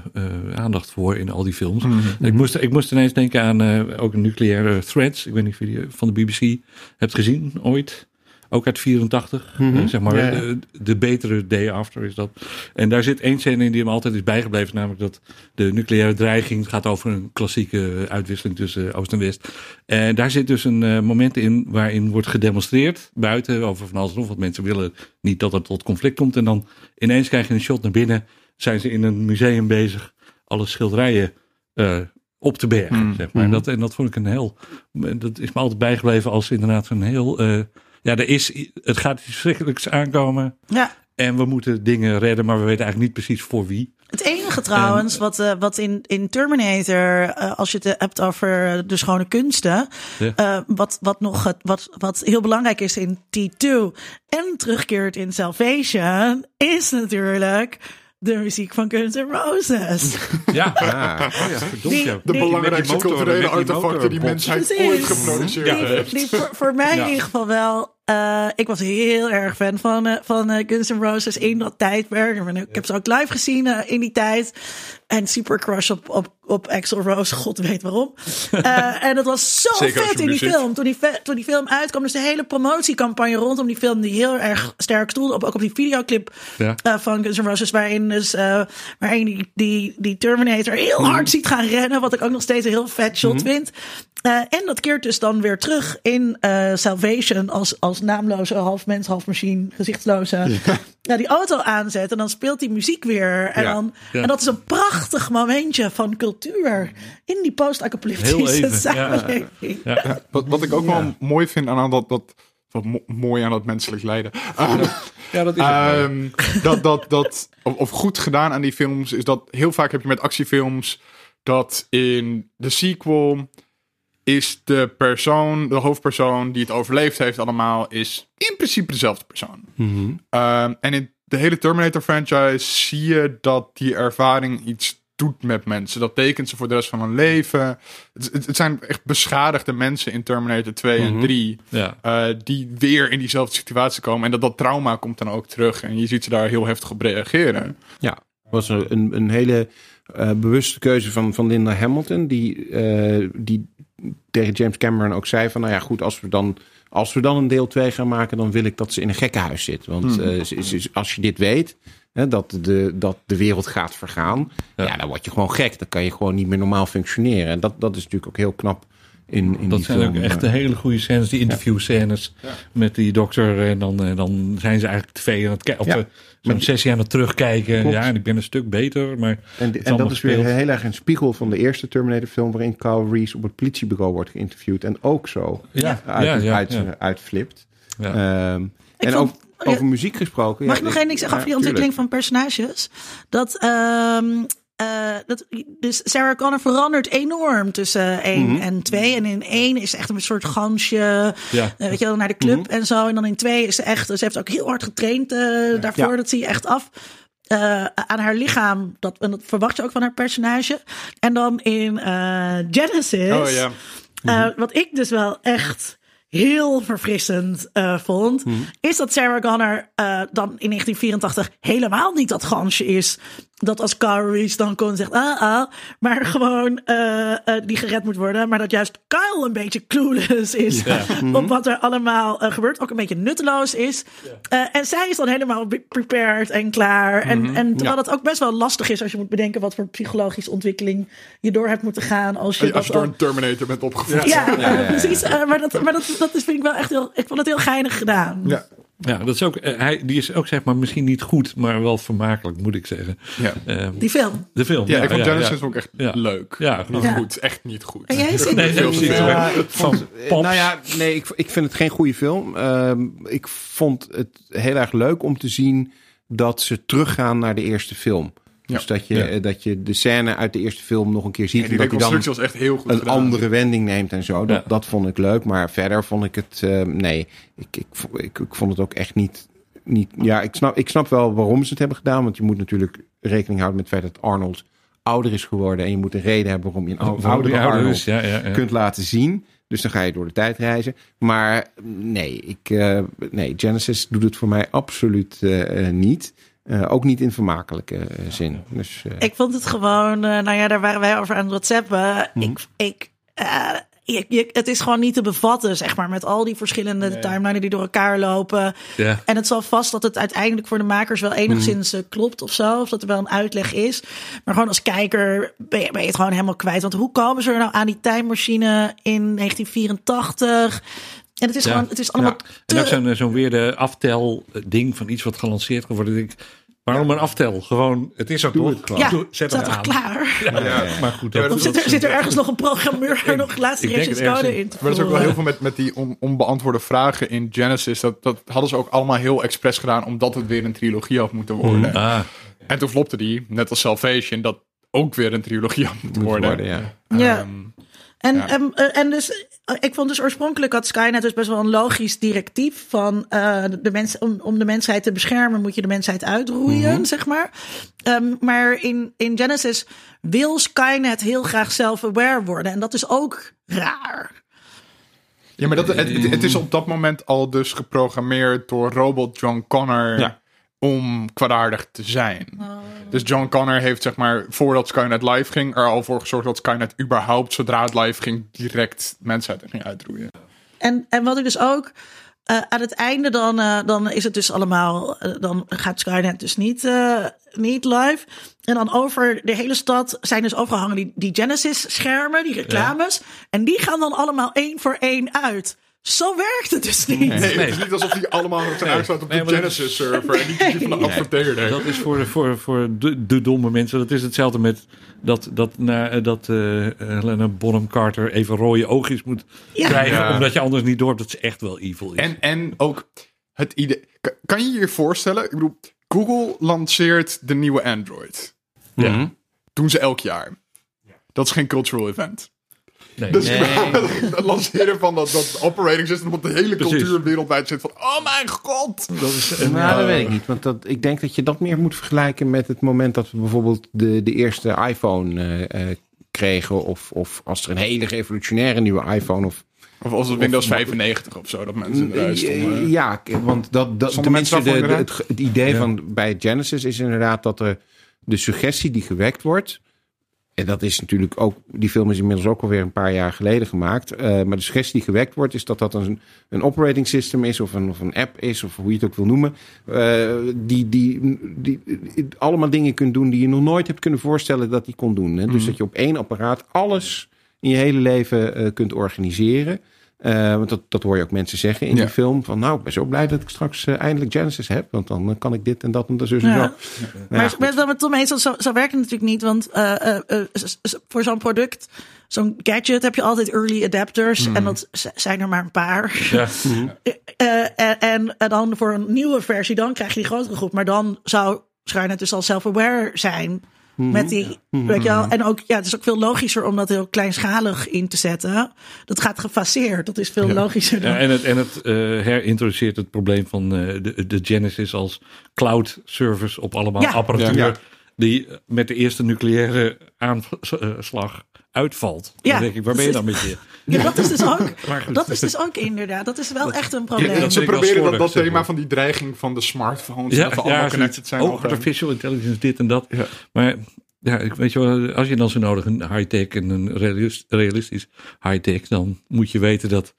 aandacht voor in al die films. Mm-hmm. ik, moest, ik moest ineens denken aan uh, ook nucleaire Threats. Ik weet niet of je die van de B B C hebt gezien ooit. Ook uit vierentachtig. Mm-hmm. uh, zeg maar, ja, ja. De, de betere Day After is dat. En daar zit één scène in die hem altijd is bijgebleven. Namelijk dat de nucleaire dreiging gaat over een klassieke uitwisseling tussen Oost en West. En daar zit dus een uh, moment in waarin wordt gedemonstreerd buiten over van alles en nog wat. Mensen willen niet dat er tot conflict komt. En dan ineens krijg je een shot naar binnen. Zijn ze in een museum bezig alle schilderijen uh, op te bergen. Mm, zeg maar. mm. dat, en dat vond ik een heel... Dat is me altijd bijgebleven als inderdaad een heel... Uh, ja, er is, het gaat iets verschrikkelijks aankomen. Ja. En we moeten dingen redden, maar we weten eigenlijk niet precies voor wie. Het enige trouwens, en, wat, uh, wat in, in Terminator, uh, als je het hebt over de schone kunsten, ja. uh, wat, wat, nog, wat, wat heel belangrijk is in T twee en terugkeert in Salvation, is natuurlijk de muziek van Guns N' Roses. Ja, ja. Oh ja verdomd, die, ja. De die, belangrijkste die culturele artefacten die mensheid precies ooit geproduceerd ja. heeft. Die, die voor, voor mij ja. in ieder geval wel. Uh, ik was heel erg fan van, uh, van uh, Guns N' Roses in dat tijdperk. Ik ja. heb ze ook live gezien uh, in die tijd. En super crush op, op, op Axl Rose. God weet waarom. Uh, en dat was zo zeker vet in die muziek film. Toen die, toen die film uitkwam. Dus de hele promotiecampagne rondom die film. Die heel erg sterk stond. Op, ook op die videoclip ja. uh, van Guns N' Roses. Waarin, dus, uh, waarin die, die, die Terminator heel hard mm. ziet gaan rennen. Wat ik ook nog steeds een heel vet shot mm. vind. Uh, en dat keert dus dan weer terug in uh, Salvation als, als naamloze, half mens, half machine, gezichtsloze. Ja. Ja, die auto aanzet en dan speelt die muziek weer. En, ja. dan, ja. en dat is een prachtig momentje van cultuur in die post-apocalyptische samenleving. Ja. Ja. Ja, wat, wat ik ook ja. wel mooi vind aan dat, dat wat mooi aan dat menselijk lijden. Um, ja, dat is het. Um, dat, dat, dat, of, of goed gedaan aan die films is dat heel vaak heb je met actiefilms dat in de sequel is de persoon, de hoofdpersoon die het overleefd heeft allemaal, is in principe dezelfde persoon. Mm-hmm. Um, en in de hele Terminator franchise zie je dat die ervaring iets doet met mensen. Dat tekent ze voor de rest van hun leven. Het, het, het zijn echt beschadigde mensen in Terminator twee mm-hmm. en drie. Ja. Uh, die weer in diezelfde situatie komen. En dat, dat trauma komt dan ook terug. En je ziet ze daar heel heftig op reageren. Ja, was een, een, een hele uh, bewuste keuze van, van Linda Hamilton. Die... Uh, die tegen James Cameron ook zei van, nou ja, goed, als we dan, als we dan een deel twee gaan maken, dan wil ik dat ze in een gekkenhuis zit. Want hmm. uh, als je dit weet, hè, dat, de, dat de wereld gaat vergaan, ja. ja, dan word je gewoon gek. Dan kan je gewoon niet meer normaal functioneren. En dat, dat is natuurlijk ook heel knap in, in dat die zijn film. Ook echt de hele goede scènes, die interview scènes ja. Ja. met die dokter. En dan, dan zijn ze eigenlijk tv aan het kijken. Ja. Zo'n sessie aan het terugkijken. Klopt. Ja, en ik ben een stuk beter. Maar en en dat is weer heel erg een spiegel van de eerste Terminator film, waarin Kyle Reese op het politiebureau wordt geïnterviewd. En ook zo ja. Uit, ja, ja, uit, ja. uitflipt. Ja. Um, en vond, ook over ja, muziek gesproken. Mag ja, ik nog één ding zeggen over die ontwikkeling van personages? Dat... Um, Uh, dat, dus Sarah Connor verandert enorm tussen één mm-hmm. en twee. En in één is ze echt een soort gansje. Ja. Uh, weet je wel, naar de club mm-hmm. en zo. En dan in twee is ze echt... Ze heeft ook heel hard getraind uh, daarvoor. Ja. Dat zie je echt af. Uh, aan haar lichaam. Dat, en dat verwacht je ook van haar personage. En dan in uh, Genesis. Oh, yeah. mm-hmm. uh, wat ik dus wel echt heel verfrissend uh, vond, mm. is dat Sarah Connor uh, dan in negentien vierentachtig helemaal niet dat gansje is dat als Kyle Reese dan kon zegt, ah, ah, maar gewoon uh, uh, die gered moet worden. Maar dat juist Kyle een beetje clueless is ja. op wat er allemaal uh, gebeurt. Ook een beetje nutteloos is. Ja. Uh, en zij is dan helemaal prepared en klaar. Mm-hmm. En, en terwijl ja. dat ook best wel lastig is als je moet bedenken wat voor psychologische ontwikkeling je door hebt moeten gaan. Als je, als je door al... een Terminator bent opgevoed. Ja, ja, ja, ja, ja. precies. Uh, maar dat, maar dat, dat is, vind ik wel echt heel... Ik vond het heel geinig gedaan. Ja. Ja, dat is ook, uh, hij, die is ook zeg maar misschien niet goed, maar wel vermakelijk, moet ik zeggen. Ja. Uh, die film. De film. Ja, ja ik vond ja, Genesis ja. ook echt ja. leuk. Ja, niet ja. goed. Echt niet goed. En jij zit nee, niet ja, van Pops. Nou ja, nee, ik, ik vind het geen goede film. Uh, ik vond het heel erg leuk om te zien dat ze teruggaan naar de eerste film. Ja. Dus dat je, ja. dat je de scène uit de eerste film nog een keer ziet. En, en dat je dan was echt heel goed een gedaan. andere wending neemt en zo. Dat, ja. dat vond ik leuk. Maar verder vond ik het... Uh, nee, ik, ik, ik, ik vond het ook echt niet... niet ja, ik snap, ik snap wel waarom ze het hebben gedaan. Want je moet natuurlijk rekening houden met het feit dat Arnold ouder is geworden. En je moet een reden hebben waarom je een ouder, ouder Arnold is, ja, ja, ja. kunt laten zien. Dus dan ga je door de tijd reizen. Maar nee, ik, uh, nee Genesis doet het voor mij absoluut uh, niet... Uh, ook niet in vermakelijke uh, zin. Dus, uh... Ik vond het gewoon... Uh, nou ja, daar waren wij over aan het whatsappen. Mm. Ik... ik uh... Je, je, het is gewoon niet te bevatten, zeg maar, met al die verschillende nee. timelines die door elkaar lopen. Yeah. En het zal vast dat het uiteindelijk voor de makers wel enigszins mm. klopt of zo, of dat er wel een uitleg is. Maar gewoon als kijker ben je, ben je het gewoon helemaal kwijt. Want hoe komen ze er nou aan die tijdmachine in negentien vierentachtig? En het is ja. gewoon, het is allemaal. Ja. Te... En ook zo'n, zo'n weer de aftelding van iets wat gelanceerd wordt. Ik, waarom een aftel? Gewoon, het is ook door. Ja, Doe, zet het toch klaar. Ja, ja, ja. Maar goed, dat, of zit, er, zit er ergens nog een programmeur en nog laatste rechtjes code in te voeren. Maar dat is ook wel heel veel met, met die on, onbeantwoorde vragen in Genesis. Dat, dat hadden ze ook allemaal heel expres gedaan, omdat het weer een trilogie had moeten worden. Mm, ah. En toen flopte die, net als Salvation, dat ook weer een trilogie had moeten Moet worden. worden ja. ja. Um, En, ja. en, en dus, ik vond dus oorspronkelijk had Skynet dus best wel een logisch directief van uh, de mens, om, om de mensheid te beschermen moet je de mensheid uitroeien, mm-hmm. zeg maar. Um, maar in, in Genesis wil Skynet heel graag self-aware worden en dat is ook raar. Ja, maar dat, het, het is op dat moment al dus geprogrammeerd door robot John Connor... Ja. om kwaadaardig te zijn. Oh. Dus John Connor heeft, zeg maar, voordat Skynet live ging... er al voor gezorgd dat Skynet überhaupt, zodra het live ging... direct mensen ging uitroeien. En, en wat ik dus ook... Uh, aan het einde dan, uh, dan is het dus allemaal... Uh, dan gaat Skynet dus niet, uh, niet live. En dan over de hele stad zijn dus overgehangen... die, die Genesis-schermen, die reclames. Ja. En die gaan dan allemaal één voor één uit... Zo werkt het dus niet. Nee, het is nee. niet alsof die allemaal zijn nee. uitstaat op de nee, Genesis-server... Nee. en niet die van de nee. adverteerder. Dat is voor, voor, voor de, de domme mensen. Dat is hetzelfde met dat, dat, na, dat uh, Helena Bonham Carter... even rode oogjes moet ja. krijgen... Ja. omdat je anders niet door hebt dat ze echt wel evil is. En, en ook het idee... Kan je je voorstellen? Ik bedoel, Google lanceert de nieuwe Android. Ja. Mm-hmm. Doen ze elk jaar. Dat is geen cultural event. Nee. Dus nee. het lanceren van dat, dat operating system... wat de hele Precies. cultuur wereldwijd zit van... oh mijn god! Dat is, uh, nou, dat weet ik niet. Want dat, ik denk dat je dat meer moet vergelijken met het moment... dat we bijvoorbeeld de, de eerste iPhone uh, kregen... Of, of als er een hele revolutionaire nieuwe iPhone... of Of als het Windows of, vijfennegentig of zo, dat mensen in de rij stonden. Ja, want dat, dat, tenminste de, de, het, het idee ja. van bij Genesis is inderdaad... dat er de suggestie die gewekt wordt... En dat is natuurlijk ook... Die film is inmiddels ook alweer een paar jaar geleden gemaakt. Uh, maar de suggestie die gewekt wordt... is dat dat een, een operating system is... Of een, of een app is, of hoe je het ook wil noemen. Uh, die, die, die, die allemaal dingen kunt doen... die je nog nooit hebt kunnen voorstellen dat die kon doen. Hè? Mm. Dus dat je op één apparaat alles in je hele leven uh, kunt organiseren. Uh, want dat, dat hoor je ook mensen zeggen in ja. die film. Van nou, ik ben zo blij dat ik straks uh, eindelijk Genesis heb. Want dan uh, kan ik dit en dat en dat dus ja. en zo. Ja. Maar ja, met, met Tom Hayes, zo, zo werkt het natuurlijk niet. Want uh, uh, uh, voor zo'n product, zo'n gadget, heb je altijd early adapters. Mm. En dat zijn er maar een paar. Ja. Mm-hmm. uh, en, en, en dan voor een nieuwe versie, dan krijg je die grotere groep. Maar dan zou Skynet dus al self-aware zijn. Met die, ja. weet je wel, en ook, ja, het is ook veel logischer om dat heel kleinschalig in te zetten. Dat gaat gefaseerd, dat is veel ja. logischer. Dan. Ja, en het, en het uh, herintroduceert het probleem van uh, de, de Genesis als cloud service op allemaal ja. apparatuur. Ja. die met de eerste nucleaire aanslag uitvalt. Ja. Dan denk ik, waar ben je dan met je? Ja, dat is dus ook, dat is dus ook inderdaad. Dat is wel dat, echt een probleem. Ja, dat ze proberen schordig, dat, dat zeg maar. thema van die dreiging van de smartphones. Ja, dat we ja, allemaal connected zijn. Ook artificial intelligence, dit en dat. Ja. Maar ja, weet je wel, als je dan zo nodig een high-tech en een realistisch high-tech, dan moet je weten dat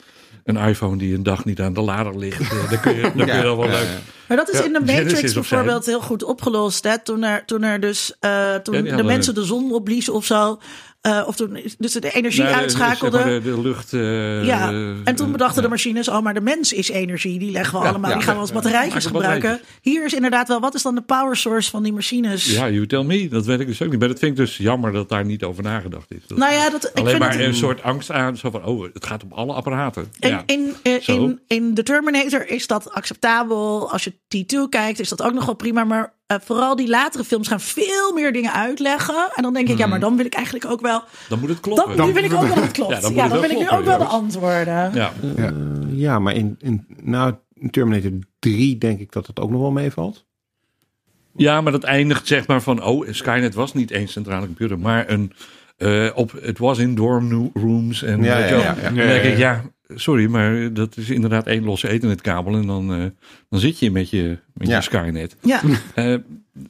een iPhone die een dag niet aan de lader ligt, dan kun je, dan ja, kun je dan wel ja, leuk. Ja. Maar dat is in de Matrix bijvoorbeeld heel goed opgelost. Hè? Toen er, toen er dus uh, toen ja, de hadden... mensen de zon opbliezen of zo. Uh, of toen dus de energie nou, uitschakelden. Dus, zeg maar, de, de lucht. Uh, ja. En toen bedachten uh, de machines, oh, maar de mens is energie. Die leggen we ja, allemaal. Ja, die gaan we als batterijtjes ja, gebruiken. Batterijtjes. Hier is inderdaad wel, wat is dan de power source van die machines? Ja, you tell me. Dat weet ik dus ook niet. Maar dat vind ik dus jammer dat daar niet over nagedacht is. Dat nou ja, dat, alleen ik vind maar het, een soort angst aan. Zo van, oh, het gaat om alle apparaten. En, ja. in, in, in, in The Terminator is dat acceptabel. Als je T twee kijkt, is dat ook nog wel prima. Maar Uh, vooral die latere films gaan veel meer dingen uitleggen. En dan denk ik, ja, maar dan wil ik eigenlijk ook wel... Dan moet het kloppen. Dan, dan, nu wil ik ook wel dat het klopt. Ja, dan, ja, dan, dan wil ik nu ook wel de antwoorden. Ja, uh, ja. ja maar in, in, nou, in Terminator drie denk ik dat het ook nog wel meevalt. Ja, maar dat eindigt zeg maar van... Oh, Skynet was niet één centrale computer, maar een... Uh, op, het was in dorm rooms. En ja, ja, ja, ja. Dan denk ik, ja... Sorry, maar dat is inderdaad één losse ethernetkabel. En dan, uh, dan zit je met je, met ja. je Skynet. Ja. Uh,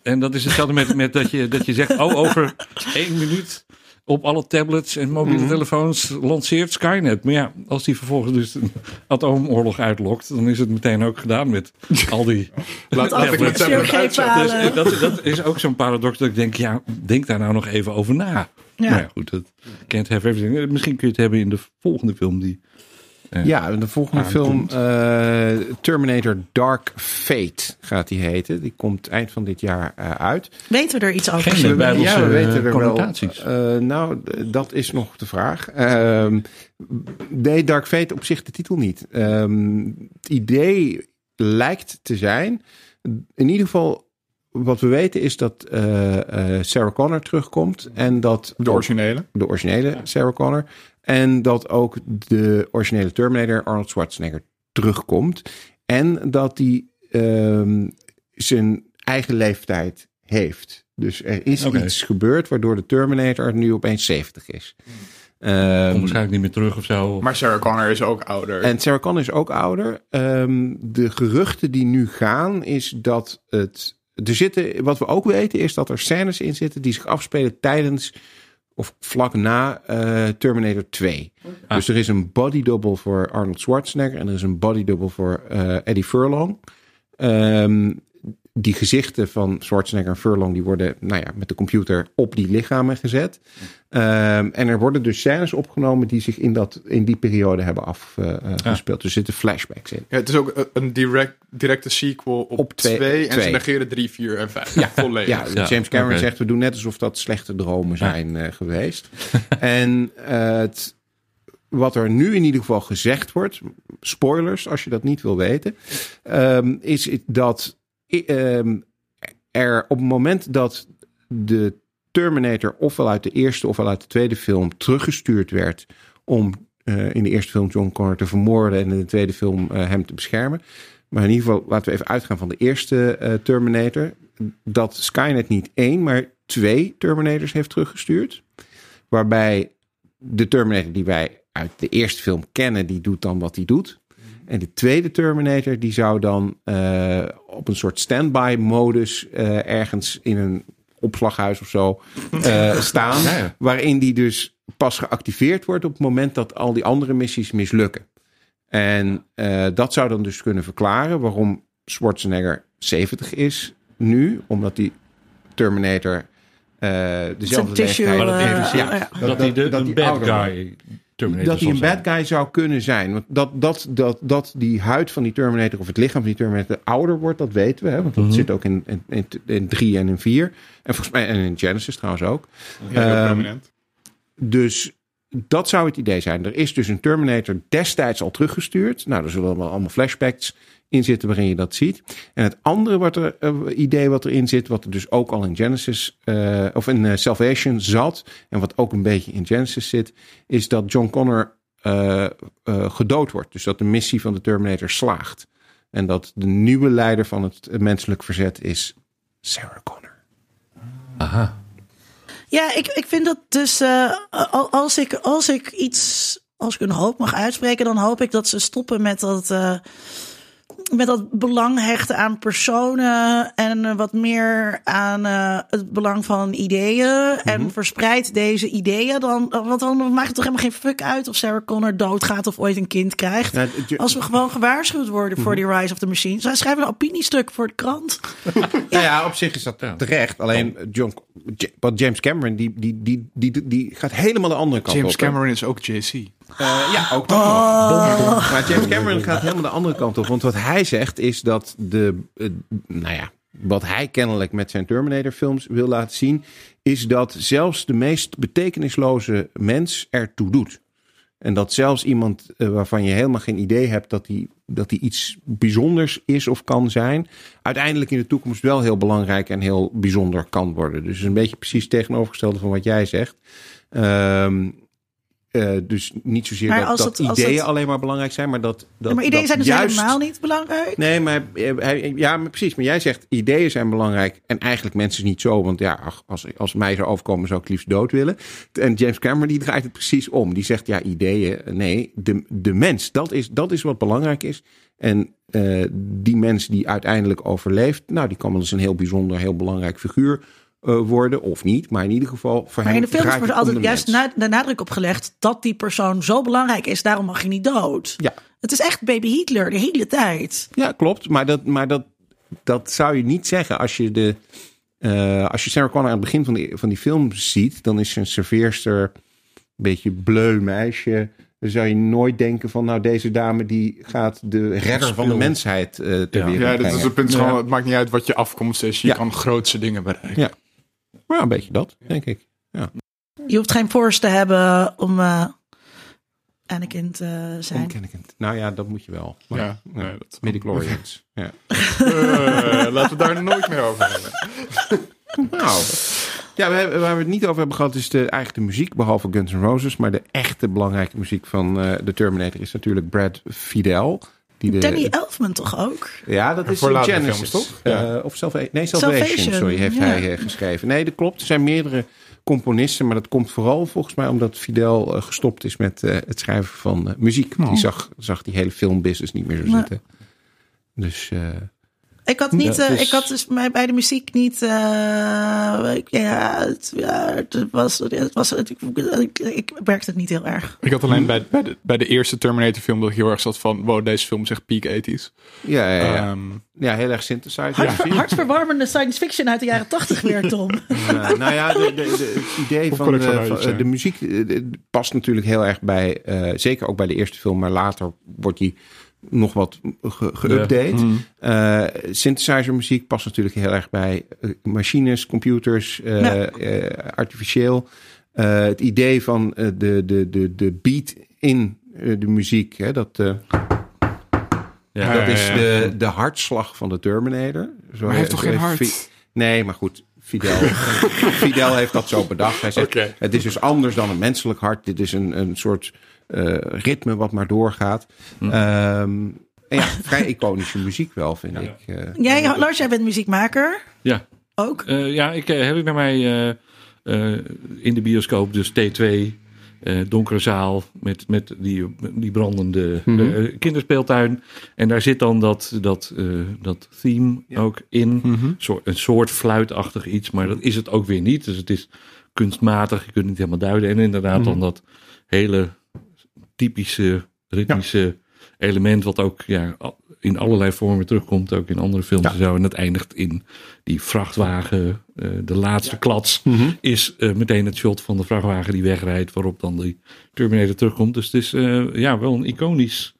en dat is hetzelfde met, met dat, je, dat je zegt... Oh, over één minuut op alle tablets en mobiele mm-hmm. telefoons lanceert Skynet. Maar ja, als die vervolgens dus een atoomoorlog uitlokt... dan is het meteen ook gedaan met al die... Laat tablets. Dus, uh, dat, dat is ook zo'n paradox dat ik denk... ja, denk daar nou nog even over na. Ja. Maar ja, goed, dat can't have everything. Misschien kun je het hebben in de volgende film... die Ja, ja, de volgende film, uh, Terminator Dark Fate gaat die heten. Die komt eind van dit jaar uh, uit. Weten we er iets over? Geen Bijbelse ja, we weten er connotaties. Wel. Uh, nou, d- dat is nog de vraag. Uh, nee, Dark Fate op zich de titel niet. Uh, het idee lijkt te zijn, in ieder geval... Wat we weten is dat uh, uh, Sarah Connor terugkomt. En dat de originele. De originele Sarah Connor. En dat ook de originele Terminator, Arnold Schwarzenegger, terugkomt. En dat die uh, zijn eigen leeftijd heeft. Dus er is okay. iets gebeurd waardoor de Terminator nu opeens zeventig is. Um, Komt waarschijnlijk niet meer terug of zo. Maar Sarah Connor is ook ouder. En Sarah Connor is ook ouder. Um, de geruchten die nu gaan is dat het... Er zitten, wat we ook weten is dat er scènes in zitten die zich afspelen tijdens of vlak na uh, Terminator twee. Ah. Dus er is een body double voor Arnold Schwarzenegger en er is een body double voor uh, Eddie Furlong. Um, die gezichten van Schwarzenegger en Furlong die worden nou ja, met de computer op die lichamen gezet. Um, en er worden dus scènes opgenomen die zich in, dat, in die periode hebben afgespeeld. Uh, ah. Er zitten flashbacks in. Ja, het is ook een direct, directe sequel op twee. En ze negeren drie, vier en vijf. Ja, volledig. Ja, ja, James Cameron okay. zegt, we doen net alsof dat slechte dromen zijn ja. uh, geweest. en uh, het... Wat er nu in ieder geval gezegd wordt, spoilers als je dat niet wil weten, um, is dat um, er op het moment dat de Terminator ofwel uit de eerste ofwel uit de tweede film teruggestuurd werd om uh, in de eerste film John Connor te vermoorden en in de tweede film uh, hem te beschermen. Maar in ieder geval laten we even uitgaan van de eerste uh, Terminator. Dat Skynet niet één, maar twee Terminators heeft teruggestuurd. Waarbij de Terminator die wij uit de eerste film kennen, die doet dan wat hij doet. En de tweede Terminator, die zou dan uh, op een soort standby-modus uh, ergens in een opslaghuis of zo uh, staan. Ja, ja. Waarin die dus pas geactiveerd wordt op het moment dat al die andere missies mislukken. En uh, dat zou dan dus kunnen verklaren waarom Schwarzenegger zeventig is nu. Omdat die Terminator uh, dezelfde leeftijd heeft. Uh, ja, dat hij de, de bad guy... Dat hij een bad guy zou kunnen zijn. Want dat, dat, dat, dat die huid van die Terminator of het lichaam van die Terminator ouder wordt, dat weten we. Hè? Want dat mm-hmm. zit ook in, in, in drie en in vier. En volgens mij en in Genesis trouwens ook. Ja, um, prominent. Dus dat zou het idee zijn. Er is dus een Terminator destijds al teruggestuurd. Nou, er zullen wel allemaal flashbacks in zitten waarin je dat ziet. En het andere wat er, uh, idee wat erin zit, wat er dus ook al in Genesis, uh, of in uh, Salvation zat, en wat ook een beetje in Genesis zit, is dat John Connor uh, uh, gedood wordt. Dus dat de missie van de Terminator slaagt. En dat de nieuwe leider van het menselijk verzet is Sarah Connor. Aha. Ja, ik, ik vind dat dus... Uh, als, ik, als ik iets... Als ik een hoop mag uitspreken... dan hoop ik dat ze stoppen met dat... Uh, met dat belang hechten aan personen... en wat meer aan uh, het belang van ideeën. Mm-hmm. En verspreid deze ideeën dan... want dan maakt het toch helemaal geen fuck uit... of Sarah Connor doodgaat of ooit een kind krijgt. Ja, je... Als we gewoon gewaarschuwd worden voor mm-hmm. die Rise of the Machines. Zij schrijven een opiniestuk voor de krant. ja. Nou ja, op zich is dat terecht. Alleen John, James Cameron... Die, die, die, die, die gaat helemaal de andere kant James op. James Cameron is ook J C. Uh, ja, ook dat oh. nog. Maar James Cameron gaat helemaal de andere kant op. Want wat hij zegt is dat de... Uh, nou ja, wat hij kennelijk met zijn Terminator films wil laten zien... is dat zelfs de meest betekenisloze mens ertoe doet. En dat zelfs iemand uh, waarvan je helemaal geen idee hebt... dat die, dat die iets bijzonders is of kan zijn... uiteindelijk in de toekomst wel heel belangrijk en heel bijzonder kan worden. Dus een beetje precies tegenovergestelde van wat jij zegt... Um, Uh, dus niet zozeer maar dat, dat het, ideeën het... alleen maar belangrijk zijn, maar dat, dat ja, maar ideeën dat zijn dus juist... helemaal niet belangrijk. Nee, maar ja, maar precies. Maar jij zegt ideeën zijn belangrijk en eigenlijk mensen niet zo, want ja, ach, als als mij zou overkomen zou ik liefst dood willen. En James Cameron die draait het precies om. Die zegt ja, ideeën, nee, de de mens, dat is dat is wat belangrijk is. En uh, die mens die uiteindelijk overleeft, nou, die kan wel eens een heel bijzonder, heel belangrijk figuur Uh, worden of niet, maar in ieder geval voor maar hem. Maar in de films wordt altijd juist na, de nadruk op gelegd dat die persoon zo belangrijk is, daarom mag je niet dood. Ja. Het is echt baby Hitler de hele tijd. Ja, klopt. Maar dat, maar dat, dat zou je niet zeggen als je de uh, als je Sarah Connor aan het begin van die, van die film ziet, dan is ze een serveerster, een beetje bleu meisje. Dan zou je nooit denken van, nou, deze dame die gaat de redder van de mensheid uh, ter ja. wereld. Ja, dat is het punt. Gewoon, het maakt niet uit wat je afkomst is. Je ja. kan grootste dingen bereiken. Ja. Maar een beetje dat, denk ik. Ja. Je hoeft geen force te hebben om uh, Anakin te zijn. Om Anakin. Nou ja, dat moet je wel. Maar, ja, nee, ja, dat midichlorians. Ja. uh, laten we daar nooit meer over hebben. Nou, ja, waar we het niet over hebben gehad is de, eigenlijk de muziek, behalve Guns N' Roses. Maar de echte belangrijke muziek van uh, The Terminator is natuurlijk Brad Fidel. Die de, Danny Elfman toch ook? Ja, dat is voor later films, toch? Ja. Uh, of Salvation, nee, Salvation, Salvation, sorry, heeft ja. hij uh, geschreven. Nee, dat klopt. Er zijn meerdere componisten, maar dat komt vooral volgens mij omdat Fidel uh, gestopt is met uh, het schrijven van uh, muziek. Oh. Die zag, zag die hele filmbusiness niet meer zo zitten. Maar, dus... Uh, ik had niet, ja, dus... ik had dus bij de muziek niet, uh, ja, het, ja, het was, het was, het, ik, ik merkte het niet heel erg. Ik had alleen bij, bij, de, bij de eerste Terminator film dat ik heel erg zat van, wow, deze film is echt peak eighties. Ja, ja, ja. Um, ja heel erg synthesizer. Hartver, ja. Hartverwarmende science fiction uit de jaren tachtig weer, Tom. nou, nou ja, de, de, de, het idee van, de, van de, de muziek de, past natuurlijk heel erg bij, uh, zeker ook bij de eerste film, maar later wordt die nog wat geüpdate. Ge- yeah. uh, synthesizer muziek past natuurlijk heel erg bij machines, computers, uh, ja. uh, artificieel. Uh, het idee van uh, de, de, de, de beat in uh, de muziek, hè, dat, uh, ja, dat ja, is ja, ja. De, de hartslag van de Terminator. Zo maar hij heeft toch geen hart? Vi- nee, maar goed. Fidel, Fidel heeft dat zo bedacht. Hij zegt, okay. Het is dus anders dan een menselijk hart. Dit is een, een soort... Uh, ritme wat maar doorgaat. Hm. Um, ja, vrij iconische muziek wel, vind ja, ik. Uh, jij, ja, Lars, jij bent muziekmaker. Ja. Ook? Uh, ja, ik uh, heb ik bij mij uh, uh, in de bioscoop dus T twee, uh, donkere zaal met, met die, die brandende mm-hmm. uh, kinderspeeltuin. En daar zit dan dat, dat, uh, dat theme ja. ook in. Mm-hmm. Zo, een soort fluitachtig iets, maar dat is het ook weer niet. Dus het is kunstmatig, je kunt het niet helemaal duiden. En inderdaad mm-hmm. dan dat hele typische ritmische ja. element wat ook ja, in allerlei vormen terugkomt, ook in andere films ja. en zo. En dat eindigt in die vrachtwagen. Uh, de laatste ja. klats mm-hmm. is uh, meteen het shot van de vrachtwagen die wegrijdt, waarop dan die Terminator terugkomt. Dus het is uh, ja, wel een iconisch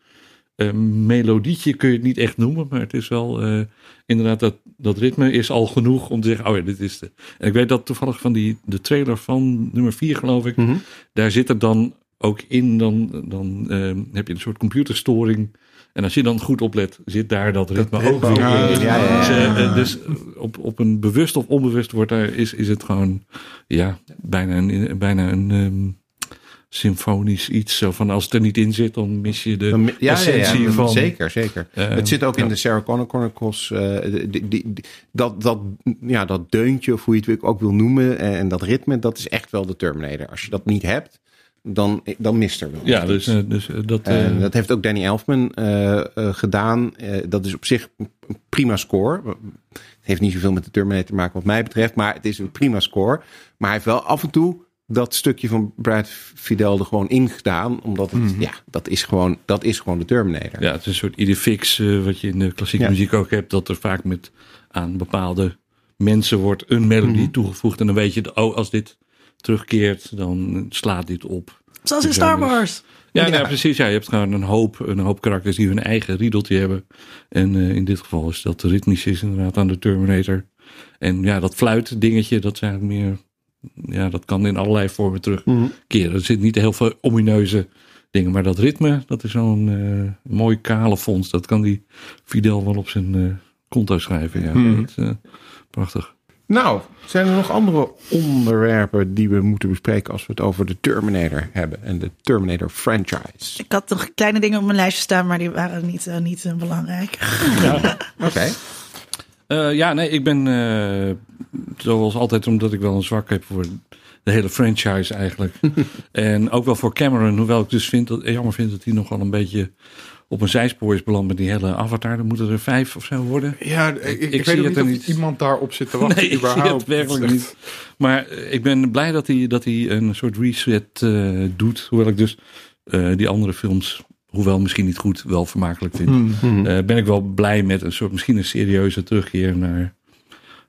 uh, melodietje, kun je het niet echt noemen, maar het is wel uh, inderdaad dat, dat ritme is al genoeg om te zeggen, oh ja, dit is de... En ik weet dat toevallig van die de trailer van nummer vier, geloof ik, mm-hmm. daar zit er dan ook in, dan, dan uh, heb je een soort computerstoring. En als je dan goed oplet, zit daar dat ritme, dat ritme ook weer in. in. Ja, ja, ja. Dus, uh, dus op, op een bewust of onbewust wordt daar, is, is het gewoon ja bijna een, bijna een um, symfonisch iets. Zo van als het er niet in zit, dan mis je de ja, ja, essentie ja, ja, van... Zeker, zeker. Uh, het zit ook ja. in de Sarah Connor Chronicles. Uh, die, die, die, dat, dat, ja, dat deuntje, of hoe je het ook wil noemen, en dat ritme, dat is echt wel de Terminator. Als je dat niet hebt, dan, dan mist er wel. Ja, dus, uh, dus uh, dat... Uh, uh, dat heeft ook Danny Elfman uh, uh, gedaan. Uh, dat is op zich een prima score. Het heeft niet zoveel met de Terminator te maken wat mij betreft, maar het is een prima score. Maar hij heeft wel af en toe dat stukje van Brad Fidel er gewoon ingedaan, omdat het, mm-hmm. ja, dat is gewoon, dat is gewoon de Terminator. Ja, het is een soort idéfix uh, wat je in de klassieke ja. muziek ook hebt, dat er vaak met aan bepaalde mensen wordt een melodie mm-hmm. toegevoegd en dan weet je, oh, als dit terugkeert, dan slaat dit op. Zoals in Star Wars. Ja, ja. Nou, precies. Ja, je hebt gewoon een hoop, een hoop karakters die hun eigen riedeltje hebben. En uh, in dit geval is dat ritmisch is inderdaad aan de Terminator. En ja, dat fluit dingetje, dat is eigenlijk meer... Ja, dat kan in allerlei vormen terugkeren. Er zit niet heel veel omineuze dingen. Maar dat ritme, dat is zo'n uh, mooi kale fonds. Dat kan die Fidel wel op zijn uh, konto schrijven. Ja. Hmm. Dat, uh, prachtig. Nou, zijn er nog andere onderwerpen die we moeten bespreken als we het over de Terminator hebben en de Terminator franchise? Ik had nog kleine dingen op mijn lijstje staan, maar die waren niet, uh, niet uh, belangrijk. Ja. Oké. Okay. Uh, ja, nee, ik ben uh, zoals altijd, omdat ik wel een zwak heb voor de hele franchise eigenlijk. En ook wel voor Cameron, hoewel ik dus vind dat, jammer vind dat hij nogal een beetje op een zijspoor is beland met die hele Avatar. Dan moeten er vijf of zo worden. Ja, ik, ik, ik, ik weet niet of niet... iemand daarop zit te wachten. Nee, überhaupt. Ik zie het werkelijk niet. Maar ik ben blij dat hij, dat hij een soort reset uh, doet. Hoewel ik dus uh, die andere films, hoewel misschien niet goed, wel vermakelijk vind. Mm-hmm. Uh, ben ik wel blij met een soort, misschien een serieuze terugkeer naar...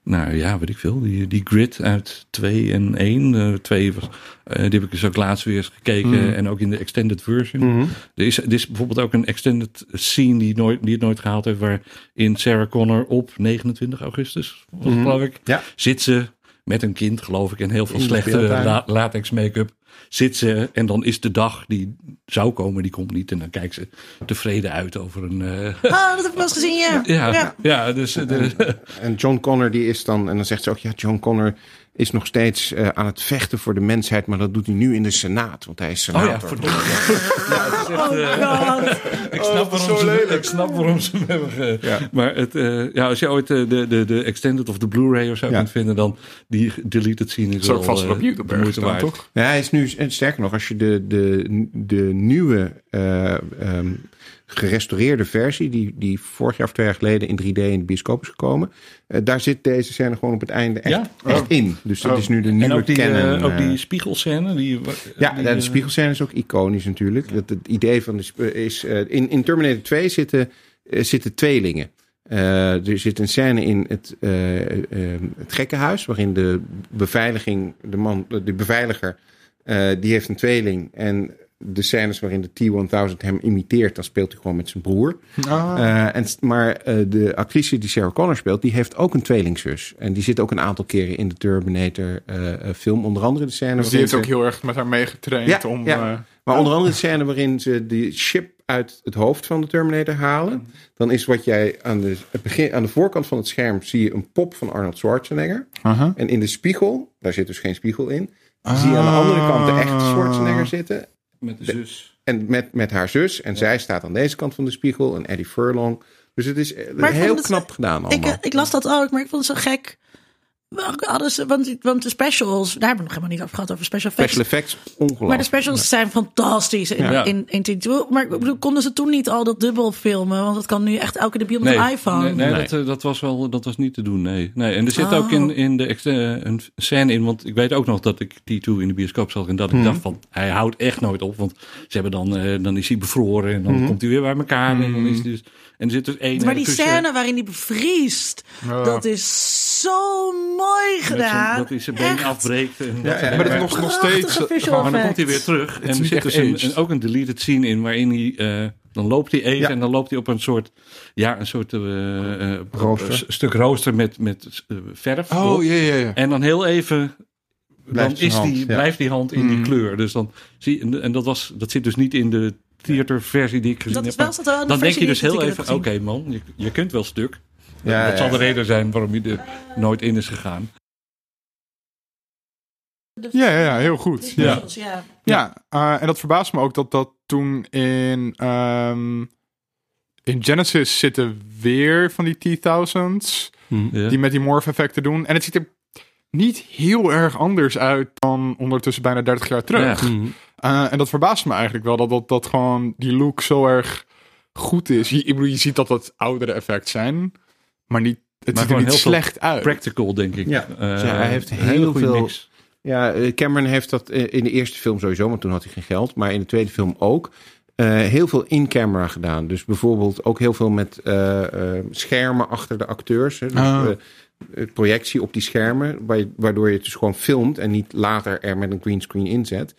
Nou ja, weet ik veel. Die, die grid uit twee en één. Uh, twee was, uh, die heb ik dus ook laatst weer eens gekeken. Mm-hmm. En ook in de extended version. Mm-hmm. Er, is, er is bijvoorbeeld ook een extended scene die, nooit, die het nooit gehaald heeft. Waarin Sarah Connor op negenentwintig augustus, mm-hmm. geloof ik, ja. zit ze met een kind, geloof ik. En heel veel slechte la, latex make-up. Zit ze en dan is de dag die zou komen, die komt niet. En dan kijkt ze tevreden uit over een... Uh... Ah, dat heb ik wel eens gezien, ja. Ja, ja. ja dus... Uh, en, en John Connor die is dan... En dan zegt ze ook, ja, John Connor is nog steeds uh, aan het vechten voor de mensheid, maar dat doet hij nu in de Senaat, want hij is senator. Oh ja, verdomme. ja, het is echt, uh, oh God. ik, snap oh, ze, ik snap waarom ze hem hebben ge... ja. Maar het, uh, ja, als je ooit uh, de, de, de extended of de Blu-ray of zo ja. kunt vinden, dan die deleted scene is wel vast uh, op YouTube de moeite waard. Toch? Ja, hij is nu, en sterker nog, als je de, de, de nieuwe uh, um, gerestaureerde versie, die, die vorig jaar of twee jaar geleden in drie D in de bioscoop is gekomen, uh, daar zit deze scène gewoon op het einde echt, ja? echt oh. in. Dus dat oh. is nu de nieuwe Canon. Uh, ook die spiegelscène? Die, ja, die, de uh, spiegelscène is ook iconisch natuurlijk. Ja. Dat het idee van de is uh, in, in Terminator twee zitten, uh, zitten tweelingen. Uh, er zit een scène in het, uh, uh, het gekkenhuis, waarin de beveiliging, de man, de beveiliger, uh, die heeft een tweeling. En de scènes waarin de T duizend hem imiteert, dan speelt hij gewoon met zijn broer. Ah. Uh, en, maar uh, de actrice die Sarah Connor speelt, die heeft ook een tweelingzus. En die zit ook een aantal keren in de Terminator uh, film. Onder andere de scène... Dus die heeft ze... ook heel erg met haar meegetraind ja, om... Ja. Uh, maar onder andere de scène waarin ze die chip uit het hoofd van de Terminator halen. Dan is wat jij aan de, het begin, aan de voorkant van het scherm zie je een pop van Arnold Schwarzenegger. Uh-huh. En in de spiegel, daar zit dus geen spiegel in, ah. zie je aan de andere kant de echte Schwarzenegger zitten. Met de zus. De, en met, met haar zus. En ja. zij staat aan deze kant van de spiegel. En Eddie Furlong. Dus het is maar heel het, knap gedaan allemaal. Ik, ik las dat ook, maar ik vond het zo gek. Alles, want, want de specials, daar hebben we nog helemaal niet over gehad, over special effects. Special effects, ongelooflijk. Maar de specials ja. zijn fantastisch in, ja. in, in, in maar bedoel, konden ze toen niet al dat dubbel filmen? Want dat kan nu echt elke debiel met een nee, iPhone. Nee, nee, nee. Dat, dat, was wel, dat was niet te doen, nee. nee en er zit oh. ook in, in de uh, een scène in, want ik weet ook nog dat ik T twee in de bioscoop zat en dat ik mm-hmm. dacht van, hij houdt echt nooit op, want ze hebben dan, uh, dan is hij bevroren en dan mm-hmm. komt hij weer bij elkaar mm-hmm. en dan is hij dus... En er zit dus één maar die tussen. Scène waarin hij bevriest, ja. dat is zo mooi gedaan. Dat hij zijn been afbreekt. En ja, ja, maar dat nog, nog steeds. Maar dan komt hij weer terug. Het en er zit dus een, een, ook een deleted scene in waarin hij... Uh, dan loopt hij eten ja. en dan loopt hij op een soort... Ja, een soort uh, uh, rooster. S- stuk rooster met, met uh, verf. Oh, ja, ja, ja. En dan heel even... Blijft dan is hand, die, ja. blijft die hand in mm. die kleur. Dus dan zie, en dat, was, dat zit dus niet in de... theaterversie die ik gezien heb. Dan de denk je dus heel even, oké okay, man, je, je kunt wel stuk. Ja, dat ja, zal ja. de reden zijn waarom je er nooit in is gegaan. Ja, ja, ja, heel goed. Ja, films, ja. ja uh, en dat verbaast me ook dat dat toen in, um, in Genesis zitten weer van die T duizend. Mm, yeah. Die met die morph-effecten doen. En het ziet er niet heel erg anders uit dan ondertussen bijna dertig jaar terug. Ja. Mm. Uh, en dat verbaast me eigenlijk wel. Dat, dat, dat gewoon die look zo erg goed is. Je, ik bedoel, je ziet dat dat oudere effect zijn. Maar niet, het maar ziet er niet slecht uit. Practical, denk ik. Ja. Uh, dus ja, hij heeft heel, heel veel... Mix. Ja, Cameron heeft dat in de eerste film sowieso, want toen had hij geen geld. Maar in de tweede film ook. Uh, heel veel in-camera gedaan. Dus bijvoorbeeld ook heel veel met uh, uh, schermen achter de acteurs. Hè. Dus, ah. uh, projectie op die schermen. Waardoor je het dus gewoon filmt en niet later er met een greenscreen inzet.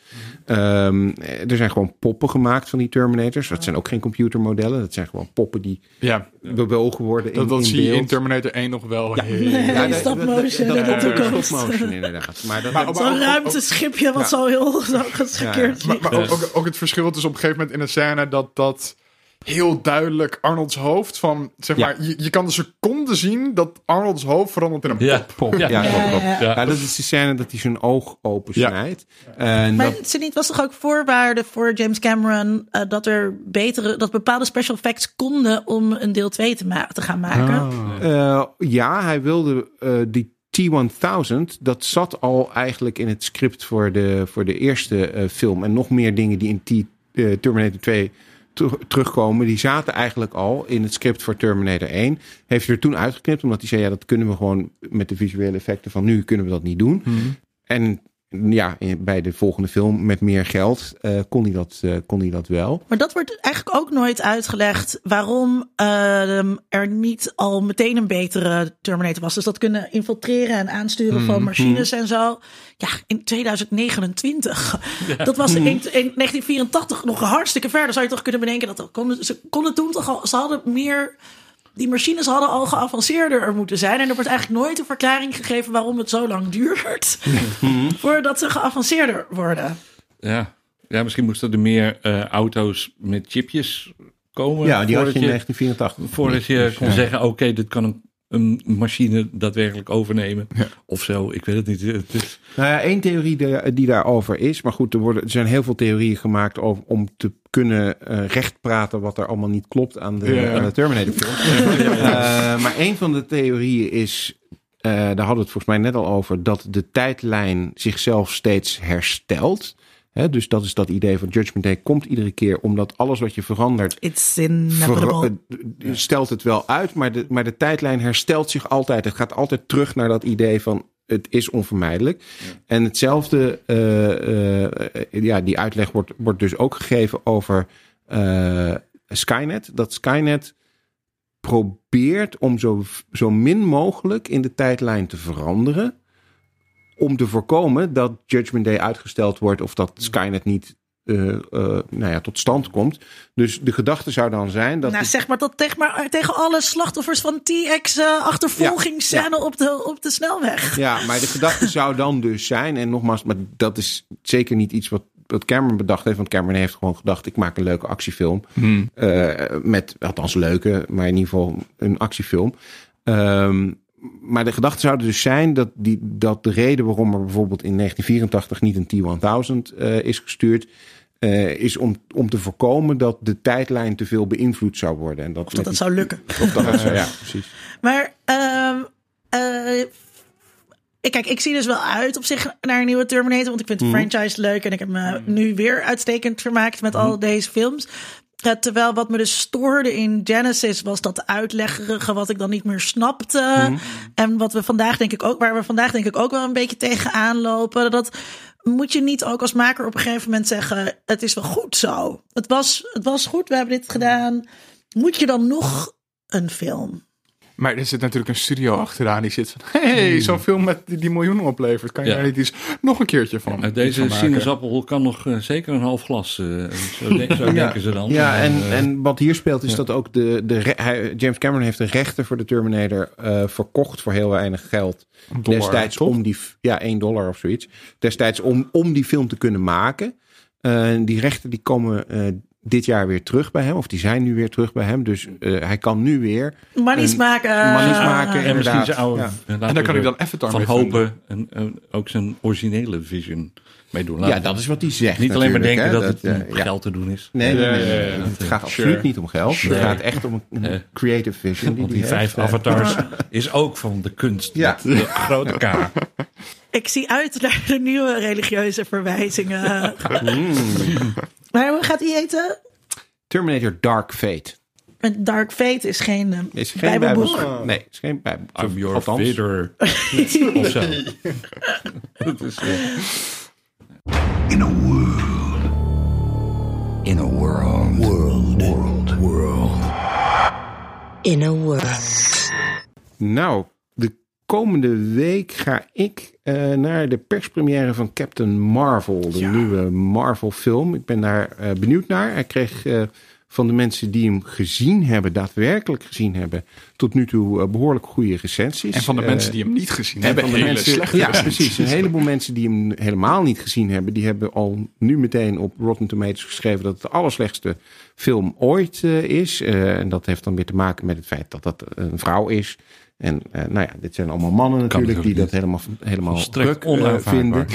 Um, er zijn gewoon poppen gemaakt van die Terminators. Dat zijn ook geen computermodellen. Dat zijn gewoon poppen die ja. bewogen worden in beeld. Dat, dat in zie beeld. Je in Terminator één nog wel. Ja, heel... ja, ja stop motion. Dat, dat, dat, dat, dat komt stop motion inderdaad. Maar dat, maar, dat, zo'n ruimteschipje ja. wat zo heel zo geschakeerd ja. Maar, maar ook, ook, ook het verschil tussen op een gegeven moment in een scène dat dat heel duidelijk Arnold's hoofd van, zeg maar, ja. je, je kan de seconde zien dat Arnold's hoofd verandert in een ja. pop. Ja, ja, ja, ja, ja. ja. ja dat is de scène dat hij zijn oog open snijdt. Ja. En maar dat... Sydney, het was toch ook voorwaarde voor James Cameron uh, dat er betere, dat bepaalde special effects konden om een deel twee te, ma- te gaan maken? Ah. Uh, ja, hij wilde uh, die T duizend, dat zat al eigenlijk in het script voor de, voor de eerste uh, film. En nog meer dingen die in T uh, Terminator twee terugkomen, die zaten eigenlijk al in het script voor Terminator één. Heeft er toen uitgeknipt, omdat hij zei, ja, dat kunnen we gewoon met de visuele effecten van nu kunnen we dat niet doen. Mm-hmm. En ja, bij de volgende film met meer geld uh, kon hij dat, uh, kon hij dat wel. Maar dat wordt eigenlijk ook nooit uitgelegd waarom uh, er niet al meteen een betere Terminator was. Dus dat kunnen infiltreren en aansturen mm-hmm. van machines en zo. Ja, in twintig negenentwintig. Ja. Dat was in, in negentien vierentachtig nog een hartstikke ver. Dan zou je toch kunnen bedenken dat dat kon, ze konden toen toch al, ze hadden meer... Die machines hadden al geavanceerder er moeten zijn. En er wordt eigenlijk nooit een verklaring gegeven waarom het zo lang duurt. Mm-hmm. Voordat ze geavanceerder worden. Ja, ja misschien moesten er meer uh, auto's met chipjes komen. Ja, die had je in negentien vierentachtig. Voordat je ja. kon ja. zeggen, oké, okay, dit kan een, een machine daadwerkelijk overnemen. Ja. Of zo, ik weet het niet. Het is... Nou ja, één theorie de, die daarover is. Maar goed, er, worden, er zijn heel veel theorieën gemaakt over, om te kunnen uh, recht praten wat er allemaal niet klopt aan de, ja. aan de Terminator film. ja, ja. Uh, maar een van de theorieën is, uh, daar hadden we het volgens mij net al over, dat de tijdlijn zichzelf steeds herstelt. Hè, dus dat is dat idee van Judgment Day komt iedere keer, omdat alles wat je verandert, It's ver- stelt het wel uit, maar de, maar de tijdlijn herstelt zich altijd. Het gaat altijd terug naar dat idee van het is onvermijdelijk. Ja. En hetzelfde, uh, uh, ja, die uitleg wordt, wordt dus ook gegeven over uh, Skynet. Dat Skynet probeert om zo, zo min mogelijk in de tijdlijn te veranderen. Om te voorkomen dat Judgment Day uitgesteld wordt of dat Skynet niet Uh, uh, nou ja, tot stand komt. Dus de gedachte zou dan zijn dat nou, zeg maar dat tegen, maar, tegen alle slachtoffers van T X uh, achtervolgingsscène ja, ja. op, de, op de snelweg. Ja, maar de gedachte zou dan dus zijn, en nogmaals, maar dat is zeker niet iets wat, wat Cameron bedacht heeft, want Cameron heeft gewoon gedacht, ik maak een leuke actiefilm. Hmm. Uh, met, althans leuke, maar in ieder geval een actiefilm. Um, Maar de gedachte zou dus zijn dat, die, dat de reden waarom er bijvoorbeeld in negentien vierentachtig niet een T duizend uh, is gestuurd, uh, is om, om te voorkomen dat de tijdlijn te veel beïnvloed zou worden. En dat of dat dat die, zou lukken. Of dat, ja, ja, precies. Maar um, uh, kijk, ik zie dus wel uit op zich naar een nieuwe Terminator, want ik vind de mm. franchise leuk en ik heb me nu weer uitstekend vermaakt met mm. al deze films. Uh, terwijl wat me dus stoorde in Genesis was dat uitleggerige wat ik dan niet meer snapte. Mm-hmm. En wat we vandaag denk ik ook, waar we vandaag denk ik ook wel een beetje tegenaan lopen. Dat moet je niet ook als maker op een gegeven moment zeggen, het is wel goed zo. Het was, het was goed, we hebben dit gedaan. Moet je dan nog een film? Maar er zit natuurlijk een studio achteraan die zit van, hé, hey, zo'n film met die, die miljoenen oplevert, kan je ja. daar niet eens nog een keertje van ja, deze sinaasappel kan nog uh, zeker een half glas. Uh, zo de, zo ja. denken ze dan. Ja, en, en, uh, en wat hier speelt is ja. dat ook de, de re- hij, James Cameron heeft de rechten voor de Terminator uh, verkocht voor heel weinig geld. Dollar, destijds top? om die, ja, één dollar of zoiets. Destijds om, om die film te kunnen maken. Uh, die rechten die komen uh, dit jaar weer terug bij hem. Of die zijn nu weer terug bij hem. Dus uh, hij kan nu weer... Manies maken. Manies maken, en inderdaad. Zijn oude, ja. En daar kan hij dan Avatar van hopen. En, en ook zijn originele vision mee doen. Laten. Ja, dat is wat hij zegt. Niet alleen maar denken hè, dat, dat het om ja. geld te doen is. Nee, nee, nee, nee, nee, nee. het gaat absoluut sure. niet om geld. Sure. Het gaat echt om een uh, creative vision. Die, die, die vijf heeft. avatars is ook van de kunst. Ja. Met de grote K. Ik zie uit naar de nieuwe religieuze verwijzingen. Mm. Maar hoe gaat hij eten? Terminator Dark Fate. En Dark Fate is geen, uh, is geen bijbelboek. Bijbels, nee, is geen bijbelboek. I'm your Vader. Of zo. In a world. In a world. World. World. World. In a world. Nou, de komende week ga ik uh, naar de perspremière van Captain Marvel. De ja. nieuwe Marvel film. Ik ben daar uh, benieuwd naar. Hij kreeg uh, van de mensen die hem gezien hebben, daadwerkelijk gezien hebben, tot nu toe uh, behoorlijk goede recensies. En van de uh, mensen die hem niet gezien hebben, hebben van de hele mensen, slechte ja, recensies. Precies. Een heleboel mensen die hem helemaal niet gezien hebben, die hebben al nu meteen op Rotten Tomatoes geschreven dat het de allerslechtste film ooit uh, is. Uh, en dat heeft dan weer te maken met het feit dat dat een vrouw is. En uh, nou ja, dit zijn allemaal mannen natuurlijk die dat helemaal, helemaal druk uh, vinden.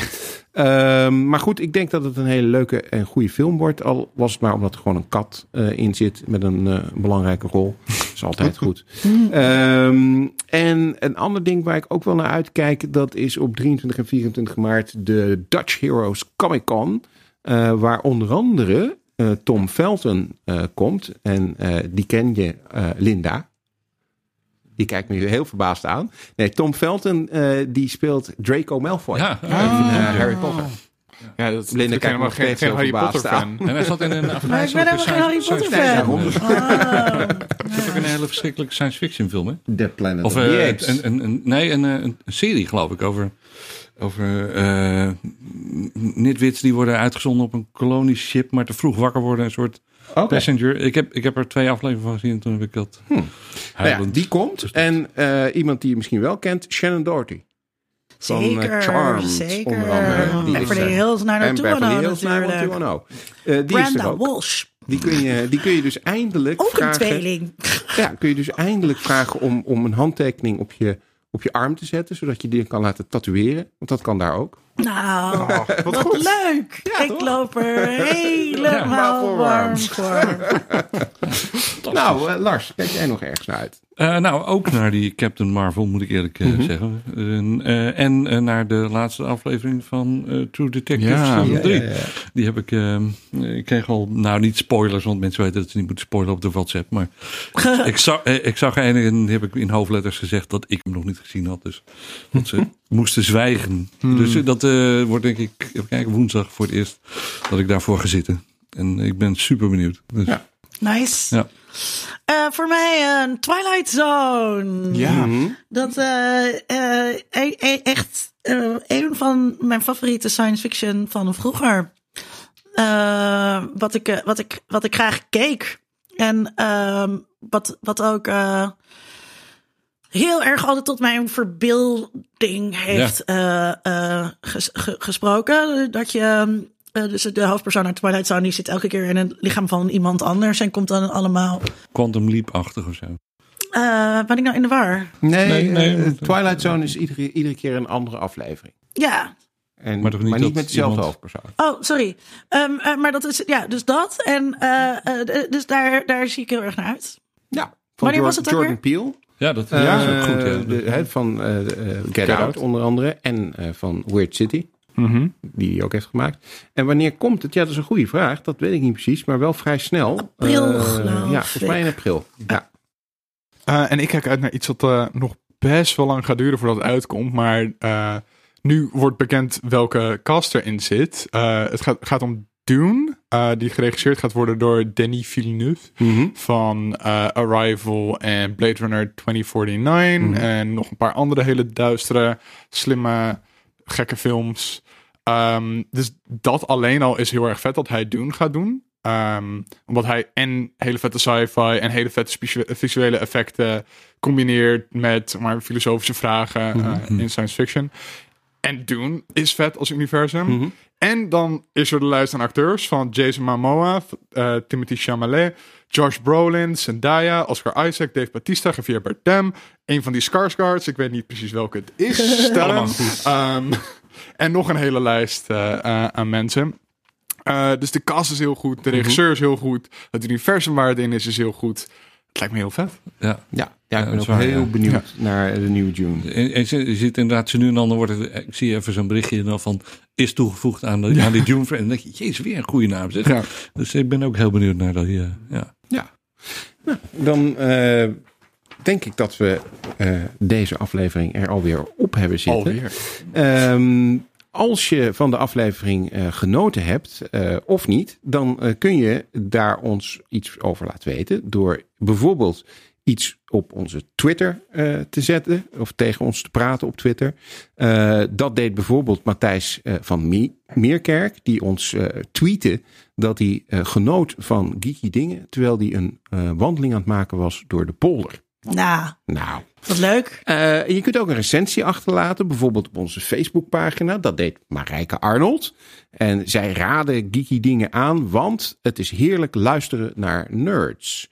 Uh, maar goed, ik denk dat het een hele leuke en goede film wordt. Al was het maar omdat er gewoon een kat uh, in zit met een uh, belangrijke rol. Dat is altijd goed. Um, en een ander ding waar ik ook wel naar uitkijk, dat is op drieëntwintig en vierentwintig maart de Dutch Heroes Comic Con. Uh, waar onder andere uh, Tom Felton uh, komt. En uh, die ken je, uh, Linda. Die kijkt me heel verbaasd aan. Nee, Tom Felton, uh, die speelt Draco Malfoy. Ja, oh. uh, Harry Potter. Ja, dat Linda kijkt me geen, geen Harry Potter fan. En hij zat in een afdeling. Maar ik ben helemaal geen Harry Potter fan. Oh. Dat is ook een hele verschrikkelijke science fiction film, hè? The Planet of, uh, of the Apes. Een, een, een, nee, een, een serie, geloof ik, over... Over uh, nitwits die worden uitgezonden op een kolonieship, maar te vroeg wakker worden, een soort okay. passenger. Ik heb, ik heb er twee afleveringen van gezien, toen heb ik dat... Hmm. Nou ja, die komt. En uh, iemand die je misschien wel kent, Shannon Doherty. Van zeker, Charmed, zeker. Onder andere. Die Beverly is, uh, Hills naar naartoe en Beverly Hills naar naartoe. Uh, Brenda Walsh. Die kun je, die kun je dus eindelijk ook vragen... Ook een tweeling. Ja, kun je dus eindelijk vragen om, om een handtekening op je... op je arm te zetten, zodat je die kan laten tatoeëren. Want dat kan daar ook. Nou, oh, wat, wat leuk. Ja, ik toch? Loop er helemaal ja, warm voor. Nou, uh, Lars, kijk jij nog ergens naar uit? Uh, nou, ook naar die Captain Marvel, moet ik eerlijk uh, mm-hmm. zeggen. Uh, uh, en uh, naar de laatste aflevering van uh, True Detective. Ja, ja, ja, ja. Die heb ik... Uh, ik kreeg al... Nou, niet spoilers, want mensen weten dat ze niet moeten spoileren op de WhatsApp. Maar ik, zag, uh, ik zag een en heb ik in hoofdletters gezegd dat ik hem nog niet gezien had. Dus dat ze moesten zwijgen. Hmm. Dus uh, dat uh, wordt denk ik... Even kijken, woensdag voor het eerst dat ik daarvoor ga zitten. En ik ben super benieuwd. Dus, ja. Nice. Ja. Uh, voor mij een Twilight Zone. Ja. Dat uh, uh, e- e- echt uh, een van mijn favoriete science fiction van vroeger. Uh, wat, ik, uh, wat, ik, wat ik graag keek. En uh, wat, wat ook uh, heel erg altijd tot mijn verbeelding heeft ja. uh, uh, ges- ge- gesproken. Dat je... Uh, dus de hoofdpersoon uit Twilight Zone die zit elke keer in het lichaam van iemand anders en komt dan allemaal... Quantum Leap-achtig of zo. Uh, ben ik nou in de war? Nee, nee, nee uh, Twilight Zone is iedere, iedere keer een andere aflevering. Ja. En, maar, toch niet maar niet met dezelfde iemand... hoofdpersoon. Oh, sorry. Um, uh, maar dat is... Ja, dus dat. En uh, uh, dus daar, daar zie ik heel erg naar uit. Ja. Van Wanneer Jordan, was het ook Jordan Peele. Ja, dat uh, ja, is ook goed. Ja. De, he, van uh, Get, Get Out, Out onder andere. En uh, van Weird City. Mm-hmm. Die hij ook heeft gemaakt. En wanneer komt het? Ja, dat is een goede vraag. Dat weet ik niet precies, maar wel vrij snel. April, uh, geloof Ja, volgens mij in april. Ja. Uh, en ik kijk uit naar iets dat uh, nog best wel lang gaat duren voordat het uitkomt. Maar uh, nu wordt bekend welke cast erin zit. Uh, het gaat, gaat om Dune, uh, die geregisseerd gaat worden door Denis Villeneuve. Mm-hmm. Van uh, Arrival en Blade Runner twintig negenenveertig. Mm-hmm. En nog een paar andere hele duistere, slimme, gekke films. Um, dus dat alleen al is heel erg vet dat hij Dune gaat doen. Um, omdat hij en hele vette sci-fi en hele vette spe- visuele effecten combineert met maar, filosofische vragen uh, mm-hmm. in science fiction. En Dune is vet als universum. Mm-hmm. En dan is er de lijst aan acteurs van Jason Momoa, uh, Timothy Chalamet, Josh Brolin, Zendaya, Oscar Isaac, Dave Bautista, Javier Bardem. Een van die Skarsgårds, ik weet niet precies welke het is. um, en nog een hele lijst uh, uh, aan mensen. Uh, dus de cast is heel goed, de regisseur is heel goed, het universum waar het in is is heel goed. Het lijkt me heel vet. Ja, ja, ja ik ben ja, ook waar, heel ja. benieuwd ja. naar de nieuwe Dune. En, en je ziet inderdaad, ze nu en dan wordt het, ik zie even zo'n berichtje dan van is toegevoegd aan de, ja. aan de Dune. En dan denk je, jezus, weer een goede naam. Ja. Dus ik ben ook heel benieuwd naar dat hier. Ja, ja. Nou, dan uh, denk ik dat we uh, deze aflevering er alweer op hebben zitten. Alweer. Um, Als je van de aflevering uh, genoten hebt, uh, of niet, dan uh, kun je daar ons iets over laten weten. Door bijvoorbeeld iets op onze Twitter uh, te zetten. Of tegen ons te praten op Twitter. Uh, dat deed bijvoorbeeld Matthijs uh, van Mie- Meerkerk. Die ons uh, tweette dat hij uh, genoot van Geekie Dingen. Terwijl hij een uh, wandeling aan het maken was door de polder. Nou, nou, wat leuk. Uh, je kunt ook een recensie achterlaten. Bijvoorbeeld op onze Facebookpagina. Dat deed Marijke Arnold. En zij raadde Geekie Dingen aan. Want het is heerlijk luisteren naar nerds.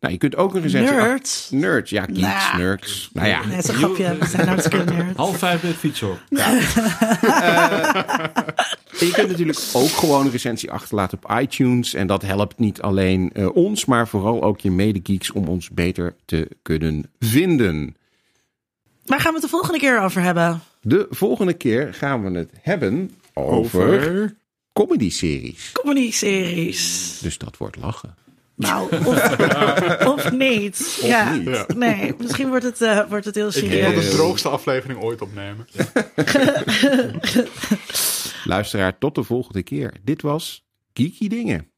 Nou, je kunt ook een recensie... Nerds? Ach, nerds, ja, geeks, nah. nerds. Nou ja. Nee, dat is een grapje. We zijn hartstikke nerds. Half vijf met fiets hoor. Ja. uh, je kunt natuurlijk ook gewoon een recensie achterlaten op iTunes. En dat helpt niet alleen uh, ons, maar vooral ook je medegeeks om ons beter te kunnen vinden. Waar gaan we het de volgende keer over hebben? De volgende keer gaan we het hebben over, over... comedy-series. Comedy-series. Dus dat wordt lachen. Nou, of, of niet. Of ja, niet. Ja. Nee, misschien wordt het, uh, wordt het heel serieus. Ik denk dat we de droogste aflevering ooit opnemen. Ja. Luisteraar, tot de volgende keer. Dit was Geekie Dingen.